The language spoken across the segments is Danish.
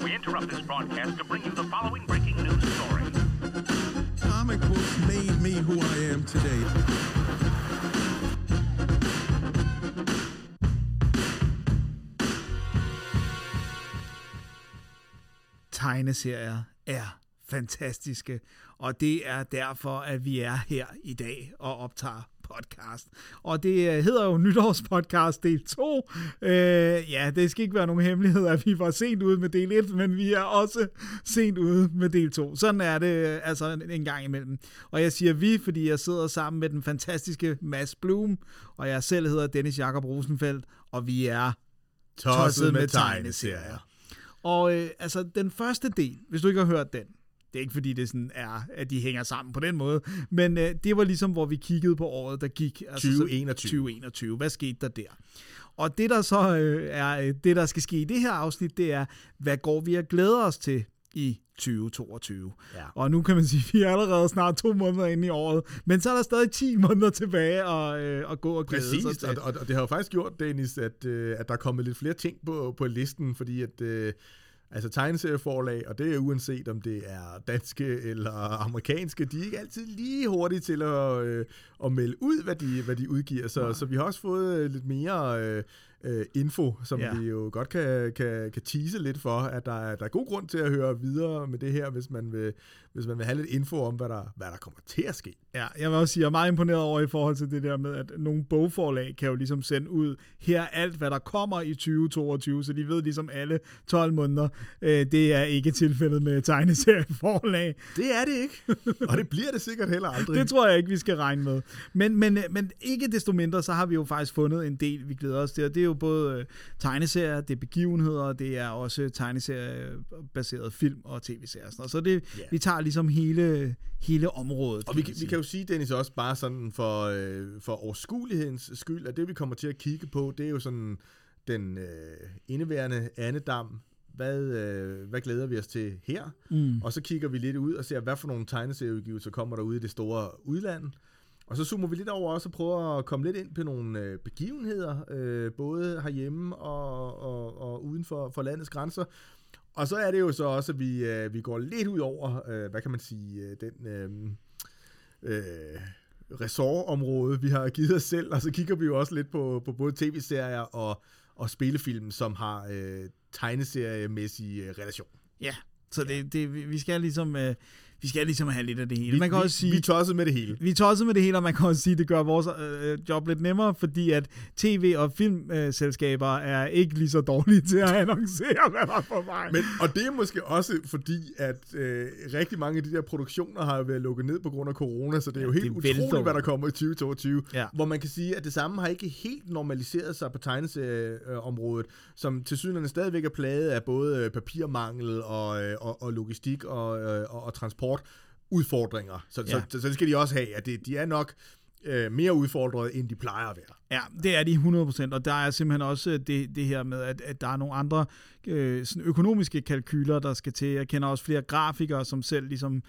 We interrupt this broadcast to bring you the following breaking news story. Comic books made me who I am today. Tegneserier er fantastiske, og det er derfor, at vi er her i dag og optager podcast. Og det hedder jo Nytårspodcast del 2. Ja, det skal ikke være nogen hemmelighed, at vi var sent ude med del 1, men vi er også sent ude med del 2. Sådan er det altså en gang imellem. Og jeg siger vi, fordi jeg sidder sammen med den fantastiske Mads Bloom, og jeg selv hedder Dennis Jakob Rosenfeldt, og vi er tosset med tegneserier. Og altså, den første del, hvis du ikke har hørt den, det er ikke fordi, det sådan er, at de hænger sammen på den måde, men det var ligesom, hvor vi kiggede på året, der gik. Altså, 2021. Hvad skete der der? Og det, der så er det, der skal ske i det her afsnit, det er, hvad går vi og glæder os til i 2022. Ja. Og nu kan man sige, at vi er allerede snart 2 måneder inde i året, men så er der stadig 10 måneder tilbage at gå og glæde sig til. Præcis, og det har jo faktisk gjort, Dennis, at der er kommet lidt flere ting på listen, fordi at altså tegneserieforlag, og det er uanset om det er danske eller amerikanske, de er ikke altid lige hurtige til at melde ud, hvad de udgiver. Så vi har også fået lidt mere info, som vi jo godt kan tease lidt for, at der er god grund til at høre videre med det her, hvis man vil have lidt info om, hvad der kommer til at ske. Ja, jeg vil også sige, jeg er meget imponeret over i forhold til det der med, at nogle bogforlag kan jo ligesom sende ud her alt, hvad der kommer i 2022, så de ved ligesom alle 12 måneder. Det er ikke tilfældet med tegneserieforlag. Det er det ikke, og det bliver det sikkert heller aldrig. Det tror jeg ikke, vi skal regne med. Men ikke desto mindre, så har vi jo faktisk fundet en del, vi glæder os til, og det er jo både tegneserier, det er begivenheder, det er også tegneseriebaseret film og tv-serier. Så det, vi tager ligesom hele området. Og vi kan jo sige, Dennis, også bare sådan for overskuelighedens skyld, at det vi kommer til at kigge på, det er jo sådan den indeværende andedam. Hvad glæder vi os til her? Mm. Og så kigger vi lidt ud og ser, hvad for nogle tegneserieudgivelser kommer der ude i det store udland. Og så zoomer vi lidt over også og prøver at komme lidt ind på nogle begivenheder, både herhjemme og uden for landets grænser. Og så er det jo så også, at vi går lidt ud over, hvad kan man sige, den ressortområde, vi har givet os selv. Og så kigger vi jo også lidt på både tv-serier og spillefilm, som har tegneseriemæssig relation. Ja, så vi skal ligesom have lidt af det hele. Man kan også sige, vi tosset med det hele. Vi tosset med det hele, og man kan også sige, det gør vores job lidt nemmere, fordi at tv- og filmselskaber er ikke lige så dårlige til at annoncere, hvad der for mig. Og det er måske også fordi, at rigtig mange af de der produktioner har været lukket ned på grund af corona, så det er jo helt utroligt, hvad der kommer i 2022. Ja. Hvor man kan sige, at det samme har ikke helt normaliseret sig på tegneserieområdet, som tilsyneladende stadigvæk er plaget af både papirmangel og logistik og transport udfordringer. Så det skal de også have, at de er nok mere udfordrede, end de plejer at være. Ja, det er de 100%, og der er simpelthen også det her med, at der er nogle andre sådan økonomiske kalkyler, der skal til. Jeg kender også flere grafikere, som selv ligesom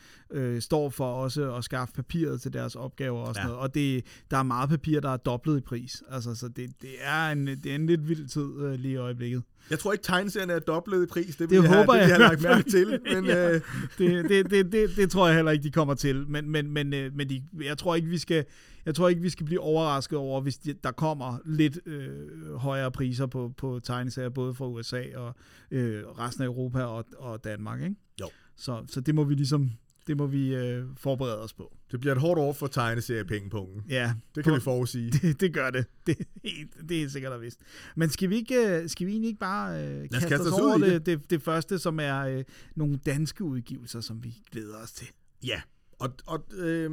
står for også at skaffe papiret til deres opgaver og sådan noget. Og der er meget papir, der er doblet i pris. Altså, så det er en lidt vild tid lige i øjeblikket. Jeg tror ikke, tegneserierne er doblet i pris. Det håber jeg lagt mærke til. Men, ja, det tror jeg heller ikke, de kommer til. Men jeg tror ikke, vi skal blive overrasket over, hvis der kommer lidt højere priser på tegneserier, både fra USA og resten af Europa og Danmark, ikke? Jo. Så det må vi ligesom... Det må vi forberede os på. Det bliver et hårdt år for tegneseriepengepungen. Ja. Det kan vi forudsige. Det gør det. Det er helt sikkert og vist. Men skal vi egentlig ikke bare kaste os over det første, som er nogle danske udgivelser, som vi glæder os til? Ja. Og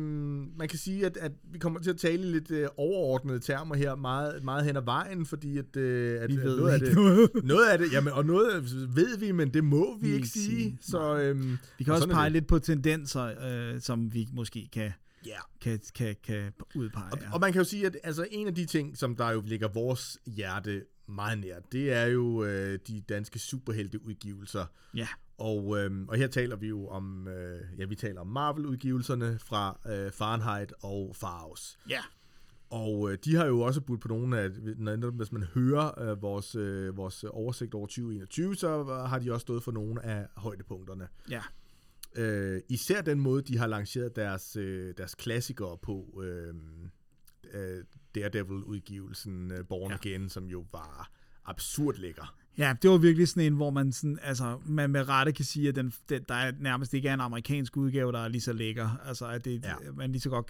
man kan sige, at vi kommer til at tale lidt overordnede termer her, meget, meget hen ad vejen, fordi at noget af det, jamen, og noget ved vi, men det må vi ikke sige. Så, vi kan også pege lidt på tendenser, som vi måske kan udpege. Og man kan jo sige, at altså, en af de ting, som der jo ligger vores hjerte meget nær, det er jo de danske superhelteudgivelser. Ja. Og her taler vi jo om, vi taler om Marvel-udgivelserne fra Fahrenheit og Far Out. Ja. Og de har jo også budt på nogle af, hvis man hører vores oversigt over 2021, så har de også stået for nogle af højdepunkterne. Ja. Især den måde, de har lanceret deres klassikere på, Daredevil-udgivelsen Born Again, som jo var absurd lækker. Ja, det var virkelig sådan en, hvor man, sådan, altså, man med rette kan sige, at der nærmest ikke er en amerikansk udgave, der er lige så lækker. Altså, at det, man lige så godt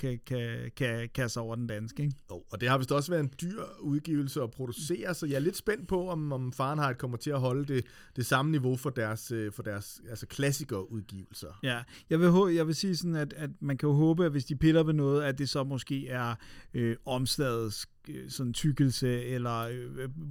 kan kaste over den danske, ikke? Jo, og det har vist også været en dyr udgivelse at producere, så jeg er lidt spændt på, om Fahrenheit kommer til at holde det samme niveau for deres altså klassikerudgivelser. Ja, jeg vil sige sådan, at man kan jo håbe, at hvis de piller ved noget, at det så måske er omslagets sådan tykkelse, eller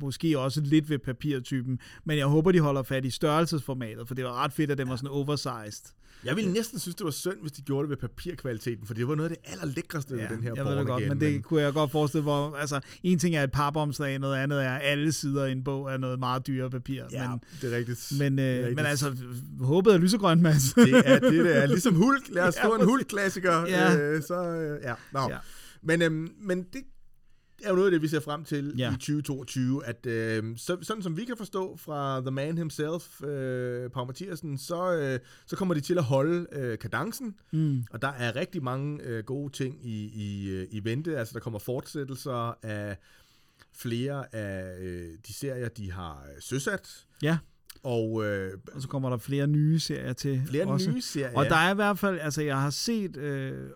måske også lidt ved papirtypen, men jeg håber, de holder fat i størrelsesformatet, for det var ret fedt, at den var sådan oversized. Jeg ville næsten synes, det var synd, hvis de gjorde det ved papirkvaliteten, for det var noget af det allerlækreste ved den her Born Again. Godt, men det kunne jeg godt forestille, hvor altså, en ting er et papomslag, noget andet er alle sider i en bog af noget meget dyre papir. Ja, men, det er rigtigt. Men altså, håbet er lysegrønt, Mads. Det er ligesom Hulk. Lad os få en Hulk-klassiker. Men det er jo noget af det, vi ser frem til i 2022, at sådan som vi kan forstå fra The Man Himself, Paul Mathiasen, så kommer de til at holde kadencen, og der er rigtig mange gode ting i vente. Altså, der kommer fortsættelser af flere af de serier, de har søsat. Ja. Og så kommer der flere nye serier til. Og der er i hvert fald, altså jeg har set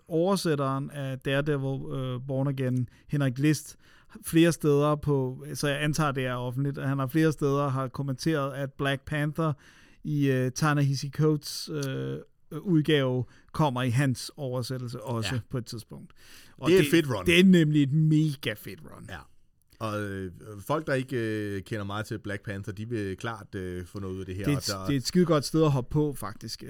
oversætteren af Daredevil Born Again, Henrik List, flere steder på, så jeg antager det er offentligt, at han har flere steder har kommenteret, at Black Panther i Ta-Nehisi Coates udgave kommer i hans oversættelse også på et tidspunkt. Og det er et fedt run. Det er nemlig et mega fedt run. Ja. Og folk, der ikke kender meget til Black Panther, de vil klart få noget ud af det her. Det er et skide godt sted at hoppe på, faktisk.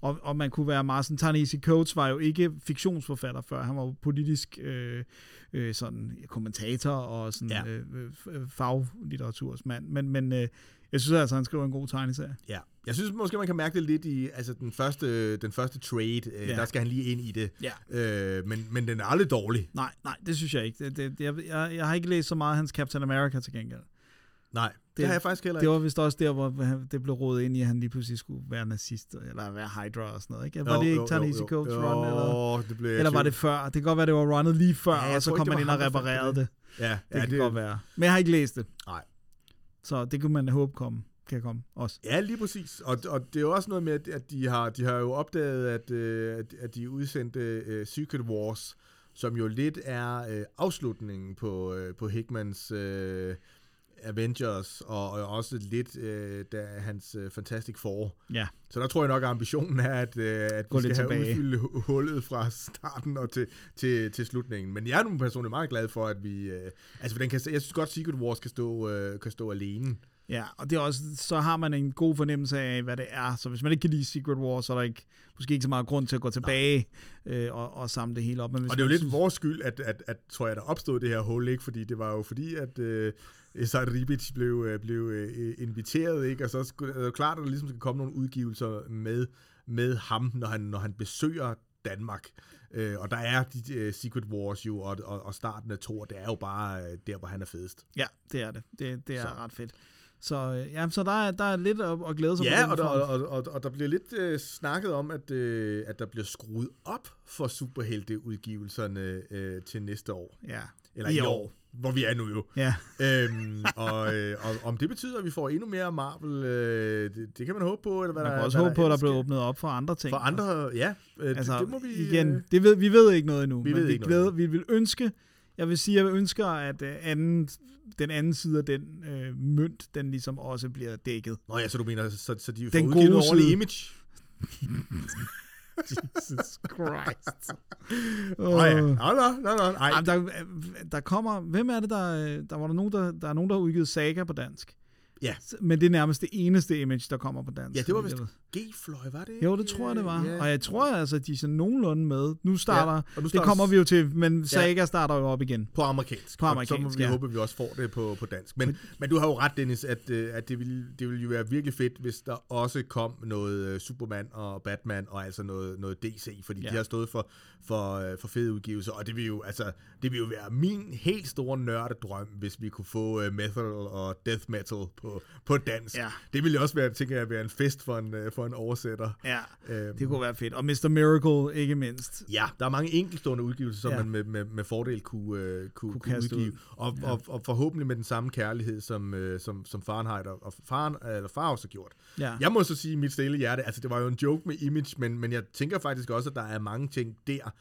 Og man kunne være meget sådan, Ta-Nehisi Coates var jo ikke fiktionsforfatter før. Han var jo politisk sådan, kommentator og sådan, faglitteratursmand. Men jeg synes altså, han skriver en god tegneserie. Ja. Jeg synes måske, man kan mærke det lidt i altså den første trade. Der skal han lige ind i det. Ja. Men den er aldrig dårlig. Nej, det synes jeg ikke. Jeg har ikke læst så meget hans Captain America til gengæld. Nej, det har jeg faktisk heller ikke. Det var vist også der, hvor det blev rodet ind i, at han lige pludselig skulle være nazist, eller være Hydra og sådan noget, ikke? Var det ikke Ta-Nehisi Coates run, eller var det før? Det kan godt være, det var runnet lige før, og så kom man ind og reparerede det. Det kan godt være. Men jeg har ikke læst det. Nej. Så det kunne man håbe kan komme også. Ja, lige præcis. Og det er jo også noget med, at de har jo opdaget, at de udsendte Secret Wars, som jo lidt er afslutningen på Hickmans Avengers, og også lidt hans Fantastic Four. Ja. Så der tror jeg nok, at ambitionen er, at vi skal have udfyldt hullet fra starten og til slutningen. Men jeg er nu personligt meget glad for, at vi... jeg synes godt, Secret Wars kan stå alene. Ja, og det er også, så har man en god fornemmelse af, hvad det er. Så hvis man ikke kan lide Secret Wars, så er der måske ikke så meget grund til at gå tilbage og samle det hele op. Men og det er jo lidt vores skyld, at tror jeg, der opstod det her hul, ikke? Fordi det var jo fordi, at Esad Ribic blev inviteret, ikke? Og så er det klart, at der ligesom skal komme nogle udgivelser med ham, når han besøger Danmark. Og der er de Secret Wars jo, og starten af Thor, det er jo bare der, hvor han er fedest. Ja, det er det. Det er så ret fedt. Så der er lidt at glæde sig på. Ja, og der bliver lidt snakket om, at der bliver skruet op for superhelteudgivelserne til næste år. Ja. Eller i år. Hvor vi er nu jo. Ja. Og om det betyder, at vi får endnu mere Marvel, det kan man håbe på. Eller hvad man kan også håbe på, at der bliver åbnet op for andre ting. For andre, ja. Det må vi... Igen, vi ved ikke noget endnu. Vi vil ønske... Jeg ønsker, at den anden side af den mønt, den ligesom også bliver dækket. Nå ja, så du mener, så de får udgivet en ordentlig image? Jesus Christ. Nej. Der kommer, hvem er det, der er nogen, der har udgivet Saga på dansk? Ja. Men det er nærmest det eneste Image, der kommer på dansk. Ja, det var vist G-fløj, var det ikke? Jo, det tror jeg, det var. Yeah. Og jeg tror altså, at de er sådan nogenlunde med. Nu starter, ja, nu det kommer vi jo til, men Saga starter jo op igen. På amerikansk. På amerikansk, og så må vi håbe, vi også får det på dansk. Men du har jo ret, Dennis, at det ville jo være virkelig fedt, hvis der også kom noget Superman og Batman, og altså noget DC, fordi de har stået for fede udgivelser, og det ville jo være min helt store nørdedrøm, hvis vi kunne få metal og death metal på dansk. Ja. Det ville også være, tænker jeg, være en fest for en oversætter. Ja, det kunne være fedt. Og Mr. Miracle, ikke mindst. Ja, der er mange enkeltstående udgivelser, som man med fordel kunne udgive. Og forhåbentlig med den samme kærlighed, som Fahrenheit eller Farhus har gjort. Ja. Jeg må så sige, mit stille hjerte, altså det var jo en joke med Image, men jeg tænker faktisk også, at der er mange ting der,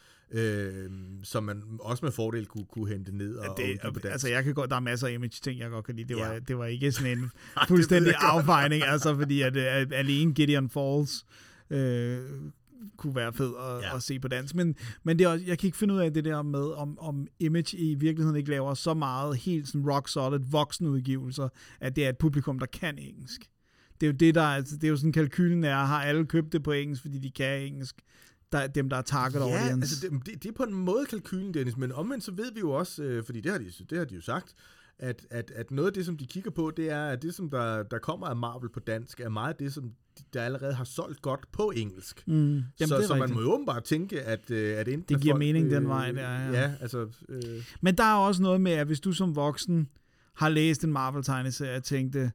som man også med fordel kunne hente ned og på dansk. Altså, der er masser af Image-ting, jeg godt kan lide. Det var ikke sådan en fuldstændig afvejning, altså, fordi at alene Gideon Falls kunne være fed at se på dansk. Men det er også, jeg kan ikke finde ud af det der med, om Image i virkeligheden ikke laver så meget helt sådan rock-solid voksenudgivelser, at det er et publikum, der kan engelsk. Det er jo det, det er jo sådan kalkylen er, har alle købt det på engelsk, fordi de kan engelsk. Der, dem, der er target audience. Ja, altså det er på en måde kalkylen, Dennis, men omvendt så ved vi jo også, fordi det har de jo sagt, at noget af det, som de kigger på, det er, at det, som der kommer af Marvel på dansk, er meget af det, som der allerede har solgt godt på engelsk. Mm. Jamen, så man må jo åbenbart tænke, at enten... Det giver folk, mening den vej, der er. Ja, altså... Men der er også noget med, at hvis du som voksen har læst en Marvel-tegneserie og tænkte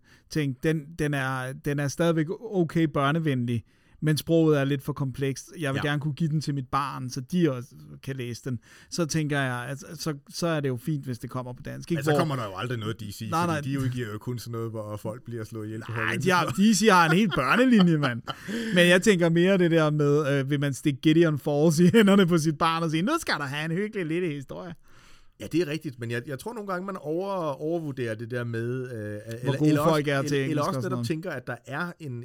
den er stadigvæk okay børnevenlig, men sproget er lidt for komplekst. Jeg vil gerne kunne give den til mit barn, så de også kan læse den. Så tænker jeg, at så er det jo fint, hvis det kommer på dansk. Ikke? Altså, så kommer der jo aldrig noget DC, nej. De udgiver jo kun sådan noget, hvor folk bliver slået ihjel. Nej, DC har en helt børnelinje, mand. Men jeg tænker mere det der med, vil man stikke Gideon Falls i hænderne på sit barn og sige, nu skal der have en hyggelig lille historie. Ja, det er rigtigt, men jeg tror nogle gange, man overvurderer det der med... Eller også netop tænker, at der er en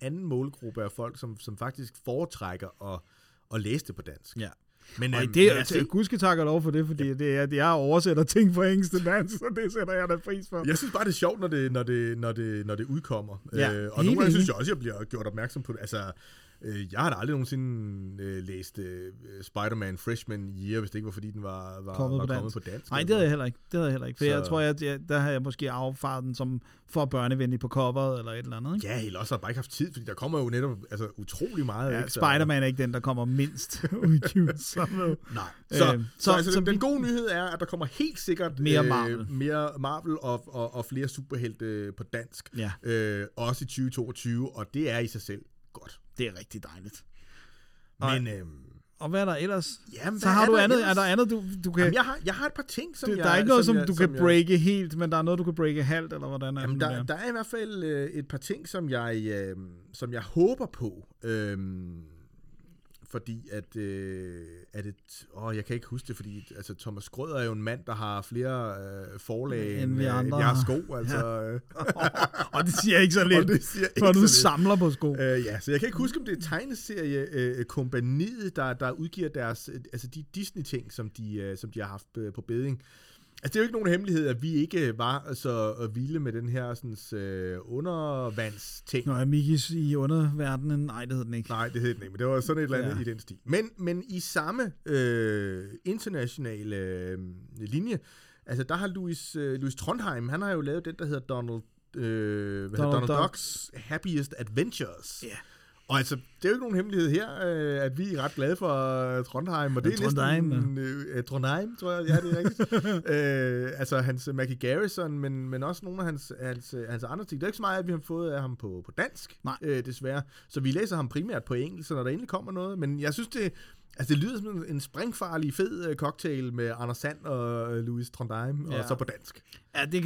anden målgruppe af folk, som faktisk foretrækker at læse det på dansk. Ja. Men Gud skal takke lov for det, fordi jeg oversætter ting fra engelsk til dansk, så det sætter jeg da pris for. Jeg synes bare, det er sjovt, når det udkommer. Ja, og nogle gange synes jeg også, jeg bliver gjort opmærksom på det. Altså, jeg har da aldrig nogensinde læst Spider-Man Freshman Year, hvis det ikke var, fordi den var kommet på dansk. Nej, det havde jeg heller ikke. For så... jeg tror, der havde jeg måske affaret den som for børnevenlig på coveret eller et eller andet. Ikke? Ja, eller også har jeg bare ikke haft tid, fordi der kommer jo netop utrolig meget. Ja, Spider-Man er ikke den, der kommer mindst udgivelser med. Nej. Så den gode nyhed er, at der kommer helt sikkert mere Marvel og flere superhelte på dansk. Ja. Også i 2022, og det er i sig selv godt. Det er rigtig dejligt. Og hvad er der ellers? Jamen, så har du andet? Ellers? Er der andet, du kan... Jamen, jeg har et par ting, som der er ikke noget, som du kan breake helt, men der er noget, du kan breake halvt, eller hvordan er det? Der er i hvert fald et par ting, som jeg håber på. Fordi jeg kan ikke huske det, fordi Thomas Schrøder er jo en mand, der har flere forlag end vi andre. Jeg har sko, og det siger jeg ikke så lidt, for du samler på sko. Så jeg kan ikke huske, om det er tegneseriekompaniet, der udgiver deres, de Disney-ting, som de har haft på beding. Altså, det er jo ikke nogen hemmelighed, at vi ikke var så vilde med den her undervandsting. Nå, Mikkis i underverdenen? Nej, det hed den ikke. Nej, det hed den ikke, men det var sådan et eller andet i den stil. Men i samme internationale linje, der har Louis Trondheim, han har jo lavet den, der hedder Donald Ducks Happiest Adventures. Ja. Yeah. Og det er jo ikke nogen hemmelighed her, at vi er ret glade for Trondheim, og det er næsten... Trondheim, tror jeg, ja, det er rigtigt. Hans Maggie Garrison, men også nogle af hans andre ting. Det er ikke så meget, at vi har fået af ham på dansk, desværre. Så vi læser ham primært på engelsk, når der endelig kommer noget. Men jeg synes, det lyder som en sprængfarlig, fed cocktail med Anders Sand og Louis Trondheim, og så på dansk. Ja, det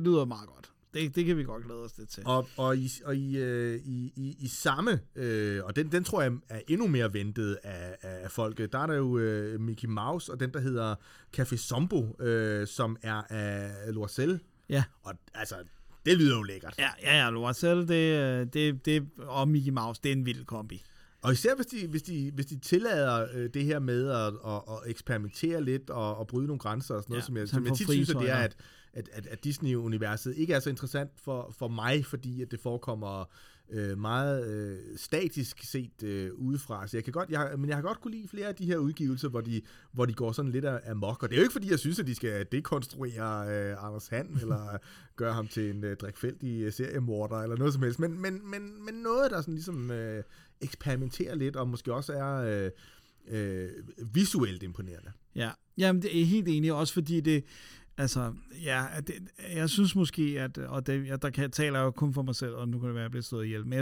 lyder meget godt. Det kan vi godt glæde os lidt til. Og i samme, og den tror jeg er endnu mere ventet af folket, der er der jo Mickey Mouse og den, der hedder Café Zombo, som er af Loisel. Ja. Og det lyder jo lækkert. Ja, Loisel det, og Mickey Mouse, det er en vild kombi. Og især hvis de tillader det her med at eksperimentere lidt og bryde nogle grænser og sådan noget, som jeg tit synes, det er, at at Disney-universet ikke er så interessant for mig, fordi at det forekommer meget statisk set udefra. Så jeg har godt kunne lide flere af de her udgivelser, hvor de går sådan lidt amok. Og det er jo ikke, fordi jeg synes, at de skal dekonstruere Anders Sand, eller gøre ham til en drikfældig seriemorder, eller noget som helst. Men noget, der sådan ligesom eksperimenterer lidt, og måske også er visuelt imponerende. Ja, jamen det er helt enig, også fordi det... Altså, ja, jeg synes måske, at, og jeg taler jo kun for mig selv, og nu kan det være, at jeg bliver stået ihjel, men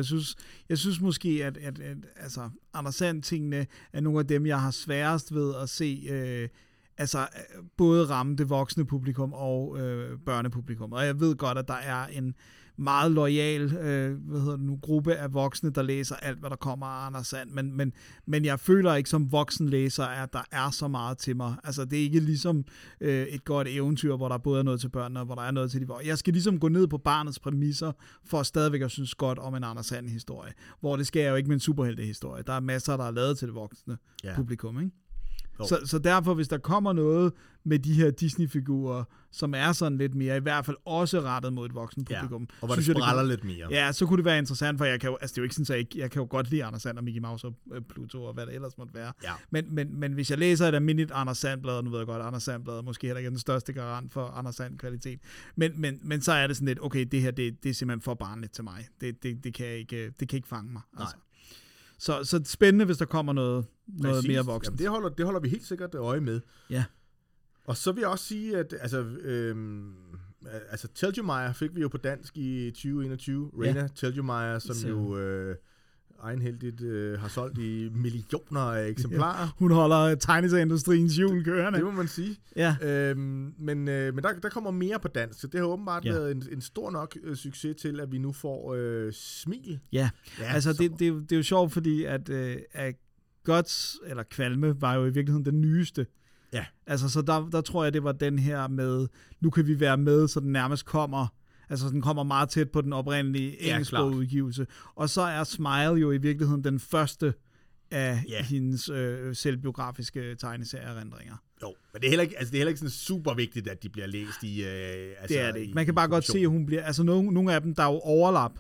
jeg synes måske, at altså, Anders Sand-tingene er nogle af dem, jeg har sværest ved at se, både ramme det voksne publikum og børnepublikum. Og jeg ved godt, at der er en meget loyal gruppe af voksne, der læser alt, hvad der kommer af Anders Sand, men jeg føler ikke som voksenlæser, at der er så meget til mig. Altså, det er ikke ligesom et godt eventyr, hvor der både er noget til børnene, og hvor der er noget til de voksne. Jeg skal ligesom gå ned på barnets præmisser, for stadigvæk at synes godt om en Anders Sand-historie, hvor det sker jo ikke med en superheltehistorie. Der er masser, der er lavet til det voksne publikum, ikke? Så derfor, hvis der kommer noget med de her Disney-figurer, som er sådan lidt mere, i hvert fald også rettet mod et voksen publikum. Ja, og hvor det spræller lidt mere. Ja, så kunne det være interessant, for jeg kan jo, altså det er jo ikke sådan, at jeg kan jo godt lide Anders Sand og Mickey Mouse og Pluto og hvad det ellers måtte være. Ja. Men hvis jeg læser et almindeligt Anders Sand-blad, og nu ved jeg godt, Anders Sand-blad måske heller ikke den største garant for Anders Sand-kvalitet, men så er det sådan lidt, okay, det her, det er simpelthen for barnligt til mig. Det kan ikke fange mig. Altså. Nej. Så spændende, hvis der kommer noget mere voksent. Jamen, det holder vi helt sikkert øje med. Ja. Og så vil jeg også sige, at Telgemeier fik vi jo på dansk i 2021. Reina Telgemeier, som jo egenhændigt har solgt i millioner af eksemplarer. Ja, hun holder tegneserieindustriens hjul kørende. Det må man sige. Ja. Men der kommer mere på dansk, så det har åbenbart været en stor nok succes til, at vi nu får Smil. Ja, altså det er jo sjovt, fordi at Guts, eller Kvalme, var jo i virkeligheden den nyeste. Ja. Altså, så der tror jeg, det var den her med, nu kan vi være med, så den nærmest kommer... Altså, den kommer meget tæt på den oprindelige engelsksprogede udgivelse. Og så er Smile jo i virkeligheden den første af hendes selvbiografiske tegneserierindringer. Jo, men det er heller ikke sådan super vigtigt, at de bliver læst i... det er det ikke. Man kan bare godt se, at hun bliver... Altså, nogle af dem, der er jo overlap.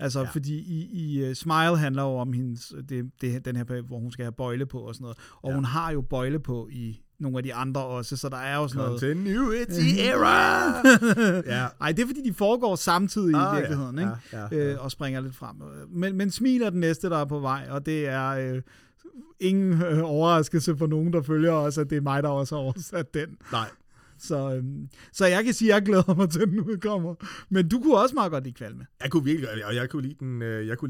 Altså, fordi i Smile handler jo om hendes... Det den her periode, hvor hun skal have bøjle på og sådan noget. Og hun har jo bøjle på i... nogle af de andre også, så der er jo sådan Continuity era! Ja. Ej, det er fordi, de foregår samtidig i virkeligheden, ikke? Og springer lidt frem. Men Smil er den næste, der er på vej, og det er ingen overraskelse for nogen, der følger os, at det er mig, der også har oversat den. Nej. Så jeg kan sige, at jeg glæder mig til, at den udkommer. Men du kunne også meget godt lide Kvalme. Jeg kunne virkelig, og jeg kunne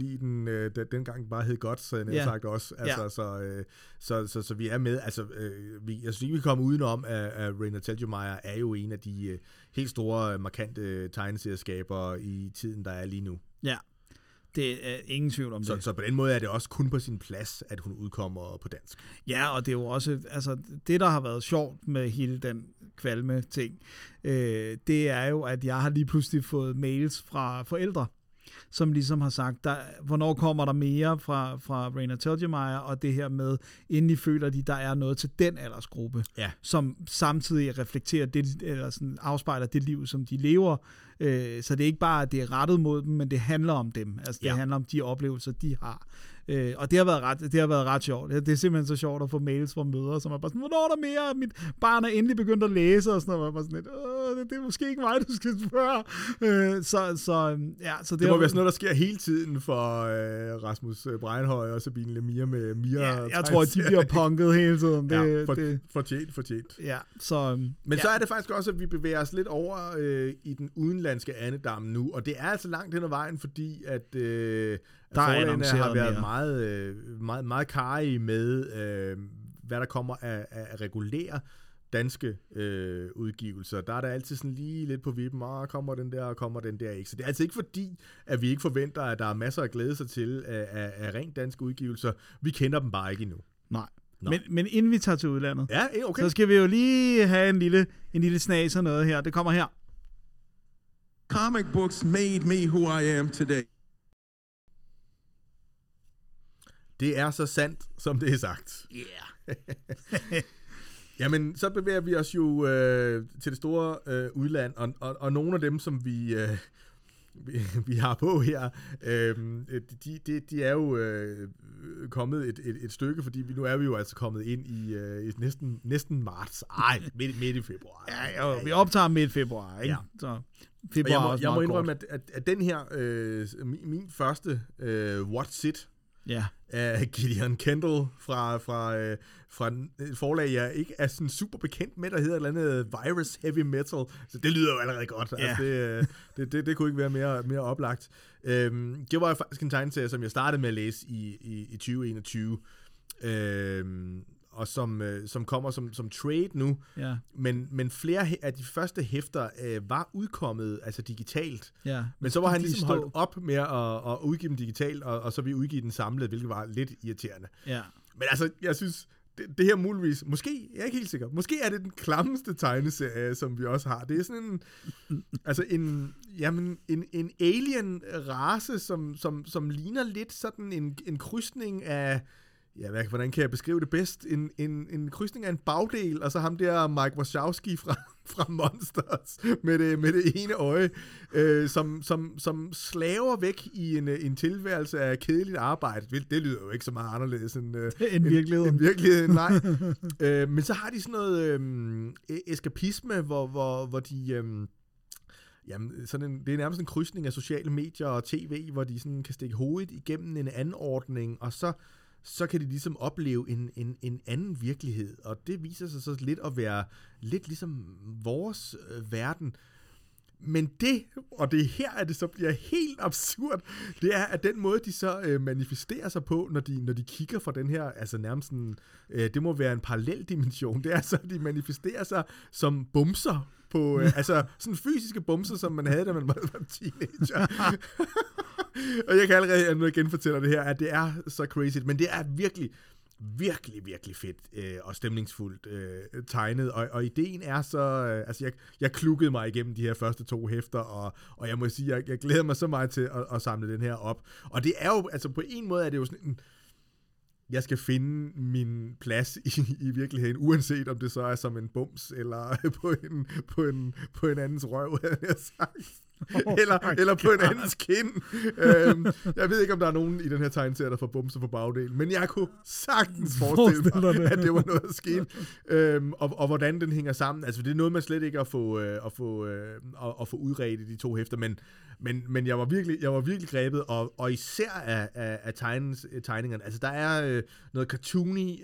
lide den dengang den bare hed godt, så jeg sagt også. Altså, så vi er med. Altså, jeg synes ikke, vi kommer udenom, at Reina Telgemeier er jo en af de helt store, markante tegneserieskaber i tiden, der er lige nu. Ja, det er ingen tvivl om det. Så på den måde er det også kun på sin plads, at hun udkommer på dansk. Ja, og det er jo også, altså det, der har været sjovt med hele den Kvalme-ting, det er jo, at jeg har lige pludselig fået mails fra forældre, som ligesom har sagt, hvornår kommer der mere fra Reina Telgemeier, og det her med, endelig føler de, der er noget til den aldersgruppe, som samtidig reflekterer det, eller sådan afspejler det liv, som de lever. Så det er ikke bare, at det er rettet mod dem, men det handler om dem. Altså, det handler om de oplevelser, de har. Og det har været ret sjovt. Det er simpelthen så sjovt at få mails fra mødre, som er bare sådan, hvornår er der mere? Mit barn er endelig begyndt at læse, og sådan noget. Bare sådan lidt, det er måske ikke mig, du skal spørge. Så det må være sådan noget, der sker hele tiden for Rasmus Breinhøj og Sabine Lemire med Mia. Ja, jeg tror, at de bliver punket hele tiden. Fortjent. Ja, så, men så er det faktisk også, at vi bevæger os lidt over i den udenlandske andedam nu, og det er altså langt hen ad vejen, fordi at forlagene har været meget karrige med, hvad der kommer af regulære danske udgivelser. Der er der altid sådan lige lidt på vippen, kommer den der ikke. Så det er altså ikke fordi, at vi ikke forventer, at der er masser at glæde sig til af rent danske udgivelser. Vi kender dem bare ikke endnu. Nej. Men inden vi tager til udlandet, så skal vi jo lige have en lille snas og noget her. Det kommer her. Comic books made me who I am today. Det er så sandt, som det er sagt. Yeah. Jamen, så bevæger vi os jo til det store udland, og nogle af dem, som vi har på her, de er jo kommet et stykke, fordi nu er vi jo altså kommet ind i næsten marts. Ej, midt i februar. Ja, vi optager midt februar, ikke? Ja. Så februar og jeg må indrømme, at den her, min første What's It? Ja. Af Gideon Kendall fra et forlag, jeg ikke er sådan super bekendt med, der hedder et eller andet Virus Heavy Metal. Så det lyder jo allerede godt. Ja. Altså, det kunne ikke være mere oplagt. Det var jo faktisk en tegneserie, som jeg startede med at læse i 2021. Og som kommer som trade nu. Ja. Men flere af de første hæfter var udkommet altså digitalt. Ja. Men så var han ligesom holdt op med at udgive dem digitalt, og så vi udgive den samlet, hvilket var lidt irriterende. Ja. Men altså, jeg synes, det her muligvis, måske, jeg er ikke helt sikker, måske er det den klammeste tegneserie, som vi også har. Det er sådan en, altså en alien-race, som ligner lidt sådan en krydsning af... Ja, hvordan kan jeg beskrive det bedst? En krydsning af en bagdel, og så ham der Mike Wazowski fra Monsters med det ene øje, som slaver væk i en tilværelse af kedeligt arbejde. Det lyder jo ikke så meget anderledes end virkeligheden. Nej. Men så har de sådan noget eskapisme, hvor de... Jamen, sådan det er nærmest en krydsning af sociale medier og tv, hvor de sådan kan stikke hovedet igennem en anordning, og så kan de ligesom opleve en anden virkelighed, og det viser sig så lidt at være lidt ligesom vores verden. Men det, og det er her, at det så bliver helt absurd, det er, at den måde, de så manifesterer sig på, når de kigger fra den her, altså nærmest sådan, det må være en parallel dimension, det er så, de manifesterer sig som bumser på, altså sådan fysiske bumser, som man havde, da man var teenager. Og jeg kan allerede genfortælle det her, at det er så crazy, men det er virkelig, virkelig, virkelig fedt og stemningsfuldt tegnet, og ideen er så... altså, jeg klukkede mig igennem de her første 2 hæfter, og jeg må sige, jeg glæder mig så meget til at samle den her op. Og det er jo, altså på en måde er det jo sådan en... Jeg skal finde min plads i virkeligheden, uanset om det så er som en bums, eller på en andens røv, eller på en andens kind. Jeg ved ikke, om der er nogen i den her tegneserie, der får bumser på bagdelen, men jeg kunne sagtens forestille mig, at det var noget, der skete. Og hvordan den hænger sammen. Altså, det er noget, man slet ikke at få udredt i de 2 hæfter, men jeg var virkelig grebet, og især af tegningerne. Altså, der er noget cartoony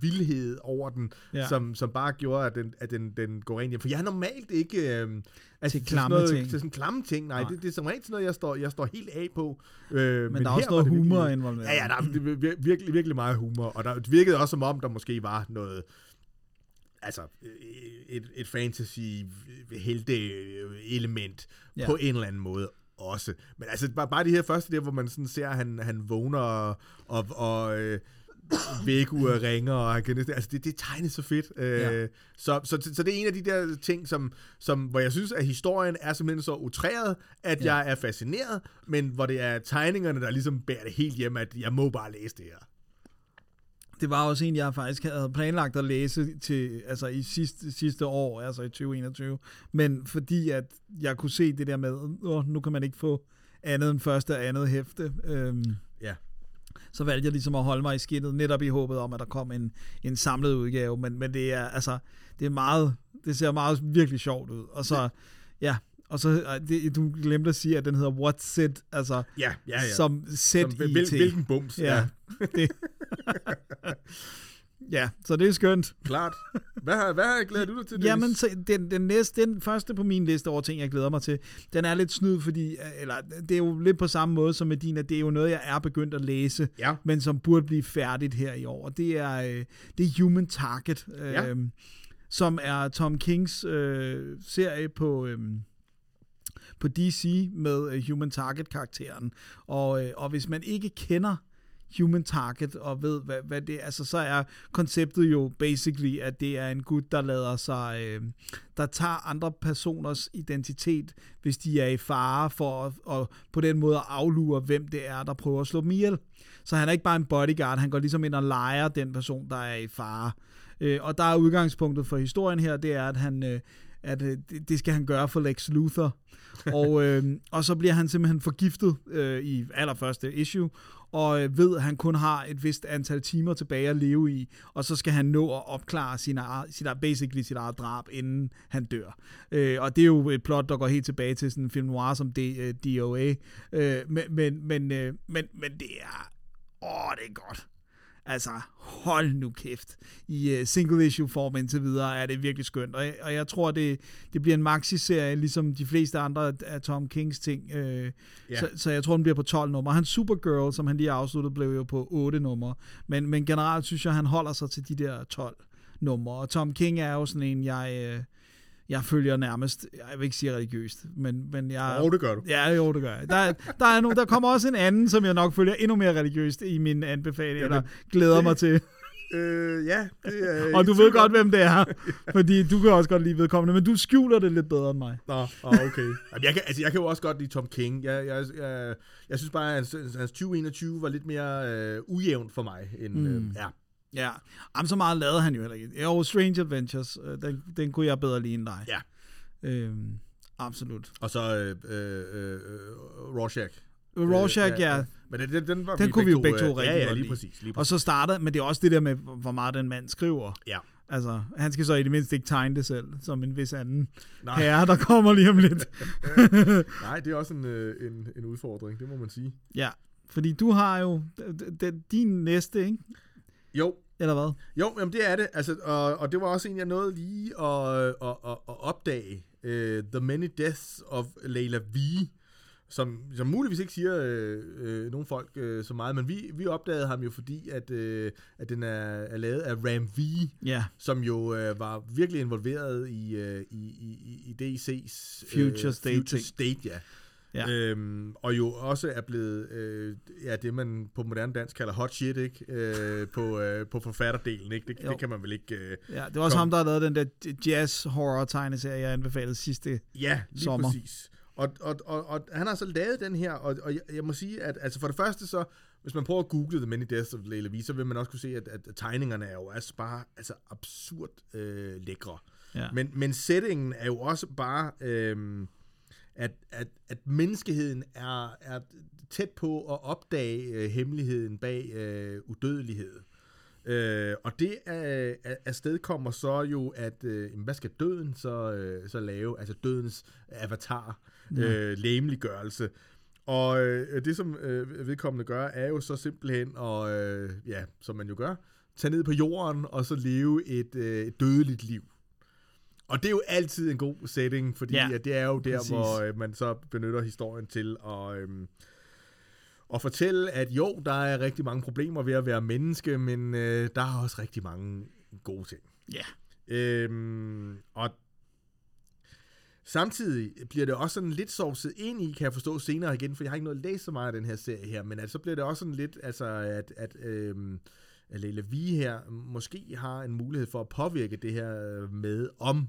vildhed over den, ja. som bare gjorde, at den går ind hjem. For jeg har normalt ikke... til klamme ting. Til sådan klamme ting, nej. Det er som rent sådan noget, jeg står helt af på. Men der er også noget humor involveret. Ja, der er virkelig, virkelig meget humor. Og det virkede også som om, der måske var noget... Altså, et fantasy-helte-element på en eller anden måde også. Men altså, bare det her første der, hvor man sådan ser, at han vågner og vækkeuret ringer, og altså det tegnes så fedt. Ja. Så det er en af de der ting, som, hvor jeg synes, at historien er simpelthen så utræret, at jeg er fascineret, men hvor det er tegningerne, der ligesom bærer det helt hjem, at jeg må bare læse det her. Det var også en, jeg faktisk havde planlagt at læse til, altså i sidste år, altså i 2021, men fordi at jeg kunne se det der med, nu kan man ikke få andet end første og andet hæfte. Så valgte jeg ligesom at holde mig i skindet, netop i håbet om, at der kom en samlet udgave, men det er altså, det ser meget virkelig sjovt ud, og så, ja, og så, du glemte at sige, at den hedder What's It, altså, som Z-I-T. Hvilken bums, det. Ja, så det er skønt. Klart. Hvad glæder du dig til? Jamen, så den første på min liste over ting, jeg glæder mig til, den er lidt snyd, fordi, eller det er jo lidt på samme måde som med din, at det er jo noget, jeg er begyndt at læse, men som burde blive færdigt her i år. Det er Human Target, som er Tom Kings serie på DC med Human Target-karakteren. Og hvis man ikke kender Human Target, og ved, hvad det er, altså, så er konceptet jo basically, at det er en gut, der lader sig, der tager andre personers identitet, hvis de er i fare, for at på den måde aflure, hvem det er, der prøver at slå dem ihjel. Så han er ikke bare en bodyguard, han går ligesom ind og leger den person, der er i fare. Og der er udgangspunktet for historien her, det er, at det skal han gøre for Lex Luthor. Og så bliver han simpelthen forgiftet i allerførste issue, og ved, at han kun har et vist antal timer tilbage at leve i, og så skal han nå at opklare sit eget drab, inden han dør. Og det er jo et plot, der går helt tilbage til sådan en film noir som DOA. Men det er... det er godt. Altså, hold nu kæft. I single issue form indtil videre er det virkelig skønt. Og jeg tror, det bliver en maxi-serie, ligesom de fleste andre af Tom Kings ting. Så jeg tror, den bliver på 12 numre. Hans Supergirl, som han lige afsluttede, blev jo på 8 numre. Men generelt synes jeg, han holder sig til de der 12 numre. Og Tom King er jo sådan en, jeg følger nærmest, jeg vil ikke sige religiøst, men jeg... det gør du. Ja, det gør jeg. Der kommer også en anden, som jeg nok følger endnu mere religiøst i min anbefaling, eller glæder mig til. Og du ved godt, hvem det er, fordi du kan også godt lide vedkommende, men du skjuler det lidt bedre end mig. Nå, okay. Jeg kan jo også godt lide Tom King. Jeg synes bare, at hans 2021 var lidt mere ujævnt for mig, end... Ja, så meget lavede han jo heller ikke. Jo, Strange Adventures, den kunne jeg bedre lide end dig. Ja. Absolut. Og så Rorschach. Rorschach, ja. Men den kunne vi jo begge to rigtig godt lide. Ja, lige præcis. Og så startede, men det er også det der med, hvor meget den mand skriver. Ja. Altså, han skal så i det mindste ikke tegne det selv, som en vis anden herre, der kommer lige om lidt. Nej, det er også en udfordring, det må man sige. Ja, fordi du har jo din næste, ikke? Jo. Eller hvad? Jo, jamen det er det. Altså, og det var også en, jeg nåede lige at opdage. The Many Deaths of Layla V, som muligvis ikke siger nogen folk så meget, men vi opdagede ham jo, fordi at den er lavet af Ram V, som jo var virkelig involveret i DC's Future State. Ja. Og jo også er blevet det, man på moderne dansk kalder hot shit, ikke? På forfatterdelen, ikke? Det kan man vel ikke... det var også ham, der har lavet den der jazz-horror-tegneserie, jeg anbefalede sidste sommer. Præcis. Og han har så lavet den her, og jeg må sige, at altså for det første så, hvis man prøver at google The Many Deaths of Layla V, så vil man også kunne se, at tegningerne er jo altså bare absurd lækre. Ja. Men settingen er jo også bare... At menneskeheden er tæt på at opdage hemmeligheden bag udødelighed. Og det afstedkommer så jo, at hvad skal døden så lave? Altså dødens avatar, legemliggørelse. Og det, som vedkommende gør, er jo så simpelthen, som man jo gør, tage ned på jorden og så leve et dødeligt liv. Og det er jo altid en god setting, fordi det er jo der, præcis, hvor man så benytter historien til at fortælle, at jo, der er rigtig mange problemer ved at være menneske, men der er også rigtig mange gode ting. Ja. Og samtidig bliver det også sådan lidt sovset ind i, kan jeg forstå senere igen, for jeg har ikke noget at læse så meget af den her serie her, men så bliver det også sådan lidt, at Layla V her måske har en mulighed for at påvirke det her med, om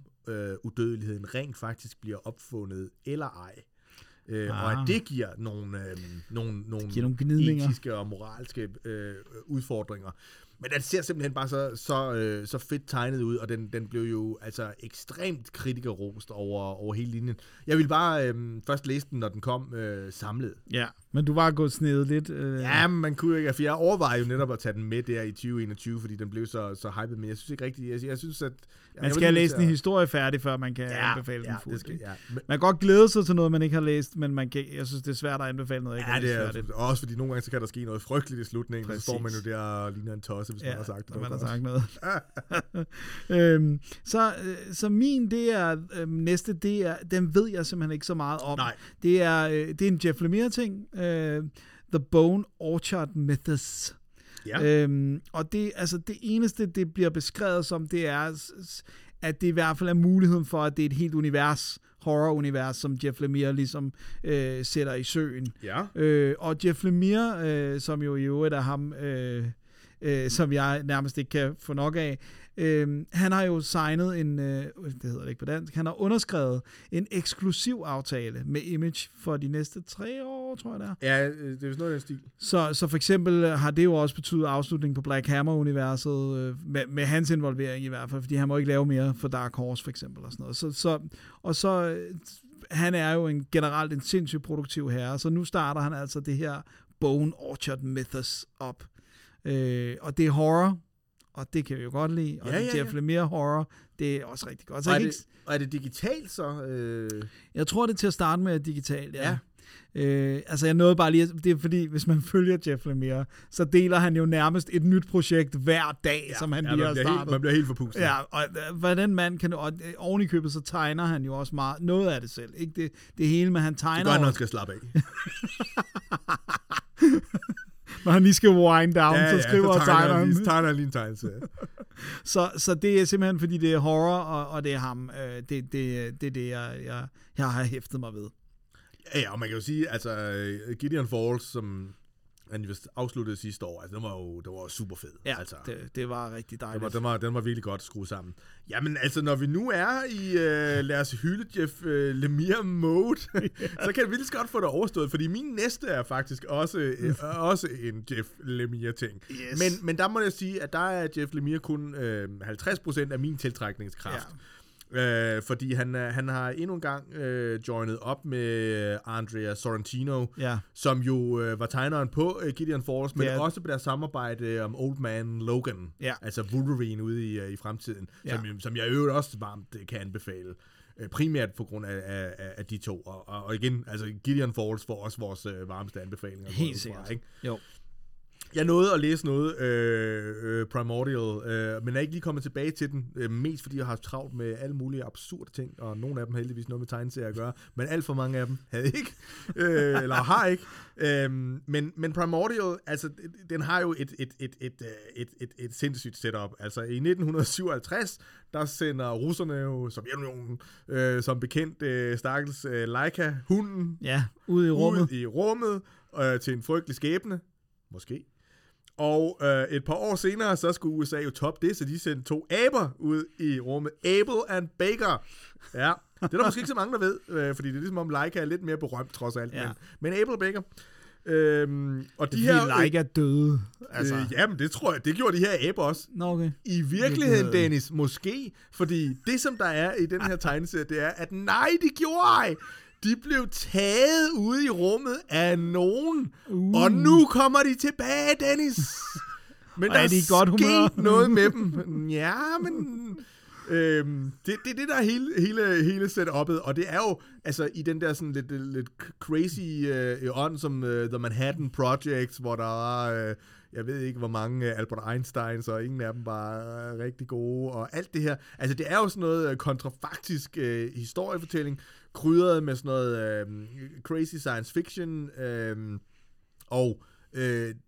udødeligheden rent faktisk bliver opfundet eller ej. Og at det giver nogle etiske og moralske udfordringer. Men den ser simpelthen bare så fedt tegnet ud, og den blev jo altså ekstremt kritikerrost over hele linjen. Jeg ville bare først læse den, når den kom samlet. Ja, men du var gået snedet lidt. Ja, man kunne ikke, for jeg overvejede jo netop at tage den med der i 2021, fordi den blev så hypet, men jeg synes ikke rigtigt. Jeg synes, at... Man skal læse en historie færdig, før man kan anbefale den fuldt. Ja. Man kan godt glæde sig til noget, man ikke har læst, men jeg synes, det er svært at anbefale noget, jeg ikke har læst. Også fordi nogle gange så kan der ske noget frygteligt i slutningen, og så står man jo der og ligner en tosse, hvis man har sagt det. Så min, det er næste, det er, den ved jeg simpelthen ikke så meget om. Nej. Det er en Jeff Lemire-ting, The Bone Orchard Mythos. Ja. Og det, altså det eneste, det bliver beskrevet som, det er, at det i hvert fald er muligheden for, at det er et helt univers, horror-univers, som Jeff Lemire ligesom sætter i søen. Ja. Og Jeff Lemire, som jo i øvrigt er ham, som jeg nærmest ikke kan få nok af, han har jo signet en, det hedder det ikke på dansk, han har underskrevet en eksklusiv aftale med Image for de næste 3 år, år, tror jeg det er. Ja, det er jo sådan noget, der stil. Så for eksempel har det jo også betydet afslutningen på Black Hammer-universet, med hans involvering i hvert fald, fordi han må ikke lave mere for Dark Horse, for eksempel, og sådan noget. Så han er jo generelt en sindssygt produktiv herre, så nu starter han altså det her Bone Orchard Mythos op. Og det er horror, og det kan vi jo godt lide, og det er Jeff Lemire horror, det er også rigtig godt. Så er det digitalt så? Jeg tror, det er til at starte med digitalt, ja. Jeg nåede bare lige, det er fordi, hvis man følger Jeff Lemire, så deler han jo nærmest et nyt projekt hver dag, som han lige har startet. Man bliver helt forpustet. Ja, og hvordan man kan, og oven i købet, så tegner han jo også meget, noget af det selv, ikke det hele, men han tegner. Det gør, når han skal slappe af. Når han lige skal wind down, så skriver og tegner han. Ja, tegner lige en tegnserie. Så det er simpelthen, fordi det er horror, og det er ham. Det er det, jeg har hæftet mig ved. Ja, og man kan jo sige, altså Gideon Falls, som han afsluttede sidste år, altså det var super fed. Ja, altså, det var rigtig dejligt. Den var virkelig godt skruet sammen. Jamen altså, når vi nu er i, lad os hylde Jeff Lemire-mode, så kan vi vildt godt få det overstået, fordi min næste er faktisk også en Jeff Lemire-ting. Yes. Men der må jeg sige, at der er Jeff Lemire kun 50% af min tiltrækningskraft. Ja. Fordi han har endnu en gang joinet op med Andrea Sorrentino, som jo var tegneren på Gideon Falls, men også på deres samarbejde om Old Man Logan, altså Wolverine ude i fremtiden, som jeg øvrigt også varmt kan anbefale. Primært på grund af de to. Og igen, altså Gideon Falls får også vores varmeste anbefalinger. Helt sikkert, ikke? Jo. Jeg nåede at læse noget Primordial, men jeg er ikke lige kommet tilbage til den, mest fordi jeg har travlt med alle mulige absurde ting, og nogle af dem heldigvis noget med tegneserier at gøre, men alt for mange af dem havde ikke, eller har ikke. Men Primordial, altså den har jo et sindssygt setup. Altså i 1957, der sender russerne jo, Sovjetunionen, som bekendt, stakkels Laika-hunden ud i rummet til en frygtelig skæbne. Måske. Og et par år senere, så skulle USA jo toppe det, så de sendte 2 aber ud i rummet. Abel and Baker. Ja, det er der måske ikke så mange, der ved, fordi det er ligesom om Laika er lidt mere berømt, trods alt. Ja. Men Abel og Baker. Og de her Laika døde. Altså. Jamen, det tror jeg, det gjorde de her aber også. Nå, okay. I virkeligheden, Dennis, måske. Fordi det, som der er i den her tegneserie, det er, at nej, det gjorde ej. De blev taget ude i rummet af nogen, og nu kommer de tilbage, Dennis. Men der er de sket noget med dem. Ja, men det er det, der er hele setup'et, og det er jo altså i den der sådan lidt crazy ånd, som The Manhattan Project, hvor der er, jeg ved ikke, hvor mange Albert Einsteins, og ingen af dem var rigtig gode, og alt det her. Altså, det er jo sådan noget kontrafaktisk historiefortælling, krydret med sådan noget crazy science fiction,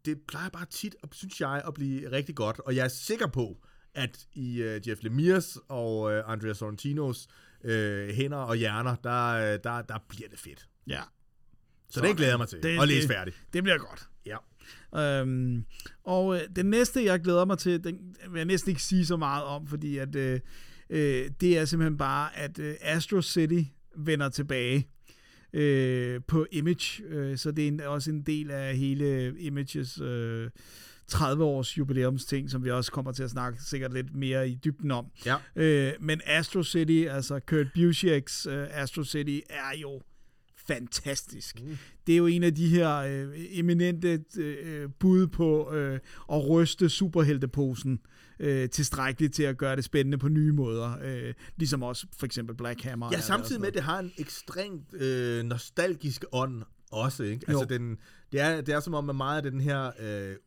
det plejer bare tit, synes jeg, at blive rigtig godt. Og jeg er sikker på, at i Jeff Lemires og Andrea Sorrentinos hænder og hjerner, der bliver det fedt. Ja. Så det glæder jeg mig til at læse færdigt. Det bliver godt. Ja. Og det næste, jeg glæder mig til, den vil jeg næsten ikke sige så meget om, fordi at, det er simpelthen bare, at Astro City vender tilbage på Image. Så det er også en del af hele Images 30-års jubilæumsting, som vi også kommer til at snakke sikkert lidt mere i dybden om. Ja. Men Astro City, altså Kurt Busieks Astro City, er jo fantastisk. Mm. Det er jo en af de her eminente bud på at ryste superhelteposen tilstrækkeligt til at gøre det spændende på nye måder. Ligesom også for eksempel Black Hammer. Ja, samtidig med, at det har en ekstremt nostalgisk ånd også, ikke? Altså det er som om, at meget af den her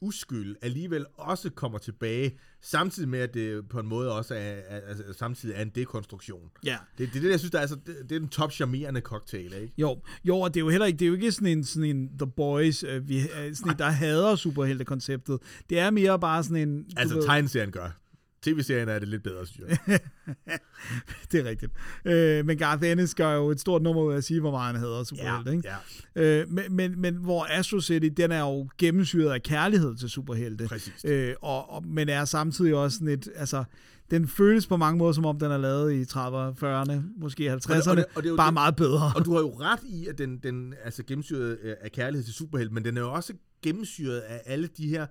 uskyld alligevel også kommer tilbage, samtidig med, at det på en måde også er samtidig er en dekonstruktion. Ja. Det jeg synes, der er, altså, det er den top charmerende cocktail, ikke? Jo, og det er jo heller ikke, det er jo ikke sådan en The Boys, der hader superheltekonceptet. Det er mere bare sådan en... Altså tegneserien gør. TV-serien er det lidt bedre, synes jeg. Det er rigtigt. Men Garth Ennis gør jo et stort nummer ud af at sige, hvor meget han hader superhelte, ikke? Ja. Men hvor Astro City, den er jo gennemsyret af kærlighed til superhelte. Præcis. Men er samtidig også sådan et, altså, Den føles på mange måder, som om den er lavet i 30'erne, 40'erne, måske 50'erne, bare meget bedre. Og du har jo ret i, at den altså gennemsyret af kærlighed til superhelt, men den er jo også gennemsyret af alle de her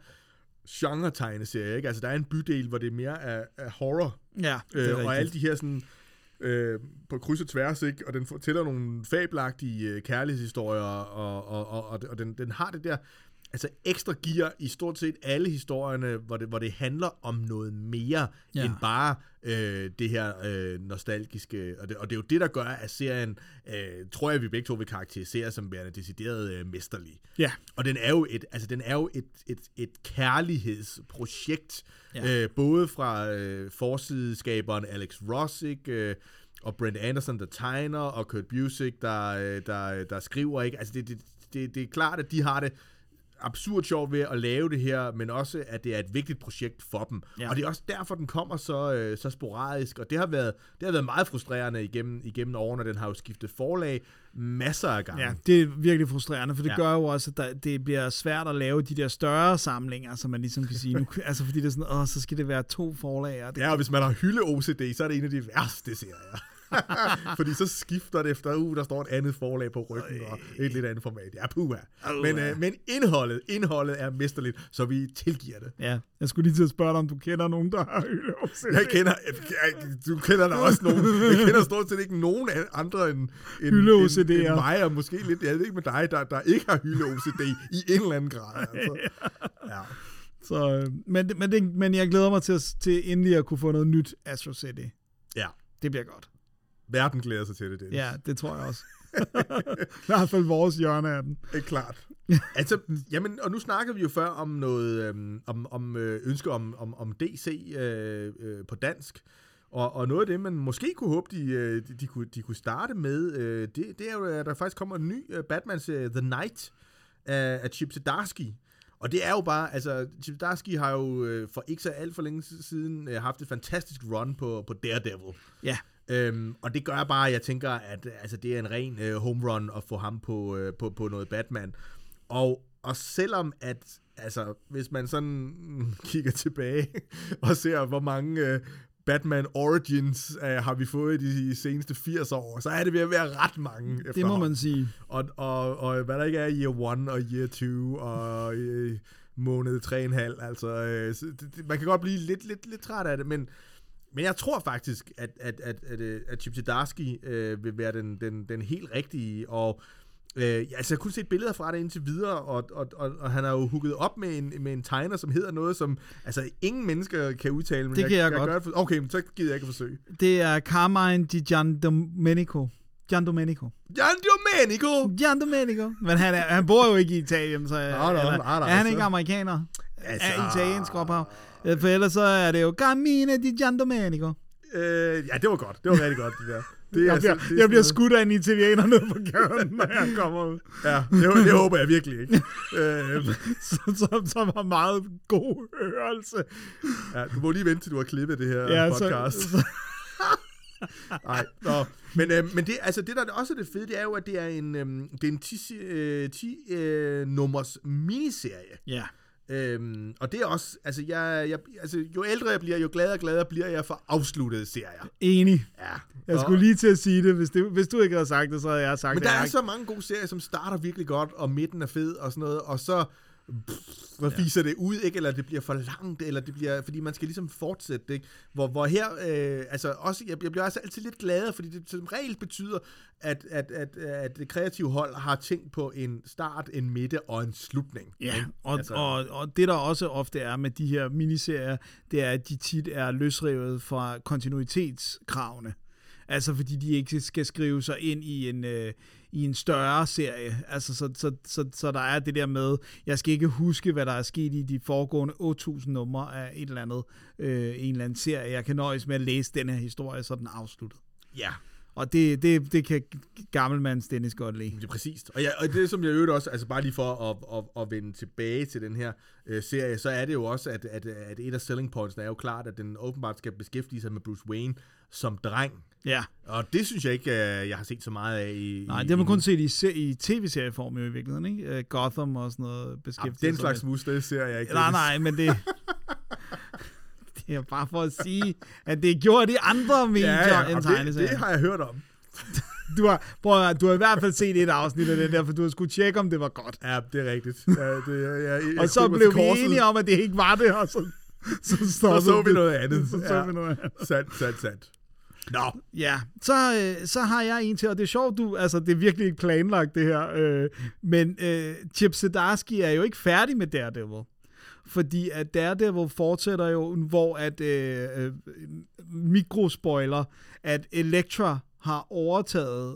genre-tegneserier, ikke? Altså, der er en bydel, hvor det er mere af horror. Ja, og alle de her sådan... på kryds og tværs, ikke? Og den fortæller nogle fabelagtige kærlighedshistorier, og den har det der altså ekstra gear i stort set alle historierne, hvor det handler om noget mere end bare det her nostalgiske. Og det er jo det, der gør, at serien, tror jeg, vi begge to vil karakterisere som værende decideret mesterlig. Ja. Og den er jo et kærlighedsprojekt, både fra forsideskaberen Alex Ross, ikke? Og Brent Anderson, der tegner, og Kurt Busiek, der skriver, ikke? Altså, det er klart, at de har det absurd sjovt ved at lave det her, men også, at det er et vigtigt projekt for dem. Ja. Og det er også derfor, den kommer så sporadisk, og det har været meget frustrerende igennem årene, og den har jo skiftet forlag masser af gange. Ja, det er virkelig frustrerende, for det gør jo også, at det bliver svært at lave de der større samlinger, som man ligesom kan sige nu, altså fordi det er sådan, så skal det være 2 forlag. Og hvis man har hylde-OCD, så er det en af de værste serier. Fordi så skifter det efter, der står et andet forlag på ryggen, og et lidt andet format. Ja, puha. Men indholdet er mesterligt, så vi tilgiver det. Ja. Jeg skulle lige til at spørge dig, om du kender nogen, der har hylde-OCD. Du kender da også nogen. Jeg kender stort set ikke nogen andre end mig, og måske lidt, jeg ved ikke med dig, der ikke har hylde-OCD i en eller anden grad. Altså. Ja. Så, men jeg glæder mig til endelig at kunne få noget nyt Astro City. Ja. Det bliver godt. Verden glæder sig til det, Dennis. Ja, det tror jeg også. I hvert fald vores hjørne af den. Det er klart. Altså, jamen, og nu snakkede vi jo før om noget, ønske om DC på dansk. Og noget af det, man måske kunne håbe, de kunne starte med, det er jo, at der faktisk kommer en ny Batman-serie, The Knight, af Chip Zdarsky. Og det er jo bare, altså, Chip Zdarsky har jo for ikke så alt for længe siden haft et fantastisk run på Daredevil. Ja. Og det gør bare, at jeg tænker, at altså, det er en ren home run at få ham på noget Batman. Og selvom at, altså, hvis man sådan kigger tilbage og ser, hvor mange Batman Origins har vi fået i de seneste 80 år, så er det ved at være ret mange efterhånden. Det må man sige. Og hvad der ikke er year 1 og year 2 og måned 3,5, altså, man kan godt blive lidt træt af det, men jeg tror faktisk, at Chip Zdarsky vil være den helt rigtige, og altså, jeg kunne se billeder fra det indtil videre, og han har jo hooket op med en tegner, som hedder noget, som altså ingen mennesker kan udtale. Men det kan jeg godt. Okay, men så gider jeg ikke at forsøge. Det er Carmine Di Giandomenico. Men han bor jo ikke i Italien, så er han ikke amerikaner? Altså, er italiensk ophav. For ellers så er det jo Carmine Di Giandomenico. Ja, det var godt. Det var rigtig godt, det der. Jeg bliver skudt af en italiener nede på gaden, når jeg kommer ud. Ja, det håber jeg virkelig ikke. Som har meget god hørelse. Ja, du må lige vente, til du har klippet det her podcast. Nej, men det, altså det, der også er det fede, det er jo, at det er en 10-nummers miniserie. Ja. Og det er også, altså, jeg, jo ældre jeg bliver, jo gladere bliver jeg for afsluttede serier. Enig. Ja. Jeg skulle lige til at sige det. Hvis du ikke havde sagt det, så havde jeg sagt det. Men der er så mange gode serier, som starter virkelig godt, og midten er fed og sådan noget, og så fiser det ud, ikke? Eller det bliver for langt, eller det bliver, fordi man skal ligesom fortsætte det, ikke? Hvor her, altså også, jeg bliver også altid lidt glad, fordi det som regel betyder, at det kreative hold har tænkt på en start, en midte og en slutning. Ja, og det der også ofte er med de her miniserier, det er, at de tit er løsrevet fra kontinuitetskravene. Altså fordi de ikke skal skrive sig ind i en større serie. Altså så der er det der med, jeg skal ikke huske, hvad der er sket i de foregående 8.000 numre af et eller andet, en eller anden serie. Jeg kan nøjes med at læse den her historie, så den er afsluttet. Ja. Og det kan gammelmands Dennis godt lide. Det er præcist. Og det, som jeg øvrigt også, altså bare lige for at vende tilbage til den her serie, så er det jo også, at et af selling pointsene er jo klart, at den åbenbart skal beskæftige sig med Bruce Wayne som dreng. Ja. Og det synes jeg ikke, jeg har set så meget af i... Nej, det har man kun set i tv-serieform i virkeligheden, ikke? Gotham og sådan noget beskæftiget. Den slags musler ser jeg ikke. Nej, men det... Det er bare for at sige, at det er gjort i andre medier end tegneserier. Det har jeg hørt om. Du har i hvert fald set et afsnit af det der, for du har skulle tjekke, om det var godt. Ja, det er rigtigt. Jeg og så blev vi enige om, at det ikke var det, og så vi noget andet. Sandt. Nå. Ja, så har jeg en til, og det er sjovt, det er virkelig ikke planlagt det her, men Chip Zdarsky er jo ikke færdig med Daredevil. Fordi at Daredevil fortsætter jo, hvor at mikrospoiler, at Elektra har overtaget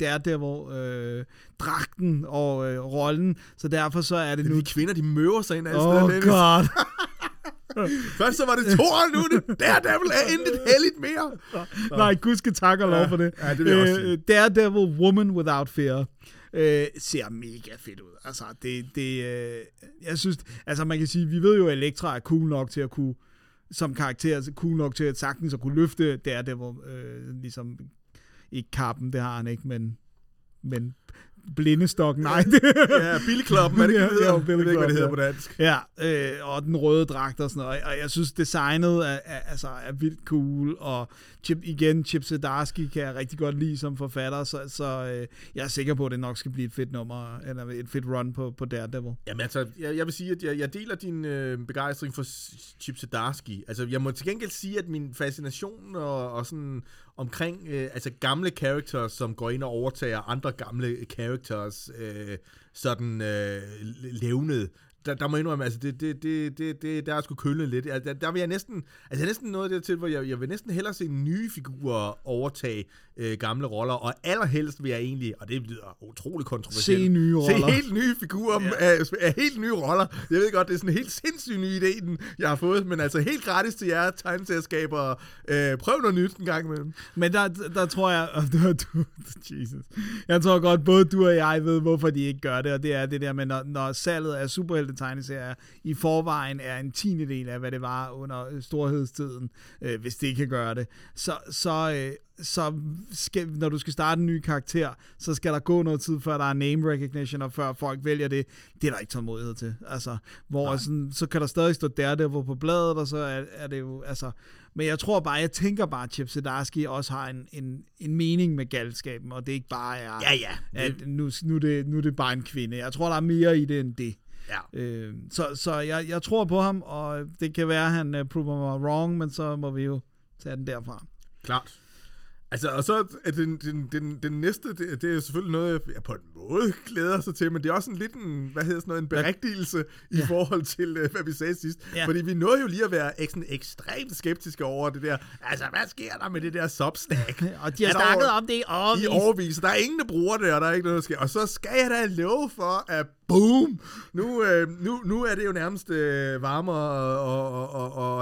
Daredevil-dragten og rollen, så derfor så er det nu... De kvinder, de møver sig ind af. Oh god. Først så var det Thor, nu det Daredevil er intet helligt mere. Nej, gud skal takke og lov for det. Ja, det vil jeg også sige. Daredevil Woman Without Fear. Ser mega fedt ud. Altså, jeg synes, altså man kan sige, vi ved jo, at Elektra er cool nok til at kunne, som karakter, cool nok til at sagtens at kunne løfte Daredevil, ligesom, ikke kappen, det har han ikke, men blindestok, nej. Ja, billedklappen, er det ikke, hvad det hedder på dansk. Ja, og den røde dragt og sådan noget, og jeg synes, designet er vildt cool, og Chip Zdarsky kan jeg rigtig godt lide som forfatter, så jeg er sikker på, at det nok skal blive et fedt nummer, eller et fedt run på Daredevil. Jamen altså, jeg vil sige, at jeg deler din begejstring for Chip Zdarsky. Altså, jeg må til gengæld sige, at min fascination og sådan omkring gamle characters, som går ind og overtager andre gamle characters levnede. Der må jeg indrømme, altså det der er sgu kølet lidt. Altså, der vil jeg næsten, noget der til, hvor jeg vil næsten hellere se nye figurer overtage gamle roller, og allerhelst vil jeg egentlig, og det lyder utroligt kontroversielt, se helt nye figurer af helt nye roller. Jeg ved godt, det er sådan en helt sindssyg ny idé, jeg har fået, men altså helt gratis til jer tegneserieskaber. Prøv noget nyt en gang imellem. Men der tror jeg, Jesus. Jeg tror godt, både du og jeg ved, hvorfor de ikke gør det, og det er det der med, når salget er superhelte tegneserier i forvejen er en 10. del af, hvad det var under storhedstiden, hvis det kan gøre det. Så skal, når du skal starte en ny karakter, så skal der gå noget tid, før der er name recognition, og før folk vælger det. Det er der ikke tålmodighed til. Altså, hvor sådan, så kan der stadig stå Daredevil på bladet, og så er det jo... Altså, men jeg tænker bare, at Chip Zdarsky også har en mening med galskaben, og det ikke bare er, at nu er det bare en kvinde. Jeg tror, der er mere i det end det. Ja. Så jeg tror på ham, og det kan være, at han prover mig wrong, men så må vi jo tage den derfra. Klart. Altså, og så er den næste, det er selvfølgelig noget, jeg på en måde glæder sig til, men det er også en lidt en berigtigelse i forhold til, hvad vi sagde sidst. Ja. Fordi vi nåede jo lige at være ekstremt skeptiske over det der. Altså, hvad sker der med det der Substack? Og de har snakket om det i årevis. Der er ingen, der bruger det, og der er ikke noget, der sker. Og så skal jeg da love for, at boom! Nu er det jo nærmest varmere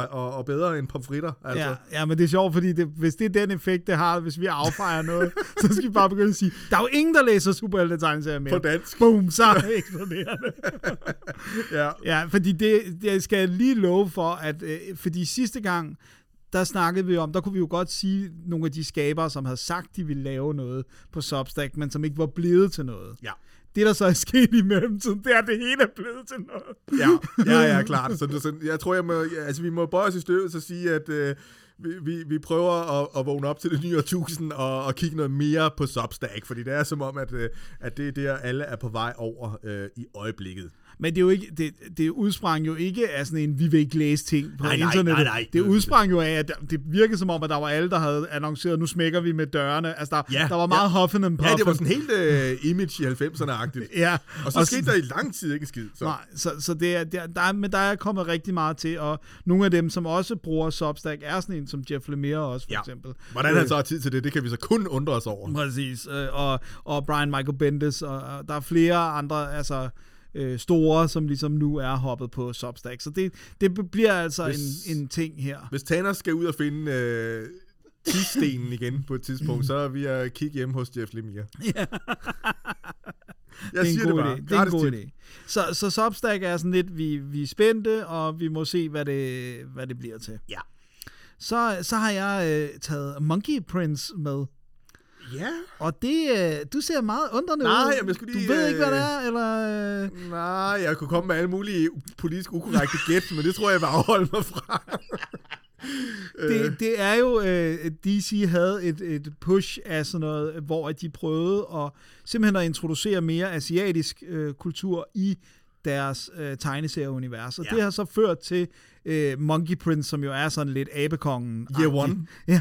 og bedre end pomfritter. Altså. Ja, men det er sjovt, fordi hvis det er den effekt, det har, hvis vi affejer noget, så skal vi bare begynde at sige, der er jo ingen, der læser superhelte-tegneserier mere. På dansk. Boom, så er det eksploderende. Ja, fordi det skal jeg lige love for, at fordi sidste gang, der snakkede vi om, der kunne vi jo godt sige nogle af de skabere, som havde sagt, de ville lave noget på Substack, men som ikke var blevet til noget. Ja. Det, der så er sket i mellemtiden, det er, det hele er blevet til noget. Ja, klart. Så jeg tror, vi må bøje os i støvet og sige, at vi prøver at vågne op til det nye årtusind og kigge noget mere på Substack, fordi det er som om, at det er der, alle er på vej over i øjeblikket. Men det er jo ikke, det udsprang jo ikke af sådan en, vi vil ikke læse ting på internettet. Nej. Det udsprang jo af, at det virkede som om, at der var alle, der havde annonceret, nu smækker vi med dørene. Altså, der var meget huffen and puffen. Ja, det var sådan helt Image i 90'erne-agtigt. Ja. Og så skete der i lang tid ikke skid. Så. Nej, så det er, men der er kommet rigtig meget til, og nogle af dem, som også bruger Substack, er sådan en, som Jeff Lemire også, for eksempel. Hvordan han så har tid til det, det kan vi så kun undre os over. Præcis. Og Brian Michael Bendis, og der er flere andre, altså... store, som ligesom nu er hoppet på Substack. Så det bliver altså en ting her. Hvis Thanos skal ud og finde tidsstenen igen på et tidspunkt, så er vi at kigge hjemme hos Jeff Lemire. Jeg siger det bare. Det er en god idé. Så Substack er sådan lidt, vi er spændte, og vi må se, hvad det bliver til. Ja. Så har jeg taget Monkey Prince med. Ja. Og du ser meget undrende ud. Nej, jeg skulle lige... Du ved ikke, hvad det er, eller... Nej, jeg kunne komme med alle mulige politisk ukorrekte gæt, men det tror jeg, jeg vil afholde mig fra. Det er jo, DC havde et push af sådan noget, hvor de prøvede at simpelthen at introducere mere asiatisk kultur i deres tegneserieunivers. Og det har så ført til Monkey Prince, som jo er sådan lidt abekongen. Year One. Ja.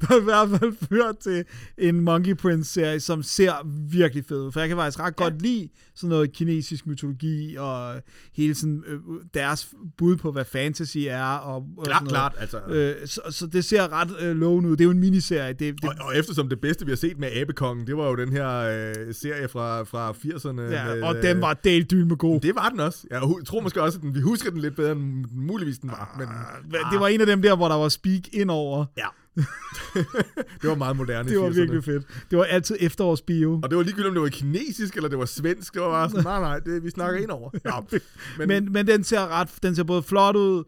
Der har i hvert fald ført til en Monkey Prince-serie, som ser virkelig fed ud. For jeg kan faktisk ret godt lide sådan noget kinesisk mytologi, og hele sådan deres bud på, hvad fantasy er. Og klart. Altså. Så det ser ret lovende ud. Det er jo en miniserie. Og eftersom det bedste, vi har set med Abekongen, det var jo den her serie fra 80'erne. Ja, og den var delt med god. Det var den også. Jeg tror måske også, at vi husker den lidt bedre, end muligvis den var. Men det var en af dem der, hvor der var speak indover. Ja. Det var meget moderne. Det var virkelig fedt. Det var altid efterårsbio. Og det var ligegyldigt, om det var kinesisk, eller det var svensk. Det var bare sådan, nej, det, vi snakker ind over. Ja. Men den ser både flot ud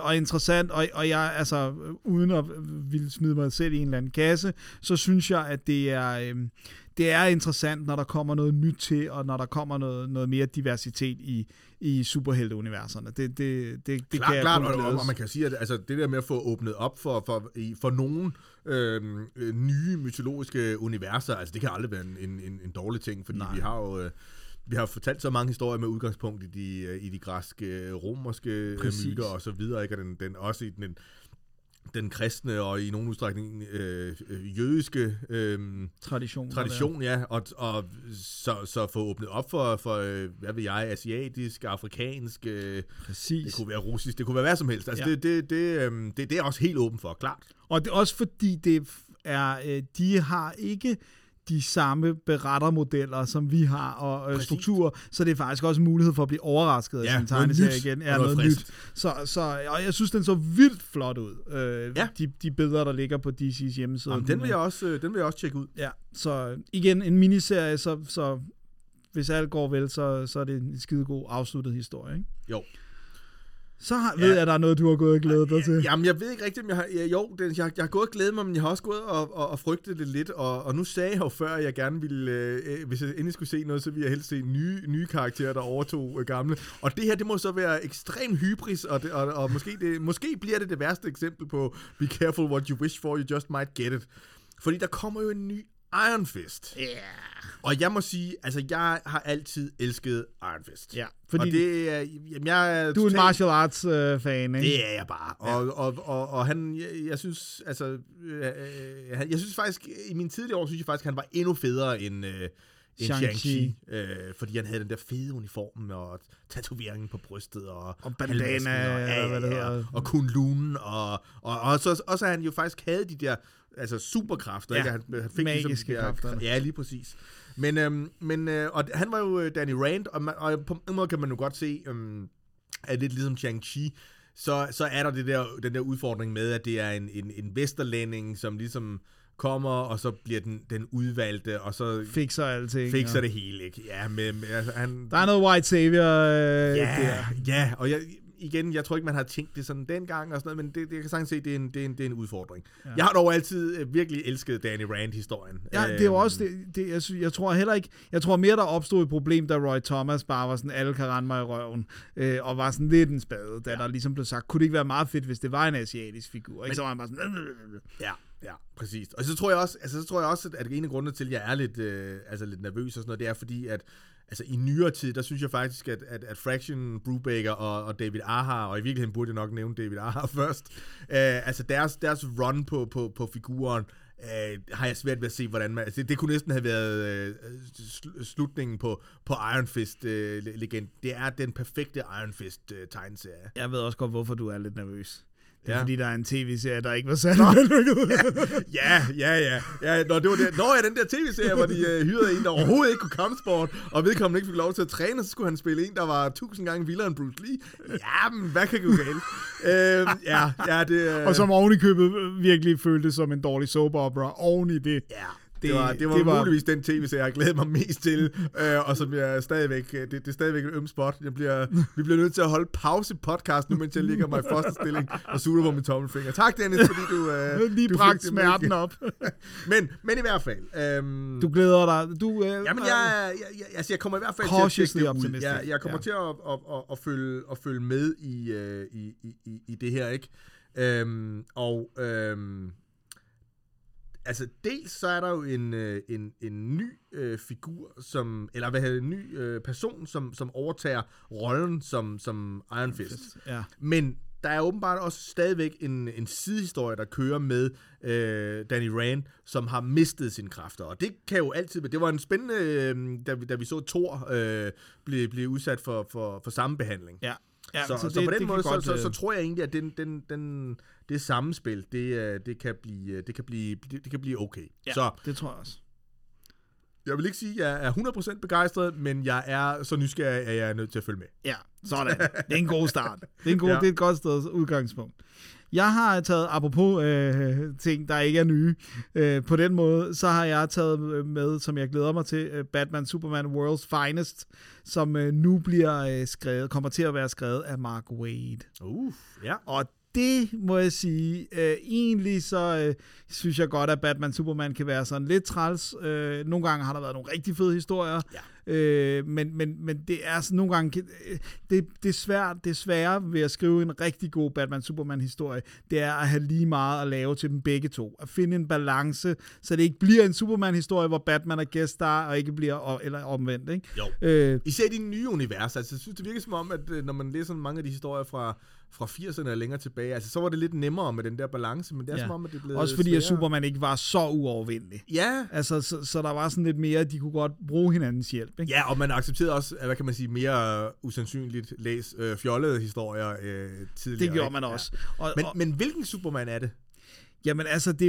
og interessant, og jeg, altså, uden at ville smide mig selv i en eller anden kasse, så synes jeg, at det er interessant, når der kommer noget nyt til, og når der kommer noget mere diversitet i superhelteuniverserne. Det klart, kan jeg kun glædes. Og man kan sige, at altså, det der med at få åbnet op for nogen nye mytologiske universer, altså det kan aldrig være en dårlig ting, fordi vi har jo... Vi har fortalt så mange historier med udgangspunkt i de græske, romerske myter og så videre, ikke? Og den også i den kristne og i nogen udstrækning jødiske tradition, ja, og så få åbnet op for hvad ved jeg, asiatisk, afrikansk, det kunne være russisk, det kunne være hvad som helst. Altså det er også helt åben for, klart. Og det er også fordi de har ikke de samme berettermodeller, som vi har, og strukturer, så det er faktisk også en mulighed for at blive overrasket af sin tegneserie igen. Ja, noget nyt. Og jeg synes, den så vildt flot ud. De billeder, der ligger på DC's hjemmeside. Jamen, den vil jeg også tjekke ud. Ja, så igen, en miniserie, så hvis alt går vel, så er det en skidegod afsluttet historie, ikke? Jo. Så ved jeg, der er noget, du har gået og glædet dig til. Jamen, jeg ved ikke rigtigt, om jeg har gået og glædet mig, men jeg har også gået og frygtet det lidt, og nu sagde jeg jo før, at jeg gerne ville, hvis jeg endelig skulle se noget, så ville jeg helst se nye karakterer, der overtog gamle. Og det her, det må så være ekstrem hybris, og måske bliver det værste eksempel på be careful what you wish for, you just might get it. Fordi der kommer jo en ny Iron Fist. Ja. Yeah. Og jeg må sige, altså jeg har altid elsket Iron Fist. Ja. Yeah. Fordi og det er, jeg du er en martial arts fan, ikke? Det er jeg bare. Ja. Og han, jeg synes, altså, jeg synes faktisk i mine tidlige år synes jeg faktisk han var endnu federe end Shang-Chi. Fordi han havde den der fede uniform og tatoveringen på brystet og bandana og kunlun og så også han jo faktisk havde de der altså superkræfter, ikke? Han fik magiske kræfter. Ja, lige præcis. Men og han var jo Danny Rand, og på en måde kan man jo godt se, at lidt ligesom Shang-Chi, så er der den der udfordring med, at det er en vesterlænding, som ligesom kommer, og så bliver den udvalgte, og så fikser alting. Fikser det hele, ikke? Ja, men altså, han... Der er noget white savior der. Ja, og jeg tror ikke, man har tænkt det sådan dengang og sådan noget, men det jeg kan sagtens se, det er en udfordring. Ja. Jeg har dog altid virkelig elsket Danny Rand-historien. Ja, det er jo også jeg tror heller ikke, jeg tror mere, der opstod et problem, da Roy Thomas bare var sådan, alle kan rende mig i røven, og var sådan lidt en spade, da der ligesom blev sagt, kunne det ikke være meget fedt, hvis det var en asiatisk figur? Men, ikke? Så var han bare sådan... Ja, præcis. Og så tror jeg også, at en af grundene til, at jeg er lidt nervøs og sådan noget, det er fordi, at altså i nyere tid, der synes jeg faktisk, at Fraction, Brubaker og David Arhar, og i virkeligheden burde jeg nok nævne David Arhar først, altså deres run på figuren, har jeg svært ved at se, hvordan man... Altså, det kunne næsten have været slutningen på Iron Fist-legend. Det er den perfekte Iron Fist-tegneserie. Jeg ved også godt, hvorfor du er lidt nervøs. Det er fordi, der er en tv-serie, der ikke var særlig vellykket. Ja. Nå, den der tv-serie, hvor de hyrede en, der overhovedet ikke kunne kampsport, og vedkommende ikke fik lov til at træne, så skulle han spille en, der var 1000 gange vildere end Bruce Lee. Jamen, hvad kan gå galt? Og som oven i købet virkelig føltes som en dårlig soap opera oven i det. Ja. Det var muligvis den tv-serie, jeg glæder mig mest til, og som jeg stadigvæk, det er stadigvæk et spot. Vi bliver nødt til at holde pause podcast nu, mens jeg ligger mig i fosterstilling og suger på min tommelfinger. Tak, Dennis, fordi du bragte smerten op. men i hvert fald. Du glæder dig. Jamen, jeg kommer i hvert fald til at tjekke ud. Jeg kommer til at følge med i det her, ikke? Altså dels så er der jo en ny figur, som eller hvad hedder en ny person, som overtager rollen som Iron Fist. Ja. Men der er åbenbart også stadigvæk en sidehistorie, der kører med Danny Rand, som har mistet sine kræfter. Og det kan jo altid... Det var en spændende... Da vi så Thor blive udsat for samme behandling. Ja. Ja, så på den måde, så tror jeg egentlig, at det sammenspil, det kan blive okay. Ja, så det tror jeg også. Jeg vil ikke sige, at jeg er 100% begejstret, men jeg er så nysgerrig, at jeg er nødt til at følge med. Ja, sådan. Det er en god start. Det er et godt sted udgangspunkt. Jeg har taget, apropos ting, der ikke er nye, på den måde, så har jeg taget med, som jeg glæder mig til, Batman Superman World's Finest, som nu bliver skrevet, kommer til at være skrevet af Mark Waid. Ja. Og det må jeg sige, egentlig så synes jeg godt, at Batman Superman kan være sådan lidt træls. Nogle gange har der været nogle rigtig fede historier, ja. men det er sådan nogle gange, det er svært ved at skrive en rigtig god Batman Superman historie, det er at have lige meget at lave til dem begge to. At finde en balance, så det ikke bliver en Superman historie, hvor Batman er gæststar og ikke bliver eller omvendt. Ikke? Jo. Især i de nye universer, altså jeg synes det virker som om, at når man læser mange af de historier fra 80'erne og længere tilbage. Altså, så var det lidt nemmere med den der balance, men det er som om, at det blev også fordi, sværere. At Superman ikke var så uovervindelig. Ja. Altså, så der var sådan lidt mere, de kunne godt bruge hinandens hjælp. Ikke? Ja, og man accepterede også, hvad kan man sige, mere usandsynligt fjollede historier tidligere. Det gjorde man også. Ja. Men hvilken Superman er det? Jamen altså, det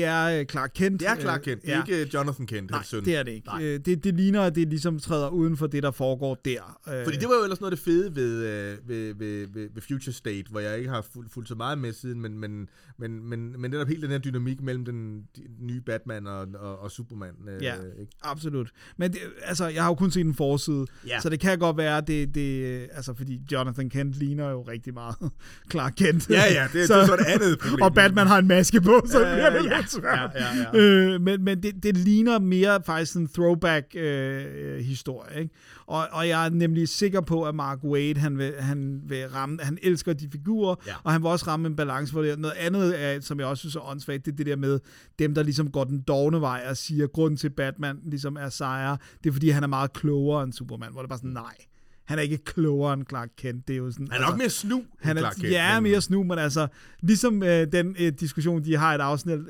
er Clark Kent. Det er Clark Kent, det er ikke Jonathan Kent. Nej, søn. Det er det ikke. Det ligner, at det ligesom træder uden for det, der foregår der. Fordi det var jo ellers noget af det fede ved Future State, hvor jeg ikke har fulgt så meget med siden, men netop hele den her dynamik mellem den nye Batman og Superman. Ja, ikke? Absolut. Men det, altså, jeg har jo kun set den forside, så det kan godt være, altså, fordi Jonathan Kent ligner jo rigtig meget Clark Kent. Ja, ja, det er så et andet problem. Og man har en maske på, så bliver det lidt svært. Men det ligner mere faktisk en throwback-historie. Og jeg er nemlig sikker på, at Mark Waid, han vil ramme, han elsker de figurer, og han vil også ramme en balance for det. Noget andet, som jeg også synes er åndssvagt, det er det der med dem, der ligesom går den dovne vej og siger, grunden til Batman ligesom er sejre, det er fordi, han er meget klogere end Superman, hvor det bare sådan, nej. Han er ikke klogere end Clark Kent. Det er jo sådan, han er nok mere snu end Clark Kent. Ja, mere snu, men altså, ligesom den diskussion, de har i et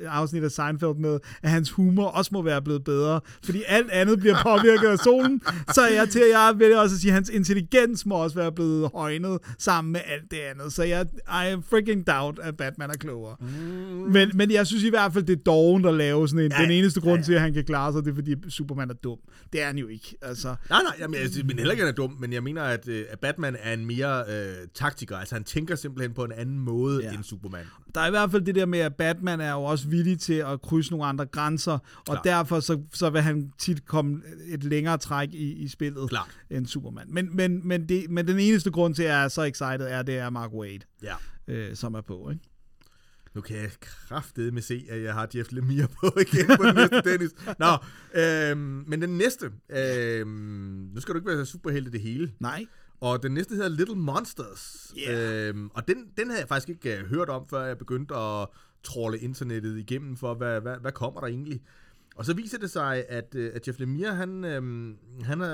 afsnit af Seinfeld med, at hans humor også må være blevet bedre, fordi alt andet bliver påvirket af solen, så jeg vil også sige, at hans intelligens må også være blevet højnet sammen med alt det andet. Så I am freaking doubt, at Batman er klogere. Men jeg synes i hvert fald, det er doven, der laver sådan en. Ja, den eneste grund til, at han kan klare sig, det er, fordi Superman er dum. Det er han jo ikke. Altså. Nej, men heller ikke, han er dum, men jeg mener, at Batman er en mere taktiker. Altså, han tænker simpelthen på en anden måde end Superman. Der er i hvert fald det der med, at Batman er jo også villig til at krydse nogle andre grænser, og derfor så vil han tit komme et længere træk i spillet end Superman. Men den eneste grund til, at jeg er så excited, det er Mark Waid, som er på, ikke? Nu kan jeg kraftedeme se, at jeg har Jeff Lemire på igen på den næste, Dennis. Nå, men den næste... nu skal du ikke være superhelte det hele. Nej. Og den næste hedder Little Monsters. Yeah. Og den havde jeg faktisk ikke hørt om, før jeg begyndte at trawle internettet igennem for, hvad kommer der egentlig. Og så viser det sig, at Jeff Lemire, han har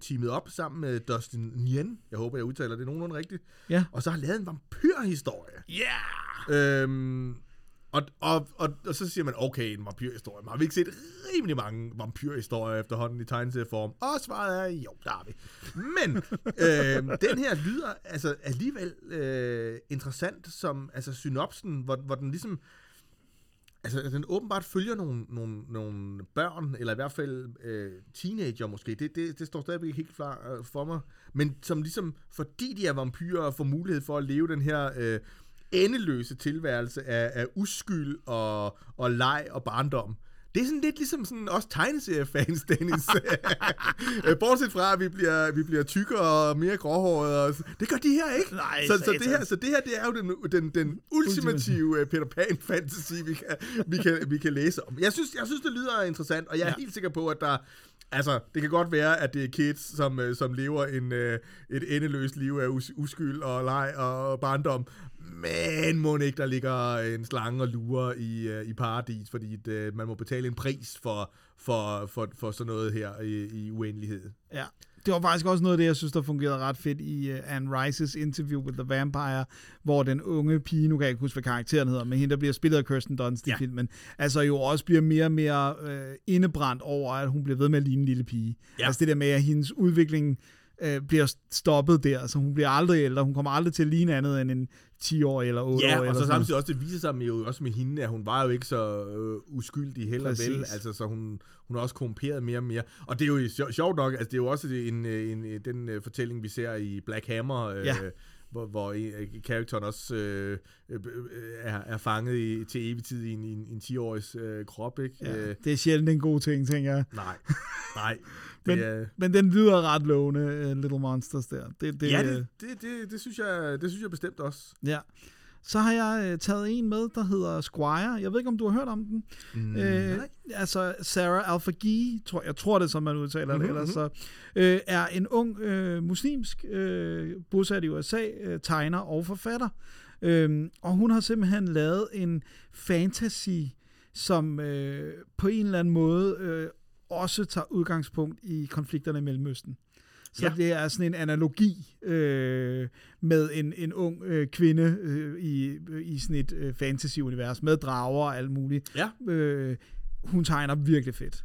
teamet op sammen med Dustin Nguyen. Jeg håber, jeg udtaler det nogenlunde rigtigt. Yeah. Og så har lavet en vampyrhistorie. Ja! Yeah! Og så siger man, okay, en vampyrhistorie. Har vi ikke set rimelig mange vampyrhistorier efterhånden i tegneserieform? Og svaret er, jo, der har vi. Men den her lyder altså alligevel interessant som altså synopsen, hvor den ligesom... Altså, den åbenbart følger nogle børn, eller i hvert fald teenager måske. Det står stadigvæk helt klar for mig. Men som ligesom, fordi de er vampyrer, får mulighed for at leve den her... endeløse tilværelse af uskyld og leg og barndom. Det er sådan lidt ligesom sådan også tegneseriefans, Dennis. Bortset fra, at vi bliver tykkere og mere gråhårede. Og det gør de her ikke. Nej, så det her det er jo den ultimative Peter Pan fantasy, vi kan læse om. Jeg synes, det lyder interessant, og jeg er helt sikker på, at der... Altså, det kan godt være, at det er kids, som lever et endeløst liv af uskyld og leg og barndom. Men må ikke, der ligger en slange og lurer i paradis, fordi man må betale en pris for sådan noget her i uendelighed. Ja, det var faktisk også noget af det, jeg synes, der fungerede ret fedt i Anne Rice's Interview with the Vampire, hvor den unge pige, nu kan jeg ikke huske, hvad karakteren hedder, men hende, der bliver spillet af Kirsten Dunst i filmen, altså jo også bliver mere og mere indebrændt over, at hun bliver ved med at ligne en lille pige. Ja. Altså det der med, at hendes udvikling bliver stoppet der, så hun bliver aldrig ældre, hun kommer aldrig til at ligne andet end en 10-årig eller 8-årig. Ja, og så samtidig også, det viser sig jo også med hende, at hun var jo ikke så uskyldig heller. Præcis. Vel, altså så hun er også korrumperet mere og mere, og det er jo sjovt nok, altså det er jo også den fortælling, vi ser i Black Hammer, hvor karakteren også er fanget til evig tid i en 10-årigs krop, ikke? Ja, det er sjældent en god ting, tænker jeg. Nej. Men den lyder ret lovende, Little Monsters der. Det synes jeg bestemt også. Ja. Så har jeg taget en med, der hedder Squire. Jeg ved ikke, om du har hørt om den. Altså Sarah Al-Faqih, jeg tror det, som man udtaler det. Eller så er en ung muslimsk bosat i USA, tegner og forfatter. Og hun har simpelthen lavet en fantasy, som på en eller anden måde også tager udgangspunkt i konflikterne i Mellemøsten. Så det er sådan en analogi med en ung kvinde i sådan et fantasy-univers med drager og alt muligt. Ja. Hun tegner virkelig fedt.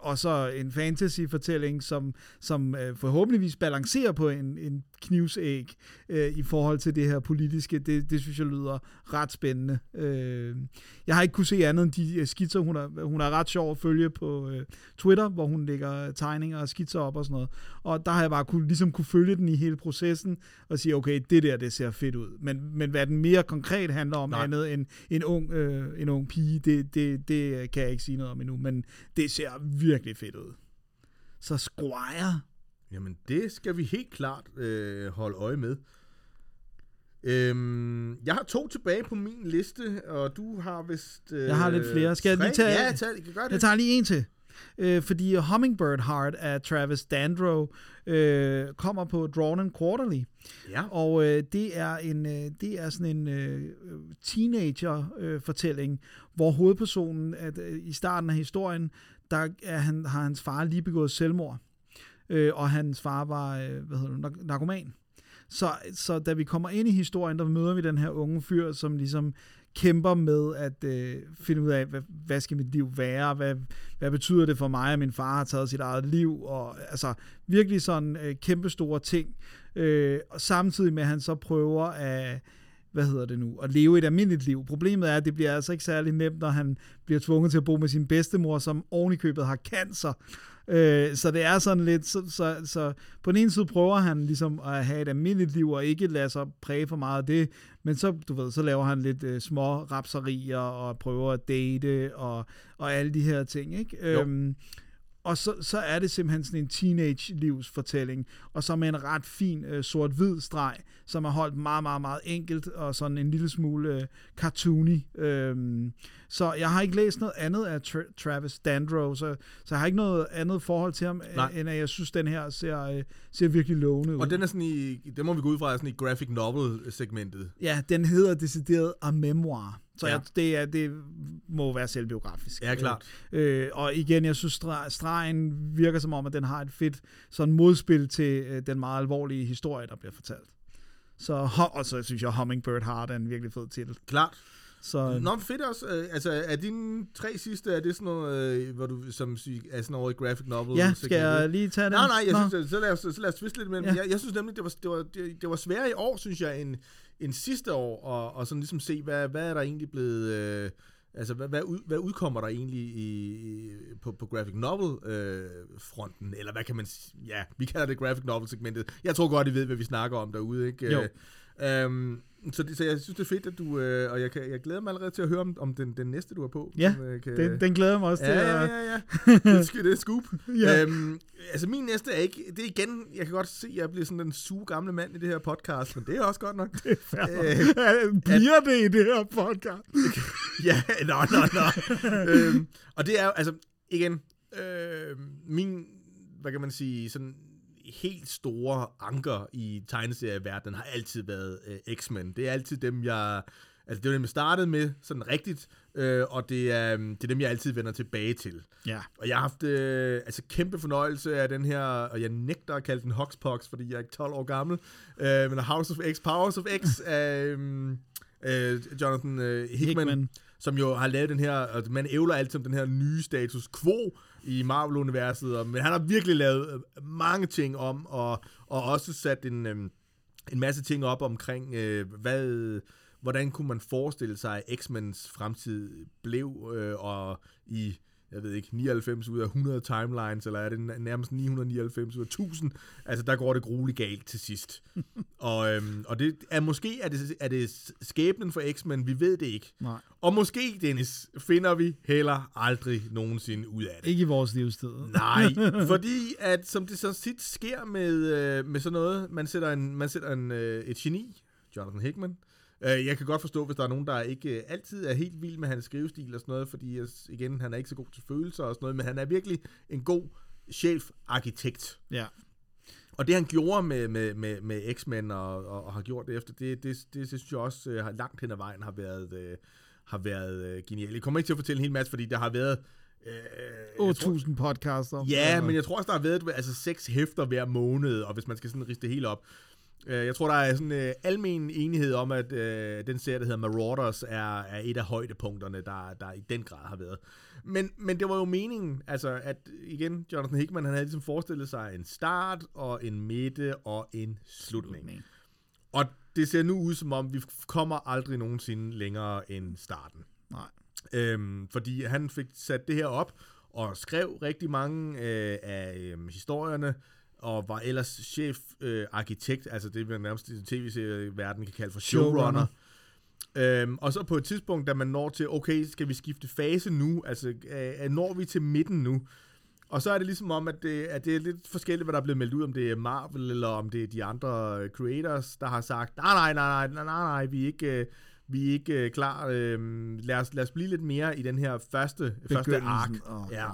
Og så en fantasy-fortælling, som forhåbentligvis balancerer på en knivsæg i forhold til det her politiske. Det synes jeg lyder ret spændende. Jeg har ikke kunnet se andet end de skitser. Hun er ret sjov at følge på Twitter, hvor hun lægger tegninger og skitser op og sådan noget. Og der har jeg bare kunne følge den i hele processen og sige, okay, det ser fedt ud. Men hvad den mere konkret handler om, andet end en ung pige, det kan jeg ikke sige noget om endnu. Men det ser virkelig fedt ud. Så Squire... Jamen, det skal vi helt klart holde øje med. Jeg har 2 tilbage på min liste, og du har vist... jeg har lidt flere. Skal jeg lige tage... Ja, gør det. Jeg tager lige en til. Fordi Hummingbird Heart af Travis Dandrow kommer på Drawn & Quarterly. Ja. Og det er sådan en teenager-fortælling, hvor hovedpersonen i starten af historien, der har hans far lige begået selvmord. Og hans far var narkoman. Så da vi kommer ind i historien, der møder vi den her unge fyr, som ligesom kæmper med at finde ud af, hvad skal mit liv være, hvad betyder det for mig, at min far har taget sit eget liv, og altså virkelig sådan kæmpestore ting. Og samtidig med, at han så prøver at at leve et almindeligt liv. Problemet er, at det bliver altså ikke særlig nemt, når han bliver tvunget til at bo med sin bedstemor, som oven i købet har cancer. Så det er sådan lidt, så på den ene side prøver han ligesom at have et almindeligt liv, og ikke lade sig præge for meget af det, men så, så laver han lidt små rapserier, og prøver at date, og alle de her ting, ikke? Og så er det simpelthen sådan en teenage-livsfortælling, og så med en ret fin sort-hvid streg, som er holdt meget, meget, meget enkelt, og sådan en lille smule cartoony. Så jeg har ikke læst noget andet af Travis Dandrow, så jeg har ikke noget andet forhold til ham, end at jeg synes, den her ser virkelig lovende ud. Og den er sådan den må vi gå ud fra, er sådan i graphic novel-segmentet. Ja, den hedder decideret A Memoir. Så det må være selvbiografisk. Ja, klart. Og igen, jeg synes, stregen virker som om, at den har et fedt sådan modspil til den meget alvorlige historie, der bliver fortalt. Og så synes jeg, Hummingbird Heart er en virkelig fed titel. Klart. Så, nå, fedt også. Altså, er dine 3 sidste, er det sådan noget, hvor du som siger, er sådan over i graphic novel? Ja, skal jeg lige tage den? Nej, jeg synes, så lad os twiste lidt med dem. Jeg synes nemlig, det var sværere i år, synes jeg, end sidste år, og sådan ligesom se, hvad er der egentlig blevet... hvad udkommer der egentlig på graphic novel-fronten? Eller hvad kan man sige? Ja, vi kalder det graphic novel-segmentet. Jeg tror godt, I ved, hvad vi snakker om derude, ikke? Så jeg synes, det er fedt, at du... og jeg glæder mig allerede til at høre om den næste, du har på. Ja, den glæder mig også til. Ja. Det er scoop. Ja. Altså, min næste er ikke... Det er igen... Jeg kan godt se, at jeg bliver sådan den suge gamle mand i det her podcast, men det er også godt nok. Det er bliver det i det her podcast? Ja, nej. Og det er jo... Altså, igen... min... Hvad kan man sige... sådan helt store anker i tegneserieverdenen har altid været X-Men. Det er altid dem, det er dem, jeg startede med, sådan rigtigt, og det er dem, jeg altid vender tilbage til. Ja. Og jeg har haft kæmpe fornøjelse af den her, og jeg nægter at kalde den Hoxpox, fordi jeg er 12 år gammel, men House of X, Powers of X af Jonathan Hickman, som jo har lavet den her, og man ævler altid om den her nye status quo i Marvel-universet, men han har virkelig lavet mange ting om, og også sat en masse ting op omkring, hvordan kunne man forestille sig, at X-Mens fremtid blev, og i, jeg ved ikke, 99 ud af 100 timelines, eller er det nærmest 999 ud af 1000, altså der går det grueligt galt til sidst. Og det er måske, er det skæbnen for X-Men, vi ved det ikke. Nej. Og måske, Dennis, finder vi heller aldrig nogensinde ud af det. Ikke i vores livstid. Nej, fordi at, som det så tit sker med sådan noget, man sætter et geni, Jonathan Hickman. Jeg kan godt forstå, hvis der er nogen, der ikke altid er helt vild med hans skrivestil og sådan noget, fordi igen, han er ikke så god til følelser og sådan noget, men han er virkelig en god chef-arkitekt. Ja. Og det, han gjorde med X-Men og har gjort det efter, det synes jeg også langt hen ad vejen har været genialt. Jeg kommer ikke til at fortælle en hel masse, fordi der har været 8.000 podcaster. Ja, men jeg tror også, der har været 6 hæfter hver måned, og hvis man skal sådan riste det hele op. Jeg tror, der er sådan almen enighed om, at den serie, der hedder Marauders, er et af højdepunkterne, der i den grad har været. Men det var jo meningen, altså at igen, Jonathan Hickman, han havde ligesom forestillet sig en start, og en midte, og en slutning. Og det ser nu ud, som om vi kommer aldrig nogensinde længere end starten. Nej. Fordi han fik sat det her op, og skrev rigtig mange af historierne, og var ellers chef-arkitekt, altså det, man nærmest i tv-serieverden kan kalde for showrunner. Og så på et tidspunkt, da man når til, okay, skal vi skifte fase nu? Altså, når vi til midten nu? Og så er det ligesom om, at det er lidt forskelligt, hvad der er blevet meldt ud, om det er Marvel, eller om det er de andre creators, der har sagt, nej, vi er ikke klar. Lad os blive lidt mere i den her første ark. Ja.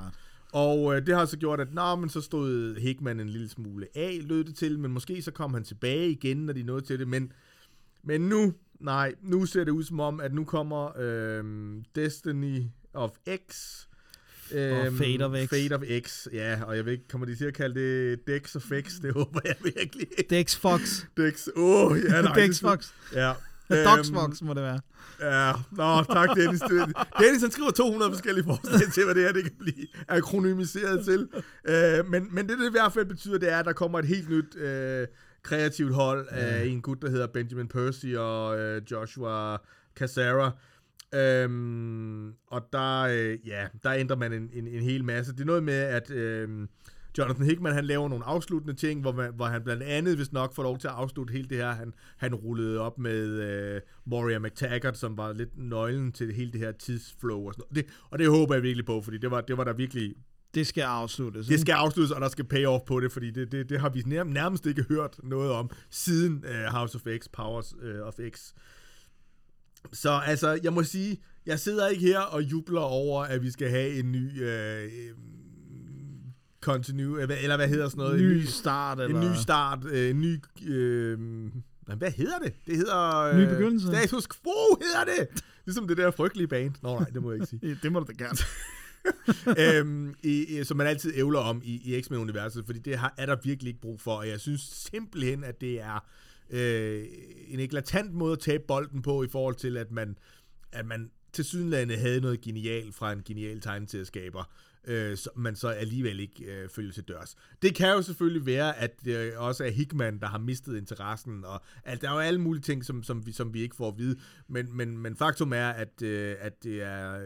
Og det har så gjort, at men så stod Hickman en lille smule af, lød det til, men måske så kom han tilbage igen, når de nåede til det, men nu ser det ud som om, at nu kommer Destiny of X. Og Fate of X, ja, og jeg ved ikke, kommer de til at kalde det Dex of X, det håber jeg virkelig ikke. Dex Fox. Dex Fox. Ja. Dogsbox må det være. Ja, tak Dennis. Dennis, han skriver 200 forskellige forslag til, hvad det her det kan blive akronymiseret til. Men det i hvert fald betyder, det er, at der kommer et helt nyt kreativt hold af en gut, der hedder Benjamin Percy og Joshua Cassara. Og der ændrer man en hel masse. Det er noget med, at Jonathan Hickman, han laver nogle afsluttende ting, hvor han blandt andet, hvis nok, får lov til at afslutte hele det her. Han rullede op med Moria McTaggart, som var lidt nøglen til hele det her tidsflow og sådan noget. Og det håber jeg virkelig på, fordi det var der virkelig... Det skal afsluttes. Det skal afsluttes, og der skal payoff på det, fordi det har vi nærmest ikke hørt noget om siden House of X, Powers of X. Så altså, jeg må sige, jeg sidder ikke her og jubler over, at vi skal have en ny... eller hvad hedder sådan noget? Hvad hedder det? Det hedder... ny begyndelse. Status quo hedder det! Ligesom det der frygtelige band. Nå nej, det må jeg ikke sige. Det må du da gerne. Som man altid ævler om i X-Men-universet, fordi det er der virkelig ikke brug for, og jeg synes simpelthen, at det er en eklatant måde at tabe bolden på, i forhold til, at man tilsyneladende havde noget genialt fra en genial tegneserieskaber, man så alligevel ikke følger til dørs. Det kan jo selvfølgelig være, at det også er Hickman, der har mistet interessen, og der er jo alle mulige ting, som vi ikke får at vide, men faktum er, at det er,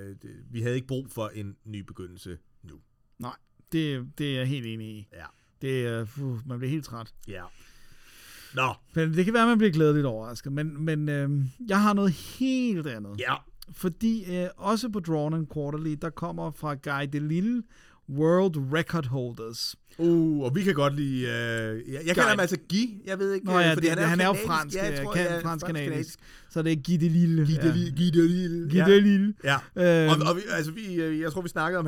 vi havde ikke brug for en ny begyndelse nu. Nej, det er jeg helt enig i. Ja. Man bliver helt træt. Ja. Nå. Men det kan være, at man bliver glædeligt overrasket. Men jeg har noget helt andet. Ja. Fordi også på Drawn & Quarterly, der kommer fra Guy Delisle, World Record Holders. Og vi kan godt lide... jeg kalder ham altså Guy, jeg ved ikke... Ja, fordi han er jo fransk, fransk-kanadisk. Så det er Guy Delisle. Guy Delisle. Ja. Og vi, altså, jeg tror, vi snakkede om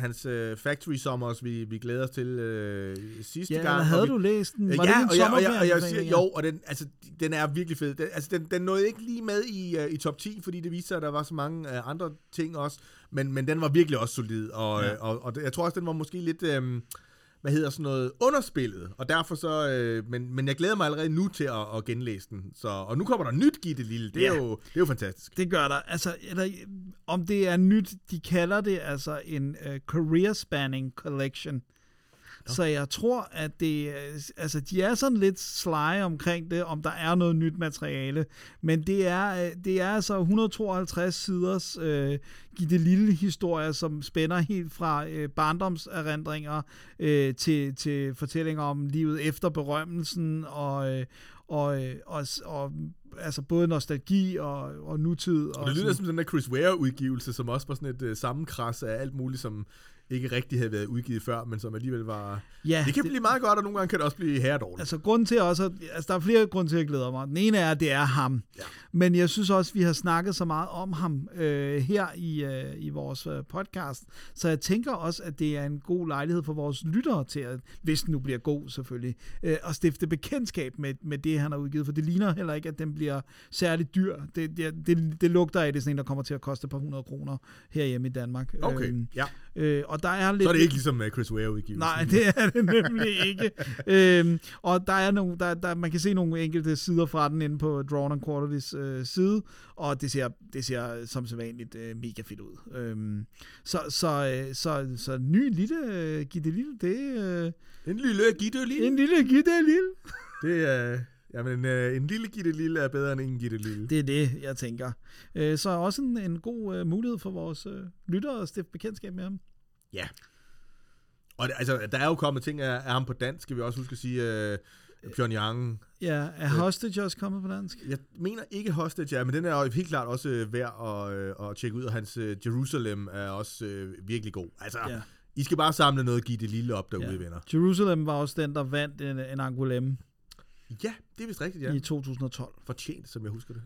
hans Factory Summers, vi glæder os til sidste gang. Ja, havde du læst den? Var det en sommerplan? Jo, og den er virkelig fed. Den nåede ikke lige med i top 10, fordi det viste sig, at der var så mange andre ting også. Men den var virkelig også solid, og jeg tror også, den var måske lidt... underspillet, og derfor så, men jeg glæder mig allerede nu til at genlæse den, så, og nu kommer der nyt Gitte Lille, det er jo fantastisk. Det gør der, altså, eller, om det er nyt, de kalder det altså en career spanning collection, så jeg tror, at det, altså, de er sådan lidt sly omkring det, om der er noget nyt materiale, men det er altså 152 siders Gitte Lille historie, som spænder helt fra barndomserindringer til fortællinger om livet efter berømmelsen og altså både nostalgi og nutid. Og det lyder som den der Chris Ware-udgivelse, som også var sådan et sammenkras af alt muligt, som ikke rigtig havde været udgivet før, men som alligevel var... Ja, det kan blive meget godt, og nogle gange kan det også blive herredårligt. Altså, grunden til også... Altså, der er flere grunde til, at jeg glæder mig. Den ene er, at det er ham. Ja. Men jeg synes også, vi har snakket så meget om ham her i vores podcast, så jeg tænker også, at det er en god lejlighed for vores lyttere til, at, hvis den nu bliver god selvfølgelig, at stifte bekendtskab med det, han har udgivet, for det ligner heller ikke, at den bliver særligt dyr. Det lugter af, det er sådan en, der kommer til at koste et par 100 kroner herhjemme i Danmark. Okay, ja. Og der er lidt... Så er det ikke ligesom Chris Ware-udgivelsen. Nej, det er det nemlig ikke. Og der er nogle, man kan se nogle enkelte sider fra den inde på Drawn & Quarterly's side, og det ser som sædvanligt mega fedt ud. Så ny lille Gitte Lille, En lille Gitte Lille. Det er... Jamen, en lille Gitte Lille er bedre end ingen Gitte Lille. Det er det, jeg tænker. Så også en god mulighed for vores lyttere at stifte bekendtskab med ham. Ja. Og altså, der er jo kommet ting af ham på dansk, skal vi også huske at sige. Pyongyang. Ja, er Hostage også kommet på dansk? Jeg mener ikke Hostage, men den er jo helt klart også værd at tjekke ud, og hans Jerusalem er også virkelig god. Altså... Ja. I skal bare samle noget og give det lille op derude, venner. Jerusalem var også den, der vandt en Angoulême. Ja, det er vist rigtigt, ja. I 2012. Fortjent, som jeg husker det.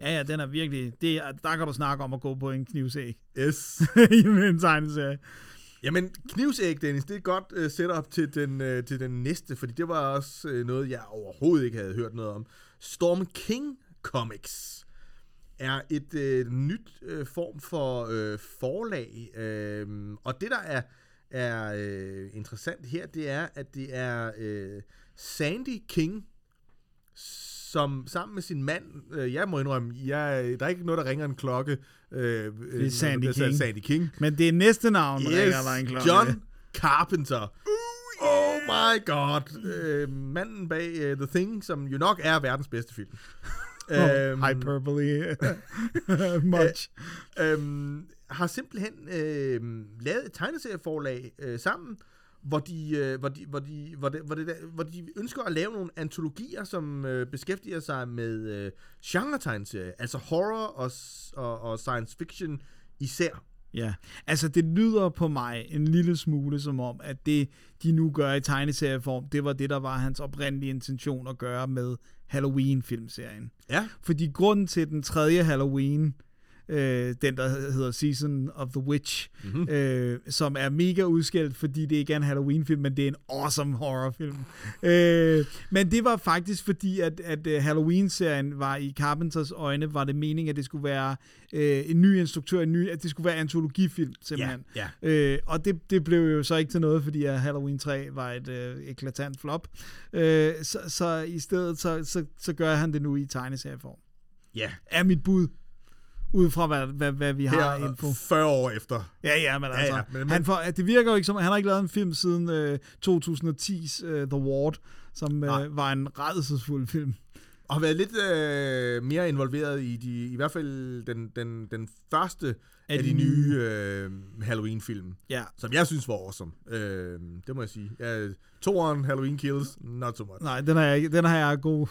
Ja, den er virkelig... Der kan du snakke om at gå på en knivsæg. Yes. I en tegneserie. Jamen, knivsæg, Dennis, det er et godt setup til den næste, fordi det var også noget, jeg overhovedet ikke havde hørt noget om. Storm King Comics er et nyt form for forlag, og det, der er interessant her, det er, at det er Sandy King, som sammen med sin mand, jeg må indrømme, der er ikke noget, der ringer en klokke. Det er Sandy King. Men det er næste navn, der ringer der en klokke. John Carpenter. Oh my god. Manden bag The Thing, som jo nok er verdens bedste film. Hyperbole much. Har simpelthen lavet et tegneserieforlag sammen, hvor de ønsker at lave nogle antologier, som beskæftiger sig med genre-tegneserier, altså horror og science fiction især. Ja, altså det lyder på mig en lille smule som om, at det, de nu gør i tegneserieform, det var det, der var hans oprindelige intention at gøre med Halloween-filmserien. Ja. Fordi grunden til den tredje Halloween, den der hedder Season of the Witch, som er mega udskilt, fordi det ikke er en Halloween-film, men det er en awesome horror-film. Men det var faktisk fordi, at Halloween-serien var i Carpenters øjne, var det meningen, at det skulle være en ny instruktør, at det skulle være antologifilm, simpelthen. Yeah. Og det blev jo så ikke til noget, fordi Halloween 3 var et eklatant flop. Så i stedet, så gør han det nu i tegneserieform. Ja. Yeah. Er mit bud. Ud fra, hvad vi har info. 40 år efter. Ja, men altså. Men det virker jo ikke som, han har ikke lavet en film siden 2010's The Ward, som var en rædselsfuld film. Og har været lidt mere involveret i de, i hvert fald den første af de nye Halloween-film, ja, som jeg synes var awesome. Det må jeg sige. Toeren Halloween Kills, not so much. Nej, den har jeg god.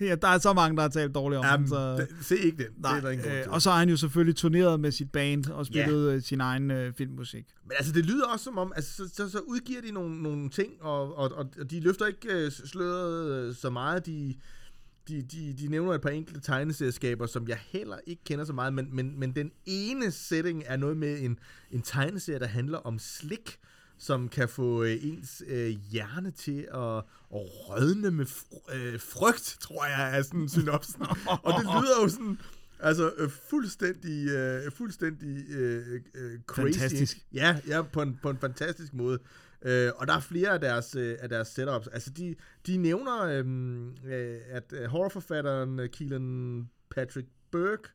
Ja, der er så mange, der har talt dårligt om den. Så... Se ikke den. Nej, det er der ingen grund til. Og så har han jo selvfølgelig turneret med sit band og spillet sin egen filmmusik. Men altså, det lyder også som om, altså, så udgiver de nogle ting, og de løfter ikke sløret så meget. De nævner et par enkelte tegneserieskaber, som jeg heller ikke kender så meget, men den ene setting er noget med en tegneserie, der handler om slik, som kan få ens hjerne til at rødne med frygt, tror jeg, er sådan synopsen. Og det lyder jo sådan, altså fuldstændig crazy. Fantastisk. Ja, på en fantastisk måde. Og der er flere af deres setups. Altså, de nævner, at horrorforfatteren Keelan Patrick Burke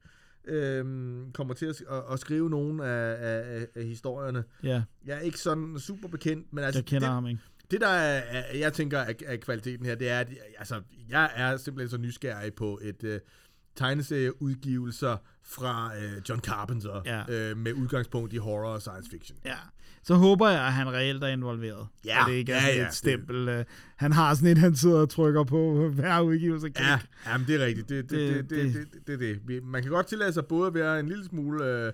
kommer til at skrive nogle af historierne. Yeah. Jeg er ikke sådan super bekendt, men altså... Jeg kender ham, ikke? Det, der er, jeg tænker er kvaliteten her, det er, at altså, jeg er simpelthen så nysgerrig på et... tegneserieudgivelser fra John Carpenter, med udgangspunkt i horror og science fiction. Ja, så håber jeg, at han reelt er involveret. Ja, og det ikke er et stempel. Det. Han har sådan et, han sidder og trykker på hver udgivelse. Ja, jamen, det er rigtigt. Det. Man kan godt tillade sig både at være en lille smule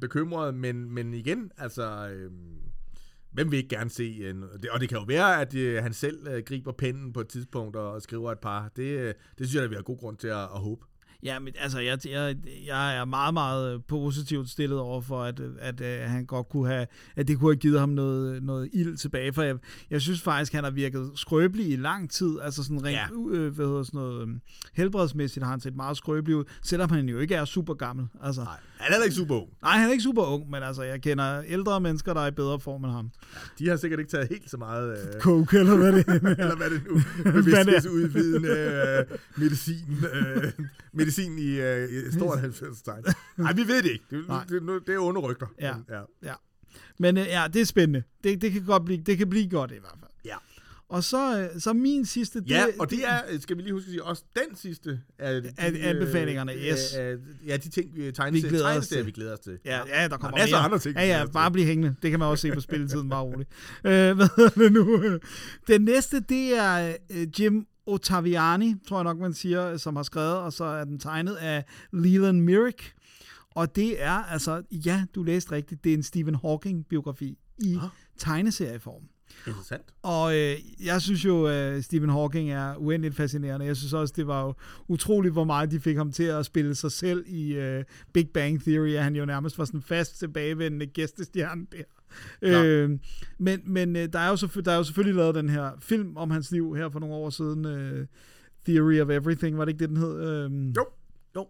bekymret, men igen, altså... Hvem vil ikke gerne se? Og det kan jo være, at han selv griber pennen på et tidspunkt og skriver et par. Det synes jeg, der vil have god grund til at håbe. Ja, men altså, jeg er meget, meget positivt stillet over for, at han godt kunne have, at det kunne have givet ham noget ild tilbage. For jeg synes faktisk, han har virket skrøbelig i lang tid. Altså sådan rent, helbredsmæssigt har han set meget skrøbelig ud, selvom han jo ikke er super gammel. Altså, nej, han er ikke super ung. Nej, han er ikke super ung, men altså, jeg kender ældre mennesker, der er i bedre form end ham. Ja, de har sikkert ikke taget helt så meget... coke, eller hvad det er. Eller hvad det nu bevidsthedsudvidende medicin i stort 90-tegn. Nej, vi ved det ikke. Det er underrygter. Ja. Men ja, det er spændende. Det kan godt blive, det kan blive godt i hvert fald. Ja. Og så min sidste... Det er, skal vi lige huske at sige, også den sidste af anbefalingerne, yes. De ting, vi glæder os til. Ja, der kommer mere. Altså andre ting. Ja, bare blive hængende. Det kan man også se på spilletiden, bare roligt. Hvad hedder det nu? Den næste, det er Jim Ottaviani, tror jeg nok, man siger, som har skrevet, og så er den tegnet af Leland Myrick. Og det er altså, ja, du læste rigtigt, det er en Stephen Hawking-biografi i tegneserieform. Interessant. Og jeg synes jo, Stephen Hawking er uendeligt fascinerende. Jeg synes også, det var jo utroligt, hvor meget de fik ham til at spille sig selv i Big Bang Theory, at han jo nærmest var sådan fast tilbagevendende gæstestjerne der. Men der er jo selvfølgelig lavet den her film om hans liv her for nogle år siden, Theory of Everything, var det ikke det, den hed? Jo.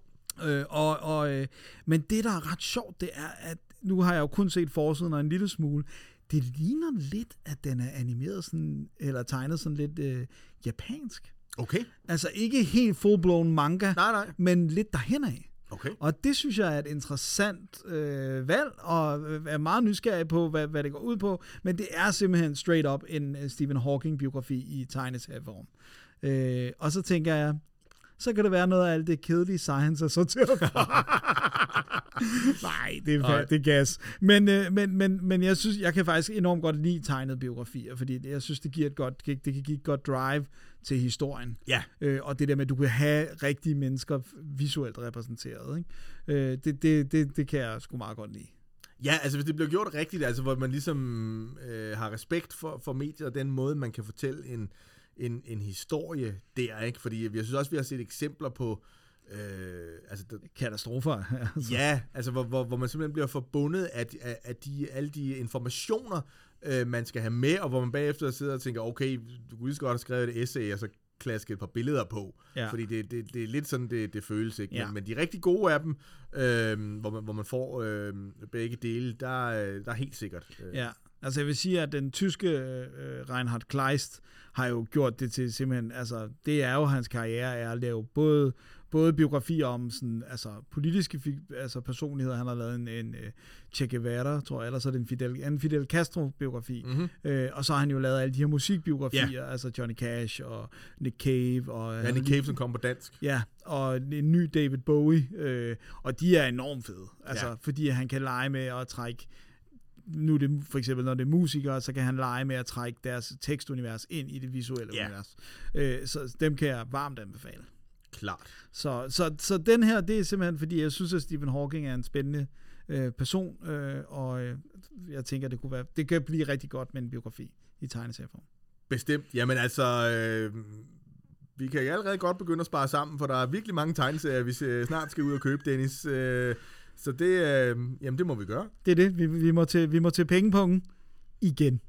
Men det, der er ret sjovt, det er, at nu har jeg jo kun set forsiden og en lille smule. Det ligner lidt, at den er animeret sådan, eller tegnet sådan lidt japansk. Okay. Altså ikke helt full-blown manga, nej. Men lidt derhenad. Okay. Og det synes jeg er et interessant valg, og er meget nysgerrig på, hvad det går ud på. Men det er simpelthen straight up en Stephen Hawking-biografi i tegneserieform. Og så tænker jeg, så kan det være noget af alt det kedelige science er sorteret fra. Nej, det er gas. Men jeg synes, jeg kan faktisk enormt godt lide tegnede biografier, fordi jeg synes, det kan give et godt drive til historien. Ja. Og det der med, at du kan have rigtige mennesker visuelt repræsenteret, ikke? Det kan jeg sgu meget godt lide. Ja, altså hvis det bliver gjort rigtigt, altså hvor man ligesom har respekt for medier og den måde, man kan fortælle en historie der, ikke? Fordi jeg synes også, vi har set eksempler på katastrofer. Altså. Ja, altså hvor man simpelthen bliver forbundet af alle de informationer, man skal have med, og hvor man bagefter sidder og tænker, okay, du kunne lige så godt have skrevet et essay, og så klaske et par billeder på, fordi det er lidt sådan, det føles, ikke? Ja. Men de rigtig gode af dem, hvor man får begge dele, der er helt sikkert. Ja. Altså jeg vil sige, at den tyske Reinhard Kleist har jo gjort det til simpelthen, altså det er jo hans karriere, er at lave både både biografier om sådan, altså, politiske altså, personligheder. Han har lavet en Che Guevara, tror jeg, eller så er det en Fidel Castro-biografi. Mm-hmm. Og så har han jo lavet alle de her musikbiografier, yeah. altså Johnny Cash og Nick Cave. Og, ja, Nick Cave, som kom på dansk. Ja, og en ny David Bowie. Og de er enormt fede, altså, yeah. fordi han kan lege med at trække... Nu er det for eksempel, når det er musikere, så kan han lege med at trække deres tekstunivers ind i det visuelle yeah. univers. Så dem kan jeg varmt anbefale. Klart. Så den her, det er simpelthen, fordi jeg synes, at Stephen Hawking er en spændende person, og jeg tænker, det kan blive rigtig godt med en biografi i tegneserieform. Bestemt. Jamen altså... Vi kan allerede godt begynde at spare sammen, for der er virkelig mange tegneserier, vi snart skal ud og købe, Dennis. Så det, jamen det må vi gøre. Det er det. Vi må til pengepunkten igen.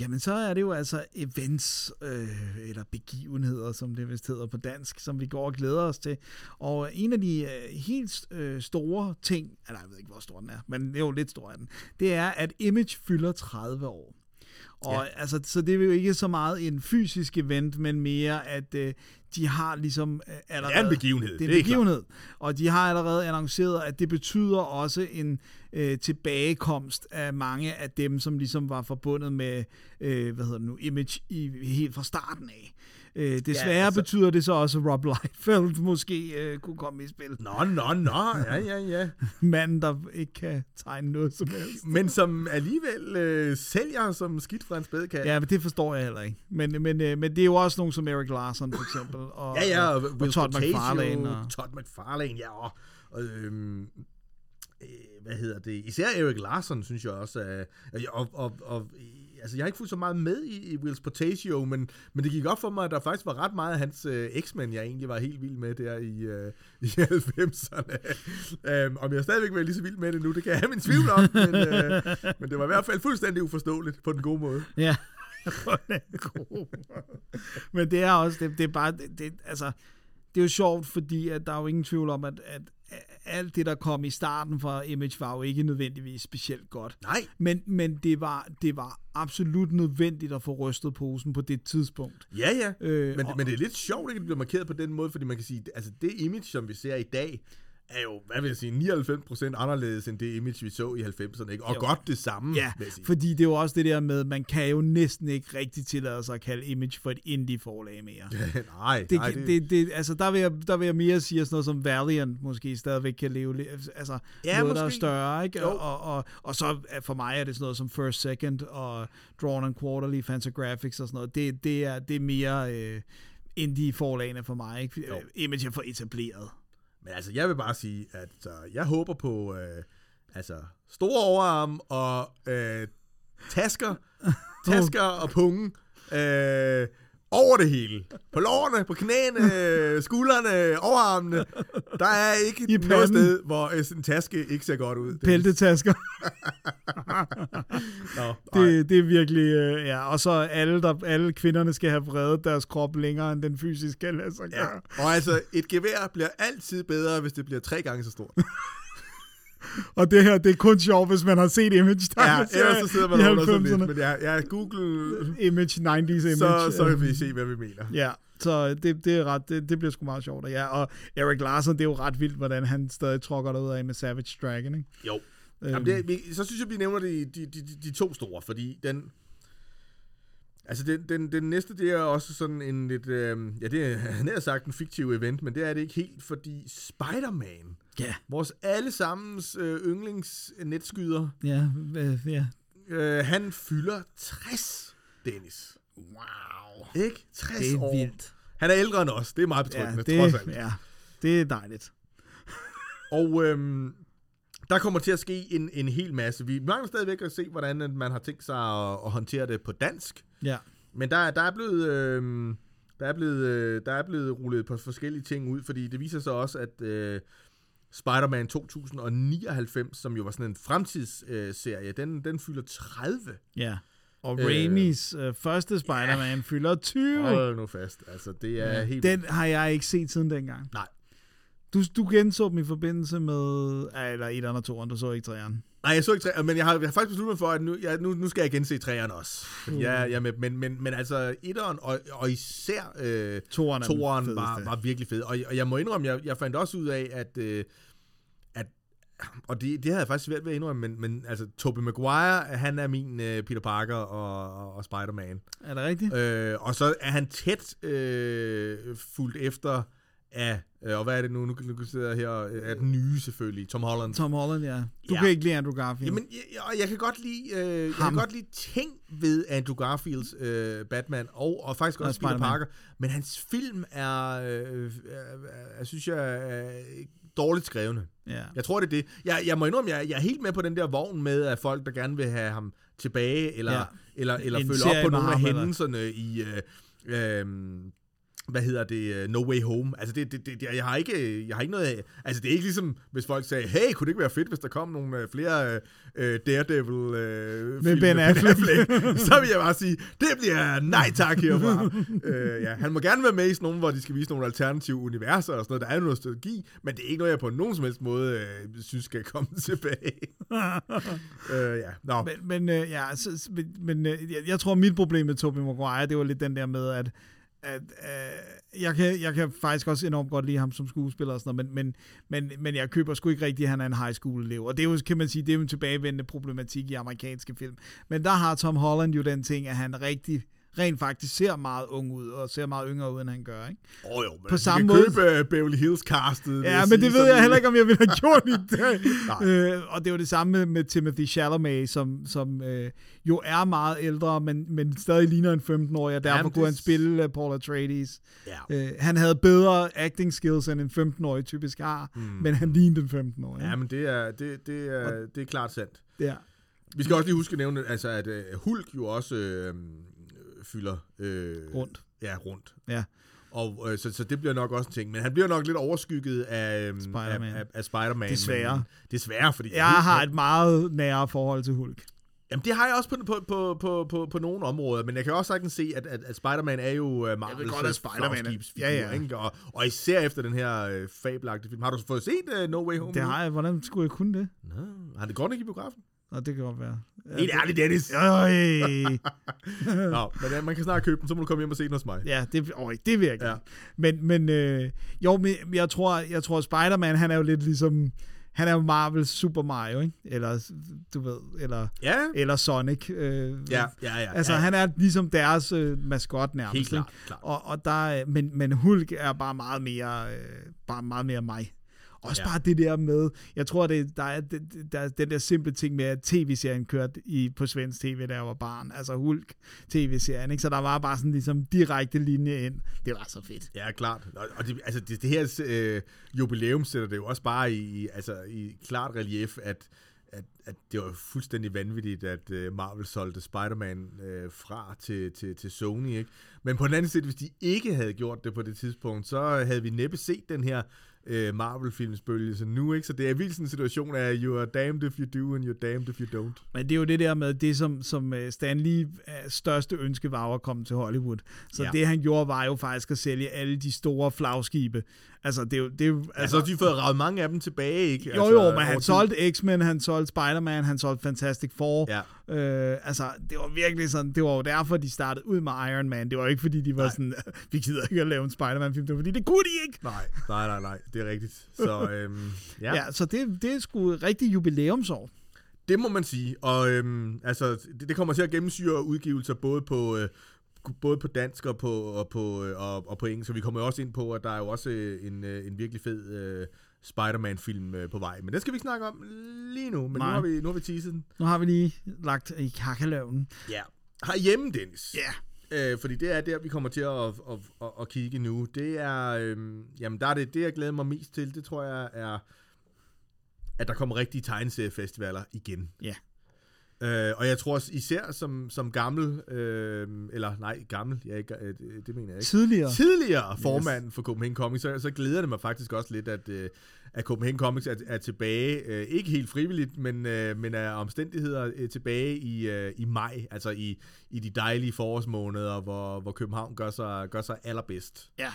Jamen, så er det jo altså events, eller begivenheder, som det vist hedder på dansk, som vi går og glæder os til. Og en af de helt store ting, eller jeg ved ikke, hvor stor den er, men det er jo lidt stor af den, det er, at Image fylder 30 år. Og ja. Altså, så det er jo ikke så meget en fysisk event, men mere, at de har ligesom allerede... Det er en begivenhed. Og de har allerede annonceret, at det betyder også en tilbagekomst af mange af dem, som ligesom var forbundet med, Image helt fra starten af. Desværre betyder det så også, at Rob Liefeld måske kunne komme i spil. Nå. Ja. Manden, der ikke kan tegne noget som helst. Men som alligevel sælger som skidt fra en spædekage. Ja, men det forstår jeg heller ikke. Men det er jo også nogen som Eric Larson, for eksempel. Og, og Todd McFarlane. Især Eric Larson, synes jeg også. Jeg har ikke fulgt så meget med i Will's Potatio, men det gik op for mig, at der faktisk var ret meget af hans X-Men, jeg egentlig var helt vild med der i 90'erne. Om jeg stadigvæk var lige så vild med det nu, det kan jeg have min tvivl om, men det var i hvert fald fuldstændig uforståeligt på den gode måde. Ja, på den gode måde. Men det er også, det er jo sjovt, fordi at der er jo ingen tvivl om, at alt det, der kom i starten fra Image, var jo ikke nødvendigvis specielt godt. Nej. Men det var absolut nødvendigt at få rystet posen på det tidspunkt. Ja. Men det er lidt sjovt, ikke, at det bliver markeret på den måde, fordi man kan sige, altså det Image, som vi ser i dag, er jo, hvad vil jeg sige, 99% anderledes end det Image, vi så i 90'erne, ikke? Og jo. Godt det samme. Ja, fordi det er jo også det der med, man kan jo næsten ikke rigtig tillade sig at kalde Image for et indie-forlag mere. Nej. Der vil jeg mere sige sådan noget som Valiant måske stadigvæk kan leve, altså ja, noget, måske. Der er større, ikke? Og så for mig er det sådan noget som First Second og Drawn and Quarterly, Fantagraphics og sådan noget. Det er mere indie-forlagene for mig, ikke? Image er for etableret. Men altså, jeg vil bare sige, at jeg håber på store overarm og tasker og punge over det hele. På lårene, på knæene, skuldrene, overarmene. Der er ikke noget sted, hvor en taske ikke ser godt ud. Pæltetasker. Det er virkelig... Og så alle kvinderne skal have vredet deres krop længere, end den fysisk kan lade sig gøre. Ja. Og altså, et gevær bliver altid bedre, hvis det bliver 3 gange så stort. Og det her, det er kun sjovt, hvis man har set Image. Ja, ellers så sidder man og holder sådan lidt. Men jeg Google Image, 90's Image. Så kan vi se, hvad vi mener. Ja, så det er ret, det bliver sgu meget sjovt. Ja, og Eric Larson, det er jo ret vildt, hvordan han stadig tråkker derudad med Savage Dragon, ikke? Jo. Jamen, så synes jeg, vi nævner de to store, fordi den... Altså, den næste, det er også sådan en lidt... det er nær sagt en fiktiv event, men det er det ikke helt, fordi Spider-Man, vores allesammens yndlingsnetskyder, han fylder 60, Dennis. Wow. Ikke? 60 det er år. Vildt. Han er ældre end os, det er meget betryggende, trods alt. Ja, det er dejligt. Og... Der kommer til at ske en hel masse. Vi mangler stadigvæk at se, hvordan man har tænkt sig at håndtere det på dansk. Ja. Men der er blevet rullet på forskellige ting ud, fordi det viser sig også, at Spider-Man 2099, som jo var sådan en fremtidsserie, den fylder 30. Ja. Og Raimis første Spider-Man fylder 20. Hold nu fast. Altså, det er helt... Den har jeg ikke set siden dengang. Nej. Du genså dem i forbindelse med... Eller 1'eren og 2'eren, du så ikke 3'eren. Nej, jeg så ikke træerne, men jeg har faktisk besluttet mig for, at nu skal jeg gense træerne også. Men altså, etteren og især toeren var virkelig fed. Og jeg må indrømme, jeg fandt også ud af, at det havde jeg faktisk svært ved at indrømme, men altså, Tobey Maguire, han er min Peter Parker og Spider-Man. Er det rigtigt? Og så er han tæt fulgt efter af, og hvad er det nu sidder jeg her, er den nye selvfølgelig, Tom Holland, ja. Du kan ikke lide Andrew Garfield. Jamen, jeg kan godt lide, ting ved Andrew Garfields Batman, og faktisk også Peter Parker, men hans film er, synes jeg, dårligt skrevne. Yeah. Jeg tror, det er det. Jeg må indrømme, jeg er helt med på den der vogn med, at folk, der gerne vil have ham tilbage, eller følge op på nogle af hændelserne i... hvad hedder det, No Way Home. Altså, jeg har ikke noget... Altså, det er ikke ligesom, hvis folk sagde, hey, kunne det ikke være fedt, hvis der kom nogle flere Daredevil med Ben Affleck? Så vil jeg bare sige, det bliver nej tak herfra. Han må gerne være med i sådan nogle, hvor de skal vise nogle alternative universer og sådan noget. Der er noget strategi, men det er ikke noget, jeg på nogen som helst måde synes skal komme tilbage. Jeg tror, mit problem med Tobey Maguire, det var lidt den der med, at jeg kan faktisk også enormt godt lide ham som skuespiller og sådan noget, men jeg køber sgu ikke rigtigt, at han er en high school-elev. Og det er jo, kan man sige, det er jo en tilbagevendende problematik i amerikanske film. Men der har Tom Holland jo den ting, at han rent faktisk ser meget ung ud, og ser meget yngre ud, end han gør, ikke? Men på samme måde købe Beverly Hills-castet. Ja, men det ved jeg heller ikke, om jeg ville have gjort i dag. Og det er jo det samme med Timothy Chalamet, som jo er meget ældre, men stadig ligner en 15-årig, og derfor kunne han spille Paul Atreides. Ja. Han havde bedre acting skills, end en 15-årig typisk har, men han lignede en 15-årig. Ja, men det er klart sandt. Ja. Vi skal også lige huske at nævne, altså, at Hulk jo også... fylder rundt. Ja. Og så det bliver nok også en ting, men han bliver nok lidt overskygget af Spider-Man. Af Spider-Man. Desværre, fordi jeg har et meget nære forhold til Hulk. Jamen, det har jeg også på nogle områder, men jeg kan også sagtens se, at Spider-Man er jo Marvels flagskibsfigur, ikke? Og især efter den her fabelagtige film. Har du fået set No Way Home? Det har jeg. Hvordan skulle jeg kunne det? Nå, har det godt ikke i biografen? Nå, det kan godt være. Helt ærligt, Dennis. Nå, men man kan snart købe den, så må du komme hjem og se den hos mig. Ja, det vil jeg gerne. Ja. Men jeg tror Spider-Man, han er jo lidt ligesom... Han er jo Marvels Super Mario, ikke? Eller, du ved, eller Sonic. Han er ligesom deres maskot nærmest. Helt klart. Og der, men Hulk er bare meget mere mig. Også bare det der med, jeg tror, der er den der simple ting med, at tv-serien kørte på svensk tv, da jeg var barn. Altså Hulk tv-serien, ikke? Så der var bare sådan ligesom direkte linje ind. Det var så fedt. Ja, klart. Og det her jubilæum sætter det jo også bare i klart relief, at det var fuldstændig vanvittigt, at Marvel solgte Spider-Man fra til Sony, ikke? Men på den anden side, hvis de ikke havde gjort det på det tidspunkt, så havde vi næppe set den her Marvel-filmsbølge nu, ikke? Så det er virkelig sådan en situation af, you are damned if you do, and you're damned if you don't. Men det er jo det der med, det som Stan Lees største ønske var at komme til Hollywood. Så det han gjorde, var jo faktisk at sælge alle de store flagskibe. Altså, det er jo altså, de har fået ravet mange af dem tilbage, ikke? Men han solgte X-Men, han solgte Spider-Man, han solgte Fantastic Four. Ja. Det var virkelig sådan, det var jo derfor, de startede ud med Iron Man. Det var ikke, fordi de var sådan, vi gider ikke at lave en Spider-Man-film, det var fordi, det kunne de ikke! Nej. Det er rigtigt. Så, så det er sgu et rigtigt jubilæumsår. Det må man sige. Og det kommer til at gennemsyre udgivelser både på dansk og på engelsk. Så vi kommer også ind på, at der er jo også en virkelig fed Spider-Man-film på vej. Men det skal vi ikke snakke om lige nu. Men nu har vi teaset den. Nu har vi lige lagt i kakkeloven. Ja. Herhjemme, Dennis. Ja. Fordi det er der, vi kommer til at kigge nu. Det er, det jeg glæder mig mest til, det tror jeg er, at der kommer rigtige tegneseriefestivaler igen. Ja. Og jeg tror også især som tidligere formanden for Copenhagen Comics, så glæder det mig faktisk også lidt, at Copenhagen Comics er tilbage, ikke helt frivilligt, men af omstændigheder tilbage i maj, altså i de dejlige forårsmåneder, hvor København gør sig allerbedst. Ja,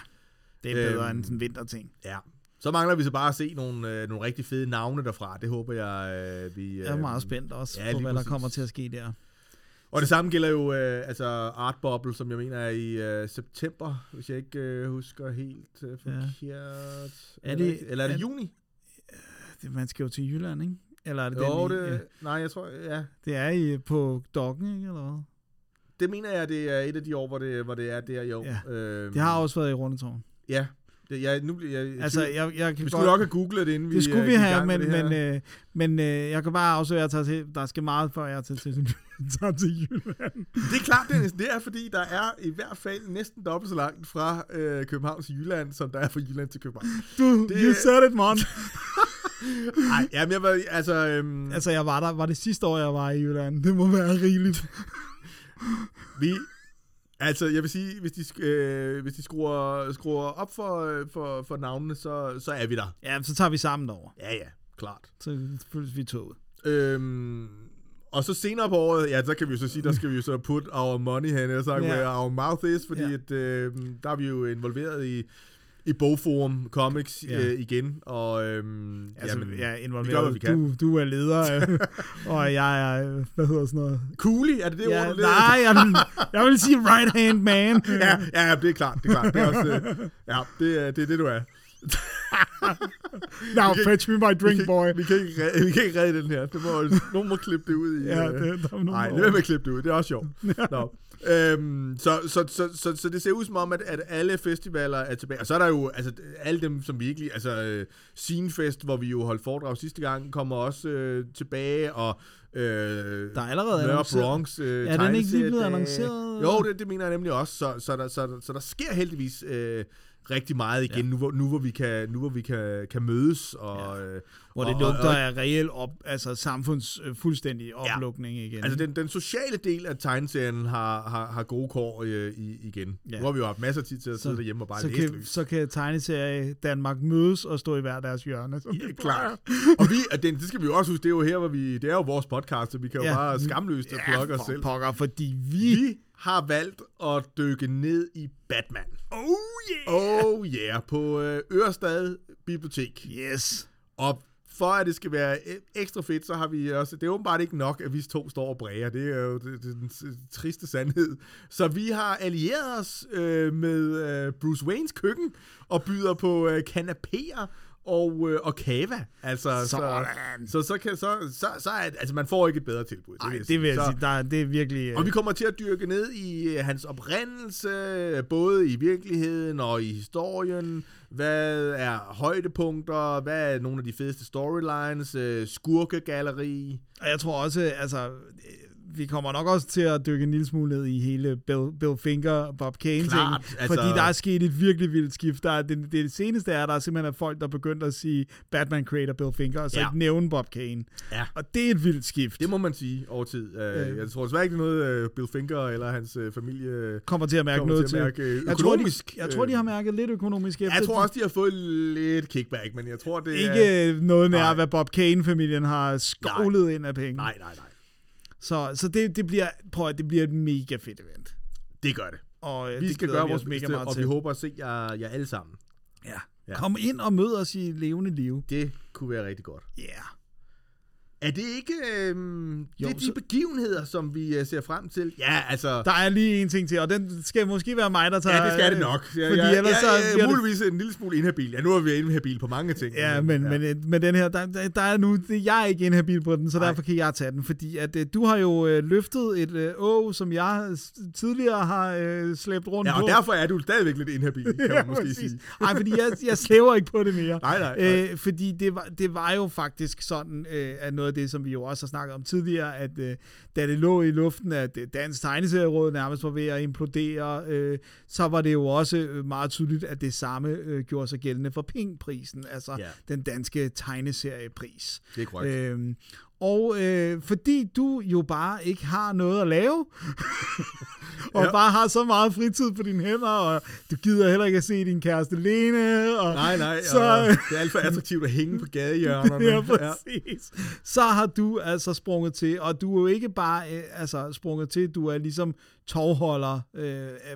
det er bedre end en vinterting. Ja. Så mangler vi så bare at se nogle rigtig fede navne derfra. Det håber jeg, vi... Jeg er meget spændt også på, hvad der kommer til at ske der. Og det samme gælder jo altså Art Bubble, som jeg mener er i september, hvis jeg ikke husker helt forkert. Er det, eller er det juni? Man skal jo til Jylland, ikke? Eller er det jo, den det, ja. Nej, jeg tror, ja. Det er i, på Dokken, ikke? Eller hvad? Det mener jeg, det er et af de år, hvor det er der, jo. Ja. Det har også været i Rundetårn. Ja. Jeg kan vi skulle nok have googlet det, inden vi... Det skulle vi have, men jeg kan bare afsøge, at jeg til, der skal meget før, jeg tager til Jylland. Det er klart, Dennis. Det er, fordi der er i hvert fald næsten dobbelt så langt fra København til Jylland, som der er fra Jylland til København. You said it, man. Nej, jamen jeg var... Altså, jeg var der... Var det sidste år, jeg var i Jylland? Det må være rigeligt. Altså, jeg vil sige, hvis de skruer op for navnene, så er vi der. Ja, så tager vi sammen derover. Ja, klart. Så vi tog ud. Og så senere på året, ja, så kan vi jo så sige, der skal vi jo så put our money hen, og så where our mouth is, fordi der er vi jo involveret i bogforum comics igen, og jeg er involveret. Du er leder, og jeg er, hvad hedder sådan noget? Cooley, er det det ordet? Nej, jeg vil sige right hand man. Ja, det er klart. Det er også, det er det, du er. Now fetch me my drink, boy. Vi kan ikke redde den her. Nogen må klippe det ud i. Ja, nej, det er med at klippe det ud. Det er også sjovt. Nå. Så det ser ud som om, at alle festivaler er tilbage. Og så er der jo altså, alle dem, som virkelig... Altså, Scenefest, hvor vi jo holdt foredrag sidste gang, kommer også tilbage, og... der er allerede annonceret. Bronx, er den ikke lige blevet annonceret? Jo, det mener jeg nemlig også. Så der sker heldigvis... rigtig meget igen, nu hvor vi kan mødes. Og, hvor det lugter af reel samfunds fuldstændig oplukning igen. Altså den sociale del af tegneserien har gode kår igen. Ja. Nu har vi jo haft masser af tid til at sidde derhjemme og bare læse løs. Så kan tegneserie Danmark mødes og stå i hver deres hjørne. Ja, klart. Og det skal vi jo også huske, det er jo her, hvor vi... Det er jo vores podcast, så vi kan jo bare skamløst plukke os selv. Pokker, fordi vi har valgt at dykke ned i Batman. Oh yeah! Oh yeah, på Ørestad Bibliotek. Yes. Og for at det skal være ekstra fedt, så har vi også... Det er åbenbart ikke nok, at vi to står og bræger. Det er jo den triste sandhed. Så vi har allieret os med Bruce Waynes køkken og byder på kanapéer og kava. Altså så altså man får ikke et bedre tilbud. Nej, det vil jeg sige. Det er virkelig. Og vi kommer til at dyrke ned i hans oprindelse, både i virkeligheden og i historien. Hvad er højdepunkter? Hvad er nogle af de fedeste storylines? Skurkegalleri. Og jeg tror også, altså vi kommer nok også til at dykke en lille smule ned i hele Bill Finger og Bob Kane-ting, fordi der er sket et virkelig vildt skift. Det seneste er, at der simpelthen er folk, der begyndte at sige Batman-creator Bill Finger, og så ikke nævne Bob Kane. Ja. Og det er et vildt skift. Det må man sige over tid. Jeg tror desværre ikke noget, Bill Finger eller hans familie kommer til at mærke noget til. Jeg tror, de har mærket lidt økonomisk efter. Jeg tror også, de har fået lidt kickback, men jeg tror, det ikke er... Ikke noget nær, hvad Bob Kane-familien har skovlet ind af penge. Nej. Så det bliver et mega fedt event. Det gør det. Og vi skal gøre vores mega meget til. Og vi håber at se jer alle sammen. Ja. Kom ind og mød os i levende liv. Det kunne være rigtig godt. Ja. Yeah. Er det ikke de begivenheder, som vi ser frem til? Ja, altså... Der er lige en ting til, og den skal måske være mig, der tager... Ja, det skal det nok. Fordi ellers muligvis en lille smule inhabil. Ja, nu er vi inhabil på mange ting. Ja, men den her, der er nu... Jeg er ikke inhabil på den, så derfor kan jeg tage den. Fordi at du har jo løftet et som jeg tidligere har slæbt rundt på. Ja, og derfor er du stadigvæk lidt inhabil, kan man måske sige. Nej, fordi jeg slæver ikke på det mere. Nej. Fordi det var jo faktisk sådan, at noget det, som vi jo også har snakket om tidligere, at da det lå i luften, at Dansk Tegneserieråd nærmest var ved at implodere, så var det jo også meget tydeligt, at det samme gjorde sig gældende for Ping-prisen, altså den danske tegneseriepris. Det er korrekt. Og fordi du jo bare ikke har noget at lave, og bare har så meget fritid på dine hænder, og du gider heller ikke at se din kæreste Lene. Og nej, så, og det er alt for attraktivt at hænge på gadehjørnerne. Ja, præcis. Ja. Så har du altså sprunget til, og du er jo ikke bare sprunget til, du er ligesom tovholder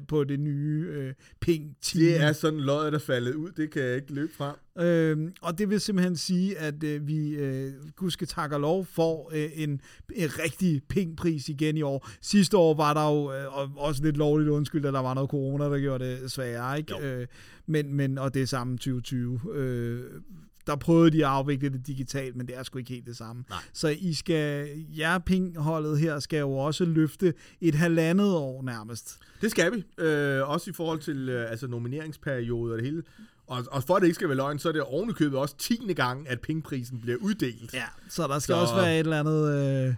på det nye Pink-team. Det er sådan loddet, der faldet ud, det kan jeg ikke løbe fra. Og det vil simpelthen sige, at vi gudske tak og lov får en rigtig pengpris igen i år. Sidste år var der jo også lidt lovligt undskyld, at der var noget corona, der gjorde det sværere, ikke? Men og det er samme 2020. Der prøvede de at afvikle det digitalt, men det er sgu ikke helt det samme. Nej. Så pingholdet her skal jo også løfte et halvandet år nærmest. Det skal vi. Også i forhold til nomineringsperioder og det hele. Og for at det ikke skal være løgn, så er det ovenikøbet også 10. gang, at pingprisen bliver uddelt. Ja, så der skal også være et eller andet...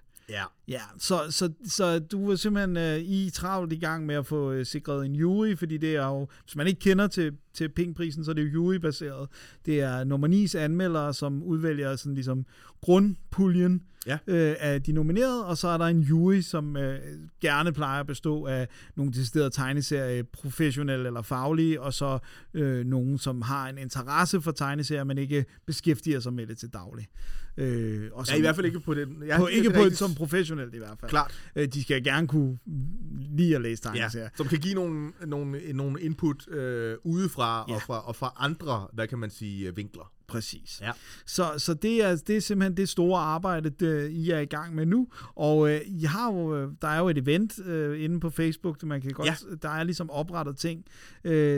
Ja, så du er simpelthen travlt i gang med at få sikret en jury, fordi det er jo, hvis man ikke kender til pingprisen, så er det jo jurybaseret. Det er nummer 9's anmeldere, som udvælger sådan ligesom grundpuljen af de nominerede, og så er der en jury, som gerne plejer at bestå af nogle deciderede tegneserier, professionelle eller faglige, og så nogen, som har en interesse for tegneserier, men ikke beskæftiger sig med det til daglig. Og så i hvert fald ikke på det. Ikke som professionelt i hvert fald. Klart. De skal gerne kunne lide at læse tegneserier. Ja, som kan give nogle input udefra og fra andre, hvad kan man sige, vinkler. Præcis. Ja. Så det er simpelthen det store arbejde, I er i gang med nu, og der er jo et event inde på Facebook, man kan godt, der er ligesom oprettet ting,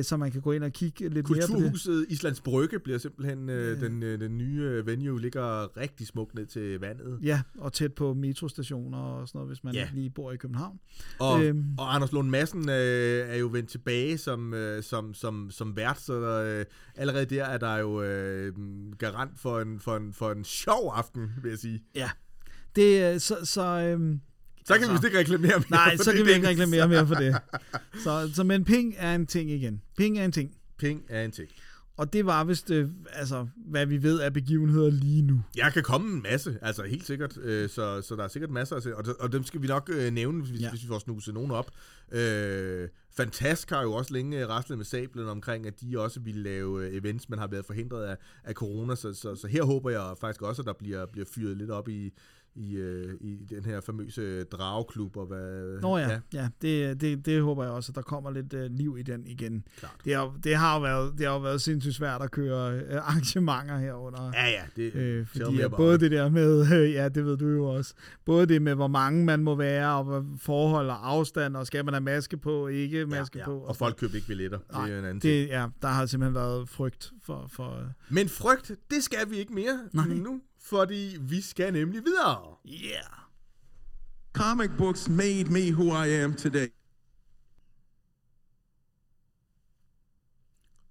så man kan gå ind og kigge lidt mere på det. Kulturhuset Islands Brygge bliver simpelthen den nye venue, ligger rigtig smukt ned til vandet. Ja, og tæt på metrostationer og sådan noget, hvis man lige bor i København. Og Anders Lund Madsen er jo vendt tilbage som vært, så der, allerede der er der jo... garant for en sjov aften, vil jeg sige. Ja. Det så kan vi vist ikke reklamere mere. Nej, så kan vi ikke reklamere mere for det. Så men ping er en ting igen. Ping er en ting. Og det var vist hvad vi ved af begivenheder lige nu. Jeg kan komme en masse, altså helt sikkert. Så der er sikkert masser at se, og dem skal vi nok nævne, hvis vi får snuset nogen op. Fantastisk har jo også længe raslet med sablen omkring, at de også vil lave events, men har været forhindret af corona, så her håber jeg faktisk også, at der bliver fyret lidt op i den her famøse drageklub og hvad... Nå det håber jeg også, at der kommer lidt liv i den igen. Det har jo været sindssygt svært at køre arrangementer herunder. Fordi både det der med, det ved du jo også, både det med, hvor mange man må være, og forhold og afstand, og skal man have maske på, ikke maske på. Og folk køber ikke billetter. Nej, det er en anden ting. Ja, der har simpelthen været frygt for... Men frygt, det skal vi ikke mere nu. Fordi vi skal nemlig videre. Yeah. Comic books made me who I am today.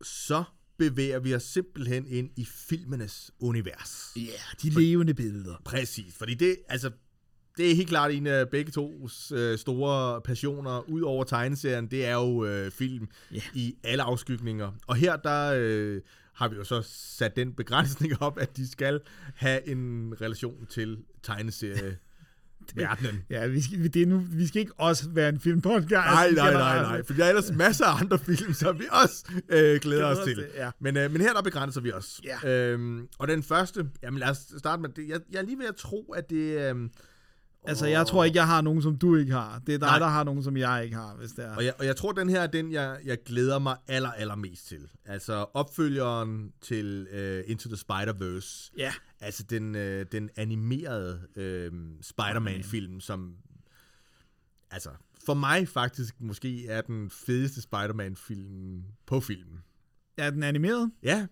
Så bevæger vi os simpelthen ind i filmenes univers. Ja, levende billeder. Præcis, fordi det er helt klart en af begge tos store passioner ud over tegneserien. Det er jo film i alle afskygninger. Og her der... har vi jo så sat den begrænsning op, at de skal have en relation til tegneserieverdenen. Ja, vi skal ikke også være en filmpodcast. Nej, for der er ellers masser af andre film, som vi også glæder os til. Ja. Men her der begrænser vi os. Ja. Og den første, jamen lad os starte med det. Jeg er lige ved at tro, at det... jeg tror ikke, jeg har nogen, som du ikke har. Det er dig, der har nogen, som jeg ikke har, hvis det er. Og jeg tror, den her er den, jeg glæder mig allermest til. Altså opfølgeren til Into the Spider-Verse. Ja. Altså den animerede Spider-Man-film, som... Altså, for mig faktisk måske er den fedeste Spider-Man-film på filmen. Er den animeret? Ja.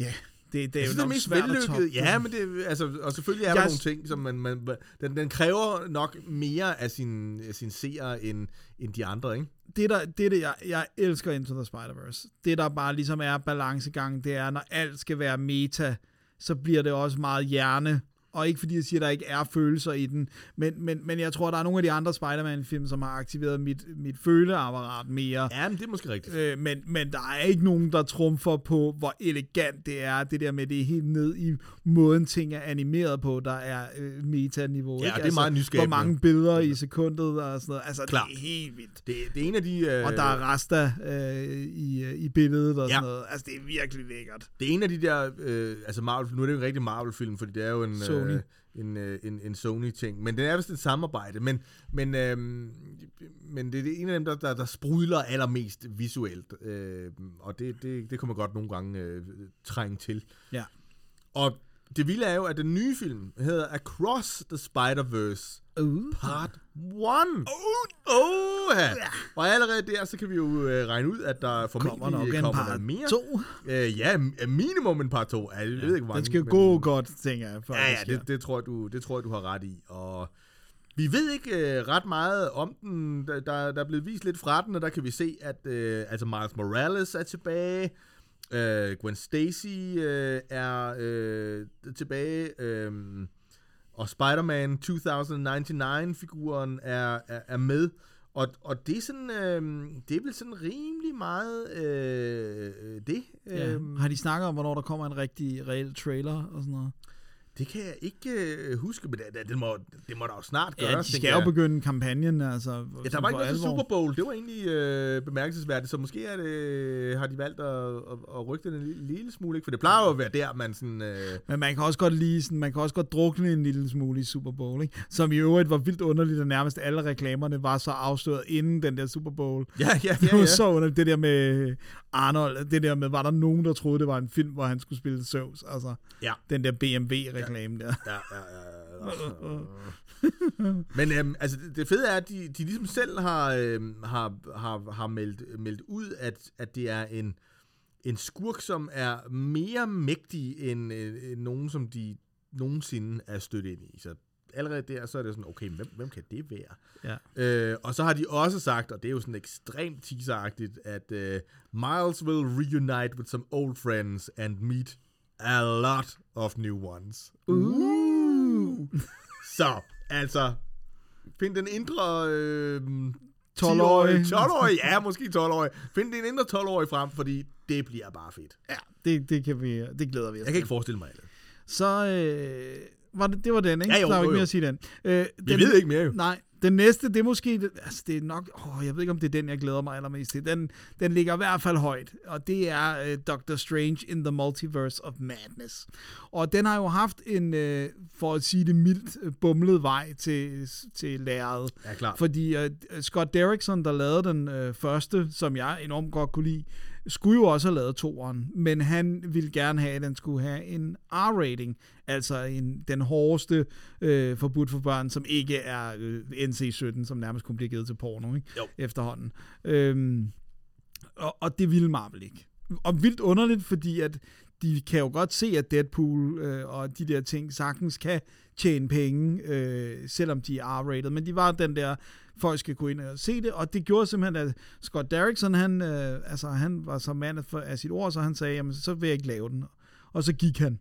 Ja. Det er jo nok svært at toppe. Ja, men det, og selvfølgelig er der nogle ting, som den kræver nok mere af sin seere end de andre, ikke? Jeg elsker Into the Spider-Verse. Det, der bare ligesom er balancegang, det er, når alt skal være meta, så bliver det også meget hjerne. Og ikke fordi jeg siger, at der ikke er følelser i den, men jeg tror, der er nogle af de andre Spider-Man-film, som har aktiveret mit føleapparat mere. Ja, men det er måske rigtigt. Men der er ikke nogen, der trumfer på, hvor elegant det er, det der med, det er helt ned i måden, ting er animeret på, der er metaniveau. Ja, ikke? Det er meget nysgerrigt. Hvor mange billeder i sekundet og sådan noget. Klar. Det er helt vildt. Det er en af de... Og der er rester i billedet og sådan noget. Det er virkelig lækkert. Det er en af de der... nu er det jo en rigtig Marvel-film, fordi det er jo en... en Sony-ting. Men den er vist et samarbejde. Men det er en af dem, der sprudler allermest visuelt. Og det kan man godt nogle gange trænge til. Ja. Og det vilde er jo, at den nye film hedder Across the Spider-Verse Part 1. Og allerede der, så kan vi jo regne ud, at der formentlig kommer noget mere. Kommer der mere? Ja, minimum en part 2. Ja, jeg ved ikke, hvor mange, den skal gå godt, tænker jeg. Ja, det tror jeg, du har ret i. Og vi ved ikke ret meget om den. Der er blevet vist lidt fra den, og der kan vi se, at altså Miles Morales er tilbage. Gwen Stacy er tilbage, og Spider-Man 2099-figuren er med, og det er sådan, det er vel sådan rimelig meget det. Har de snakket om, hvornår der kommer en rigtig reel trailer og sådan noget? Det kan jeg ikke huske, men det må der jo snart gøre. Ja, de skal jo begynde kampagnen. Altså, ja, der var ikke noget til Super Bowl. Det var egentlig bemærkelsesværdigt, så måske er det, har de valgt at rykke den en lille smule. Ikke? For det plejer jo at være der, man sådan... Men man kan også godt drukne en lille smule i Super Bowl, ikke? Som i øvrigt var vildt underligt, og nærmest alle reklamerne var så afsløret inden den der Super Bowl. Ja. Det var så underligt, det der med Arnold, det der med, var der nogen, der troede, det var en film, hvor han skulle spille Zeus? Altså, ja. Den der BMW-reklame. Ja. Men altså det fede er, at de ligesom selv har meldt ud, at det er en skurk, som er mere mægtig end nogen, som de nogensinde er stødt ind i. Så allerede der, så er det sådan, okay, hvem kan det være? Ja. Og så har de også sagt, og det er jo sådan ekstremt teaseragtigt, at Miles will reunite with some old friends and meet a lot of new ones. Så, altså, find den indre 12-årige, ja, måske 12-årige. Find den indre 12-årige frem, fordi det bliver bare fedt. Ja, det glæder vi os. Jeg kan ikke forestille mig det. Så, det var den, ikke? Ja, der var ikke mere at sige den. Vi ved ikke mere, jo. Nej. Den næste, det er måske, altså det er nok, jeg ved ikke, om det er den, jeg glæder mig allermest til. Den ligger i hvert fald højt, og det er Doctor Strange in the Multiverse of Madness. Og den har jo haft en, for at sige det mildt, bumlet vej til lærredet. Ja, klar. Fordi Scott Derrickson, der lavede den første, som jeg enormt godt kunne lide, skulle jo også have lavet 2'eren, men han ville gerne have, at den skulle have en R-rating, altså den hårdeste forbudt for børn, som ikke er NC-17, som nærmest kunne blive givet til porno, ikke? Efterhånden. Og det ville Marvel ikke. Og vildt underligt, fordi at de kan jo godt se, at Deadpool og de der ting sagtens kan tjene penge, selvom de er R-rated, men de var den der, folk skal gå ind og se det, og det gjorde simpelthen, at Scott Derrickson, han var så mand af sit ord, så han sagde, jamen så vil jeg ikke lave den, og så gik han.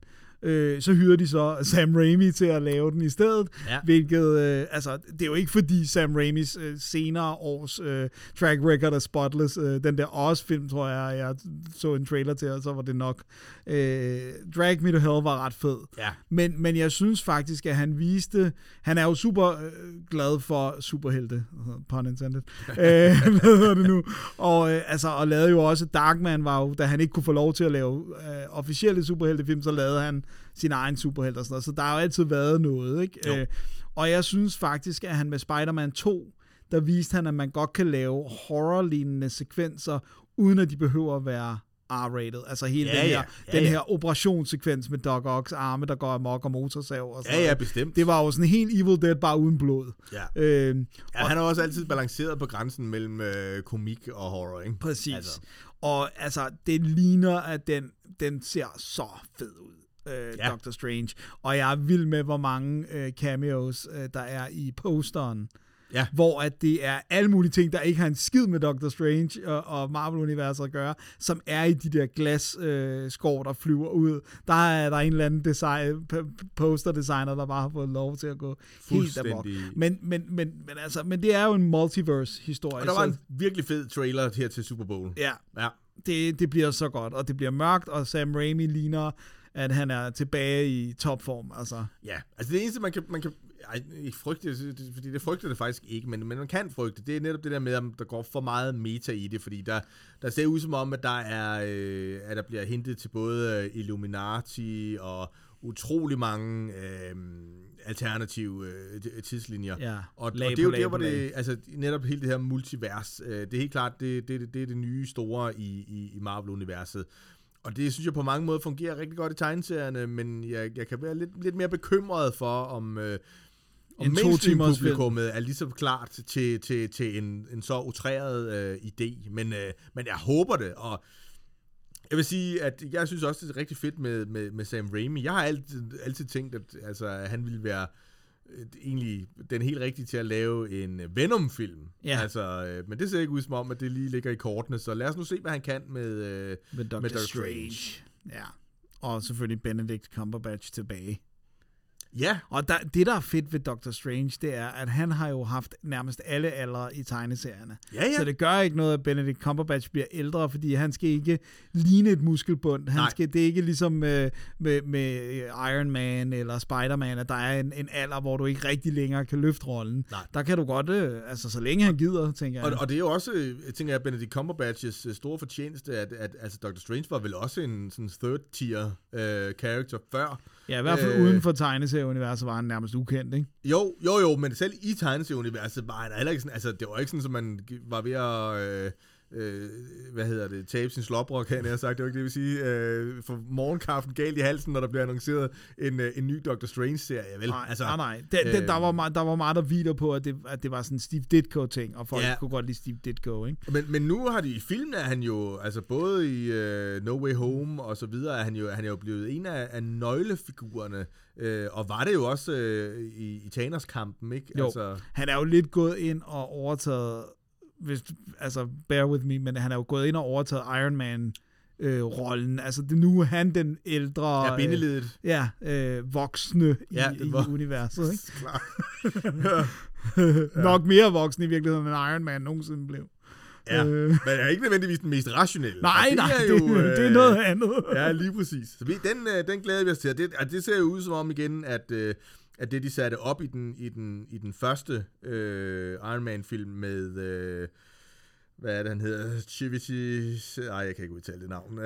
Så hyrede de så Sam Raimi til at lave den i stedet, ja. Hvilket, det er jo ikke fordi Sam Raimis senere års track record er spotless, den der Oz-film, tror jeg så en trailer til, og så var det nok. Drag Me to Hell var ret fed, ja. men jeg synes faktisk, at han viste, han er jo super glad for superhelte, pun intended, hvad hedder det nu, og, og lavede jo også, Darkman var jo, da han ikke kunne få lov til at lave officielle superheltefilm, så lavede han sin egen superhelt og sådan noget. Så der har jo altid været noget, ikke? Og jeg synes faktisk, at han med Spider-Man 2, der viste han, at man godt kan lave horror-lignende sekvenser, uden at de behøver at være R-rated. Altså hele den her operationssekvens med Doc Ocks arme, der går amok og motorsav og sådan noget. Ja, bestemt. Det var jo sådan helt Evil Dead, bare uden blod. Ja. Han har også altid balanceret på grænsen mellem komik og horror, ikke? Præcis. Og det ligner, at den ser så fed ud. Doctor Strange, og jeg er vild med, hvor mange cameos, der er i posteren, hvor at det er alle mulige ting, der ikke har en skid med Doctor Strange og Marvel-universet at gøre, som er i de der glasskår, der flyver ud. Der er en eller anden poster-designer, der bare har fået lov til at gå helt amok. Men det er jo en multiverse-historie. Og der var en virkelig fed trailer her til Super Bowl. Ja. Det bliver så godt, og det bliver mørkt, og Sam Raimi ligner, at han er tilbage i topform, altså. Ja, altså det eneste, man kan ikke frygte, fordi det frygter det faktisk ikke, men man kan frygte, det er netop det der med, at der går for meget meta i det, fordi der ser ud som om, at der bliver hentet til både Illuminati og utrolig mange alternative tidslinjer. Ja, og det er jo der, hvor det altså netop hele det her multivers, det er helt klart, det er det nye store i Marvel-universet. Og det synes jeg på mange måder fungerer rigtig godt i tegneserierne, men jeg kan være lidt mere bekymret for, om mainstream-publikummet er lige så klart til en så utræret idé. Men jeg håber det, og jeg vil sige, at jeg synes også, det er rigtig fedt med Sam Raimi. Jeg har altid tænkt, at han ville være egentlig den helt rigtige til at lave en Venom-film. Ja. Men det ser ikke ud som om, at det lige ligger i kortene, så lad os nu se, hvad han kan med Doctor Strange. Ja, og selvfølgelig Benedict Cumberbatch tilbage. Ja. Og det, der er fedt ved Doctor Strange, det er, at han har jo haft nærmest alle aldre i tegneserierne. Ja, ja. Så det gør ikke noget, at Benedict Cumberbatch bliver ældre, fordi han skal ikke ligne et muskelbund. Det er ikke ligesom med Iron Man eller Spider-Man, at der er en alder, hvor du ikke rigtig længere kan løfte rollen. Nej. Der kan du godt, så længe han gider, tænker jeg. Og det er jo også, tænker jeg, Benedict Cumberbatches store fortjeneste, at Doctor Strange var vel også en sådan third-tier character før. Ja, i hvert fald uden for tegneserieuniverset var han nærmest ukendt, ikke? Jo, men selv i tegneserieuniverset var han heller ikke sådan, det var ikke sådan, som man var ved at, tabe sin slåbrok, han har sagt, det var ikke det, vil sige, for morgenkaffen galt i halsen, når der bliver annonceret en ny Doctor Strange-serie, vel? Nej. Der var meget, der hviler på, at det var sådan en Steve Ditko-ting, og folk kunne godt lide Steve Ditko, ikke? Men nu har de i filmen, er han jo, både i No Way Home og så videre, han er jo blevet en af nøglefigurerne, og var det jo også i Thanos-kampen, ikke? Jo, han er jo lidt gået ind og overtaget, bear with me, men han er jo gået ind og overtaget Iron Man-rollen. Nu er han den ældre... Ja, bindeledet. Voksne i universet, ikke? Klar. Nok mere voksen i virkeligheden, end Iron Man nogensinde blev. Ja, men er ikke nødvendigvis den mest rationelle. Nej, det er noget andet. Ja, lige præcis. Så den glæder vi os til. Det ser jo ud som om igen, at det, de satte op i den første Iron Man-film med, hvad er det, han hedder? Chivichy... Ej, jeg kan ikke udtale det navn.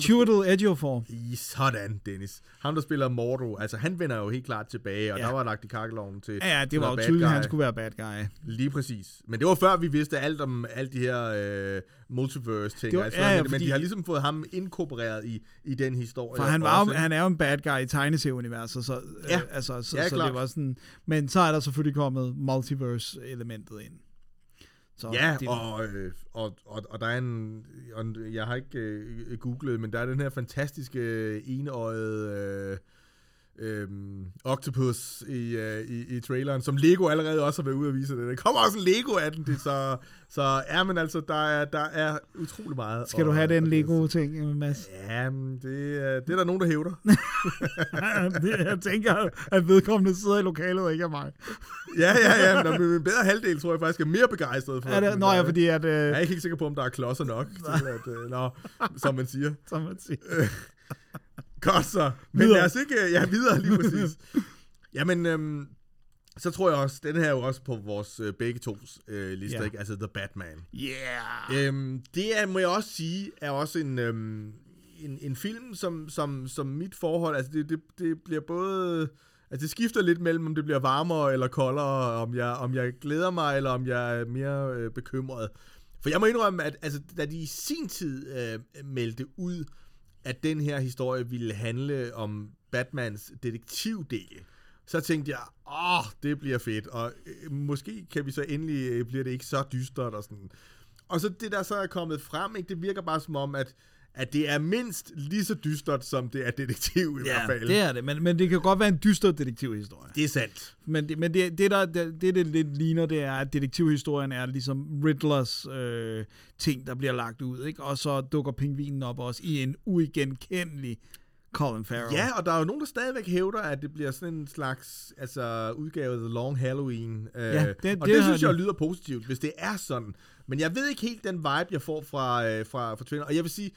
Chiwetel Ejiofor. Sådan, Dennis. Ham, der spiller Mordo, han vender jo helt klart tilbage, og der var lagt i kakkeloven til... Ja, det var jo tydeligt, at han skulle være bad guy. Lige præcis. Men det var før, vi vidste alt om alle de her multiverse-ting. Men de har ligesom fået ham inkorporeret i den historie. For han er jo en bad guy i tegneserieuniverset, så det var sådan... Men så er der selvfølgelig kommet multiverse-elementet ind. Så ja, og der er en, jeg har ikke googlet, men der er den her fantastiske enøjede octopus i traileren, som Lego allerede også har været ude at vise det. Der kommer også en Lego af den, der er utrolig meget. Skal du have den Lego-ting, Mads? Ja, det er der nogen, der hævder. Jeg tænker, at vedkommende sidder i lokalet og ikke er mig. Ja, men min bedre halvdel, tror jeg faktisk, er mere begejstret for. Fordi at... Jeg er ikke helt sikker på, om der er klodser nok, til at, som man siger. Godt så, men lad os ikke... Ja, videre lige præcis. Jamen, så tror jeg også, den her er jo også på vores begge tos liste, ikke? The Batman. Yeah! Det er, må jeg også sige, er også en film, som mit forhold... det bliver både... det skifter lidt mellem, om det bliver varmere eller koldere, om jeg glæder mig, eller om jeg er mere bekymret. For jeg må indrømme, at da de i sin tid meldte ud, at den her historie ville handle om Batmans detektivdel, så tænkte jeg, det bliver fedt, og måske kan vi så endelig, bliver det ikke så dystert og sådan. Og så det, der så er kommet frem, ikke, det virker bare som om, at det er mindst lige så dystert, som det er detektiv i hvert fald. Ja, det er det, men det kan godt være en dystert detektivhistorie. Det er sandt. Men det lidt ligner, det er, at detektivhistorien er ligesom Riddlers ting, der bliver lagt ud, ikke? Og så dukker pingvinen op også i en uigenkendelig Colin Farrell. Ja, og der er jo nogen, der stadigvæk hævder, at det bliver sådan en slags udgave af The Long Halloween. Det synes jeg lyder positivt, hvis det er sådan. Men jeg ved ikke helt den vibe, jeg får fra Twitter. Og jeg vil sige...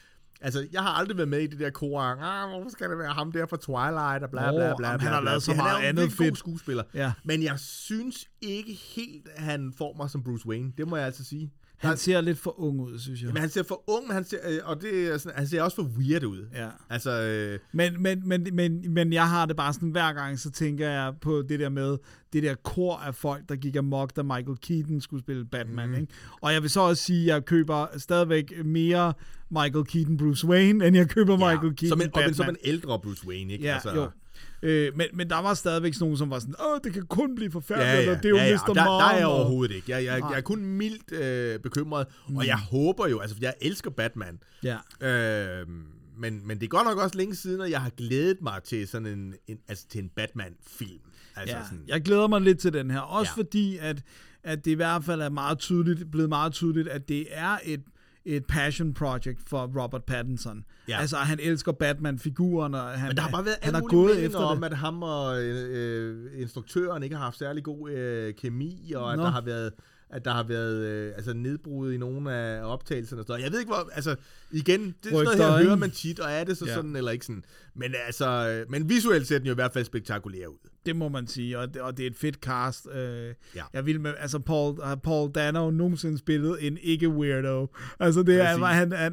jeg har aldrig været med i det der kor. Hvorfor skal det være ham der fra Twilight og bla bla bla? Han har lavet så meget andet fedt. Han er jo en god skuespiller. Ja. Men jeg synes ikke helt, at han får mig som Bruce Wayne. Det må jeg sige. Han ser lidt for ung ud, synes jeg. Men han ser for ung, han ser, og det er sådan, han ser også for weird ud. Ja. Altså, men jeg har det bare sådan, hver gang så tænker jeg på det der med, det der kor af folk, der gik amok, da Michael Keaton skulle spille Batman. Ikke? Og jeg vil så også sige, at jeg køber stadigvæk mere Michael Keaton Bruce Wayne, end jeg køber Michael Keaton Batman. Som en ældre Bruce Wayne, ikke? Ja, altså, jo. Men der var stadigvæk sådan nogen, som var sådan, det kan kun blive forfærdeligt, og det er jo Mr. Marvel. Der er jeg overhovedet ikke. Jeg er kun mildt bekymret, og jeg håber jo, altså jeg elsker Batman. Ja. Men det er godt nok også længe siden, at jeg har glædet mig til sådan en Batman-film. Altså sådan. Jeg glæder mig lidt til den her, også fordi, at det i hvert fald er blevet meget tydeligt, at det er et passion project for Robert Pattinson. Ja. Altså, han elsker Batman-figuren, og han har bare været alle mulige meninger om, at ham og instruktøren ikke har haft særlig god kemi, og at der har været nedbrud i nogle af optagelserne. Og jeg ved ikke, hvor... Altså, igen, det er sådan noget her, hører man tit, og er det så sådan eller ikke sådan. Men altså... Men visuelt ser den jo i hvert fald spektakulær ud. Det må man sige, og det er et fedt cast. Jeg vil med... Altså, Paul Dano nogensinde spillet en ikke-weirdo. Altså, det er...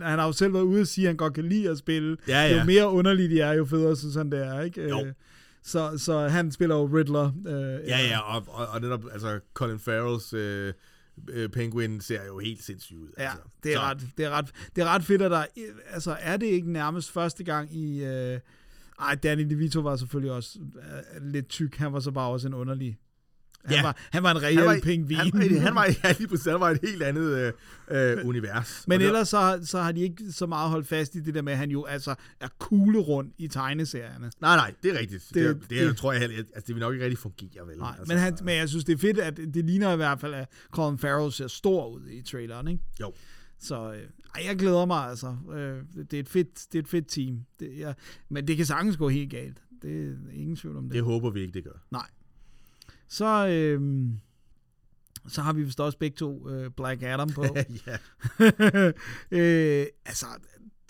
Han har jo selv været ude og sige, at han godt kan lide at spille. Ja, ja. Jo mere underligt det er, jo federe synes han, det er, ikke? Jo. Så han spiller jo Riddler. Og netop, altså Colin Farrells Penguin ser jo helt sindssygt ud. Ja, altså. det er ret fedt, at der... Altså, er det ikke nærmest første gang i... Danny DeVito var selvfølgelig også lidt tyk. Han var så bare også en underlig... Han var en reel pingvin. Han var et helt andet univers. Men ellers så har de ikke så meget holdt fast i det der med, at han jo altså er kuglerund i tegneserierne. Nej, det er rigtigt. Det tror jeg heller ikke. Altså, det vil nok ikke rigtig fungere, vel? Nej, altså, men jeg synes, det er fedt, at det ligner i hvert fald, at Colin Farrell ser stor ud i traileren, ikke? Jo. Så jeg glæder mig altså. Det er et fedt team. Men det kan sagtens gå helt galt. Det er ingen tvivl om det. Det håber vi ikke, det gør. Nej. Så har vi vist også begge to Black Adam på. Altså,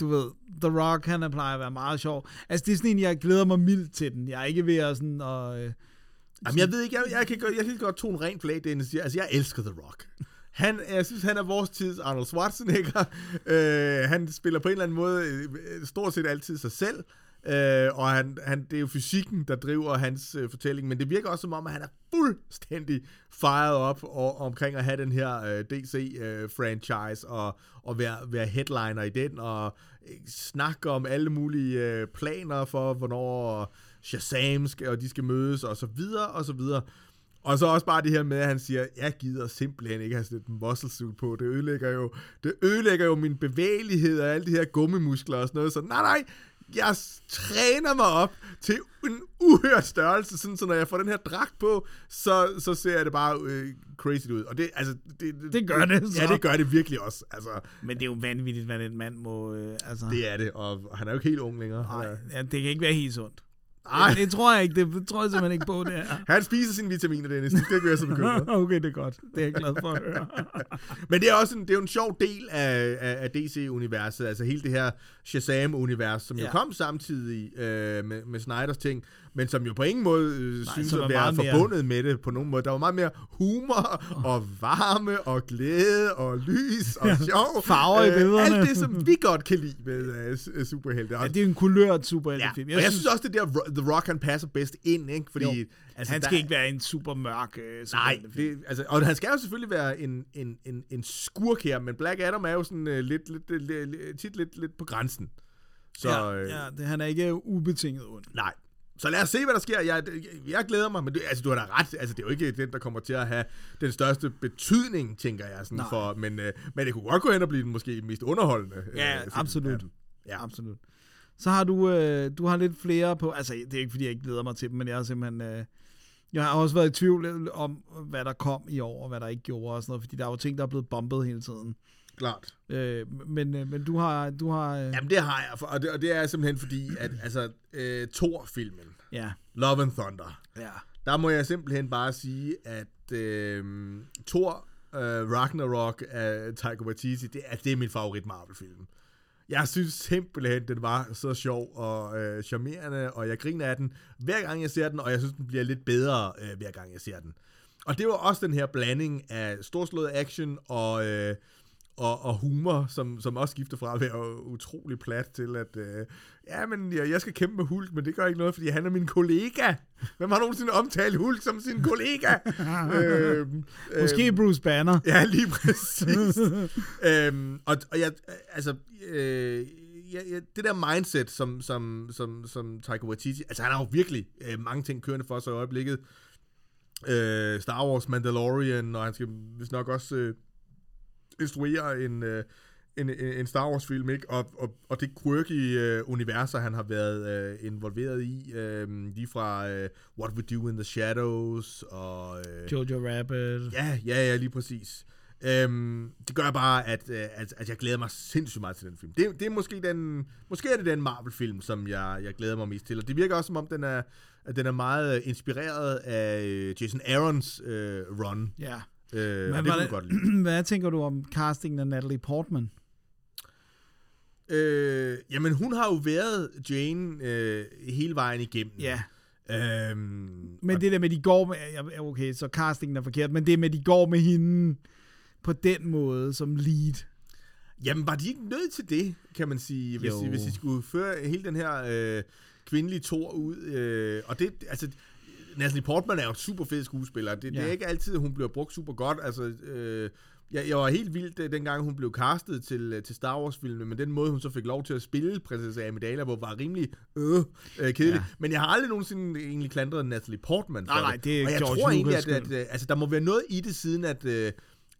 du ved, The Rock, han plejer at være meget sjov. Altså, det er sådan en, jeg glæder mig mildt til den. Jeg er ikke ved at sådan... Jamen, jeg ved ikke, jeg kan godt tone rent flag, Dennis. Altså, jeg elsker The Rock. Jeg synes, han er vores tids Arnold Schwarzenegger. Han spiller på en eller anden måde stort set altid sig selv. Og han, det er jo fysikken, der driver hans fortælling, men det virker også som om, at han er fuldstændig fejret op omkring at have den her DC-franchise og være headliner i den, og snakke om alle mulige planer for, hvornår Shazam skal, og de skal mødes, og så videre, og så videre. Og så også bare det her med, at han siger, jeg gider simpelthen ikke have sådan et muscle suit på. Det ødelægger jo min bevægelighed og alle de her gummimuskler og sådan noget. Så nej, jeg træner mig op til en uhørt størrelse, sådan så når jeg får den her dragt på, så ser jeg det bare crazy ud. Og det, altså, det gør det så. Ja, det gør det virkelig også. Altså, men det er jo vanvittigt, hvad den mand må... altså. Det er det, og han er jo ikke helt ung længere. Nej, det kan ikke være helt sundt. Nej, det tror jeg ikke. Det tror jeg simpelthen ikke på, det er. Han spiser sine vitaminer, Dennis. Det skal ikke være så bekymret. Okay, det er godt. Det er jeg glad for at høre. Men det er også det er en sjov del af DC-universet. Altså hele det her Shazam-univers, som jo kom samtidig med Snyders ting, men som jo på ingen måde synes at være forbundet med det på nogen måde. Der var meget mere humor og varme og glæde og lys og sjov. Farver i billederne. Alt det, som vi godt kan lide med superhelte. Ja, det er en kulørt superheltefilm. Ja. Og jeg synes også, det der The Rock, han passer bedst ind, ikke? Fordi altså, han skal ikke være en super mørk superheltefilm. Nej, altså, og han skal jo selvfølgelig være en skurk her, men Black Adam er jo sådan lidt på grænsen. Så, han er ikke ubetinget ond. Nej. Så lad os se, hvad der sker. Jeg glæder mig, men du har da ret. Altså, det er jo ikke den, der kommer til at have den største betydning, tænker jeg. Sådan for, men det kunne godt gå hen og blive den måske mest underholdende. Ja, absolut. Ja, absolut. Så har du har lidt flere på... Altså, det er ikke, fordi jeg ikke glæder mig til dem, men jeg har simpelthen... Jeg har også været i tvivl om, hvad der kom i år, og hvad der ikke gjorde og sådan noget, fordi der er jo ting, der er blevet bombet hele tiden. Klart. Men du har... Jamen, det har jeg, og det er simpelthen fordi, at altså, Thor-filmen, Love and Thunder, der må jeg simpelthen bare sige, at Thor Ragnarok af Taika Waititi, det er min favorit Marvel-film. Jeg synes simpelthen, den var så sjov og charmerende, og jeg griner af den, hver gang jeg ser den, og jeg synes, den bliver lidt bedre, hver gang jeg ser den. Og det var også den her blanding af storslået action og... og humor, som også skifter fra at være utrolig plat til at, ja, men jeg skal kæmpe med Hulk, men det gør ikke noget, fordi han er min kollega. Hvem har nogensinde omtalt Hulk som sin kollega? Måske Bruce Banner. Ja, lige præcis. Det der mindset, som Taika Waititi, altså han har jo virkelig mange ting kørende for sig i øjeblikket. Star Wars, Mandalorian, og han skal vist nok også instruere en Star Wars-film, ikke? Og det quirky universer, han har været involveret i, lige fra What We Do in the Shadows, og... Jojo Rabbit. Ja, lige præcis. Det gør bare, at jeg glæder mig sindssygt meget til den film. Det er måske er det den Marvel-film, som jeg glæder mig mest til, og det virker også, som om den er meget inspireret af Jason Aarons run. Ja. Hvad tænker du om castingen af Natalie Portman? Jamen, hun har jo været Jane hele vejen igennem. Ja. Men det der med, de går med... Okay, så castingen er forkert, men det med, de går med hende på den måde som lead. Jamen, var de ikke nødt til det, kan man sige, hvis de skulle føre hele den her kvindelige tor ud. Og det... altså. Natalie Portman er jo en super fed skuespiller. Det er ikke altid, hun bliver brugt super godt. Altså, jeg var helt vildt, dengang hun blev castet til Star Wars-filmen, men den måde, hun så fik lov til at spille prinsesse Amidala, hvor var rimelig kedelig. Ja. Men jeg har aldrig nogensinde egentlig klandret Natalie Portman. Nej, det er George Lucas. Og jeg tror egentlig, at der må være noget i det, siden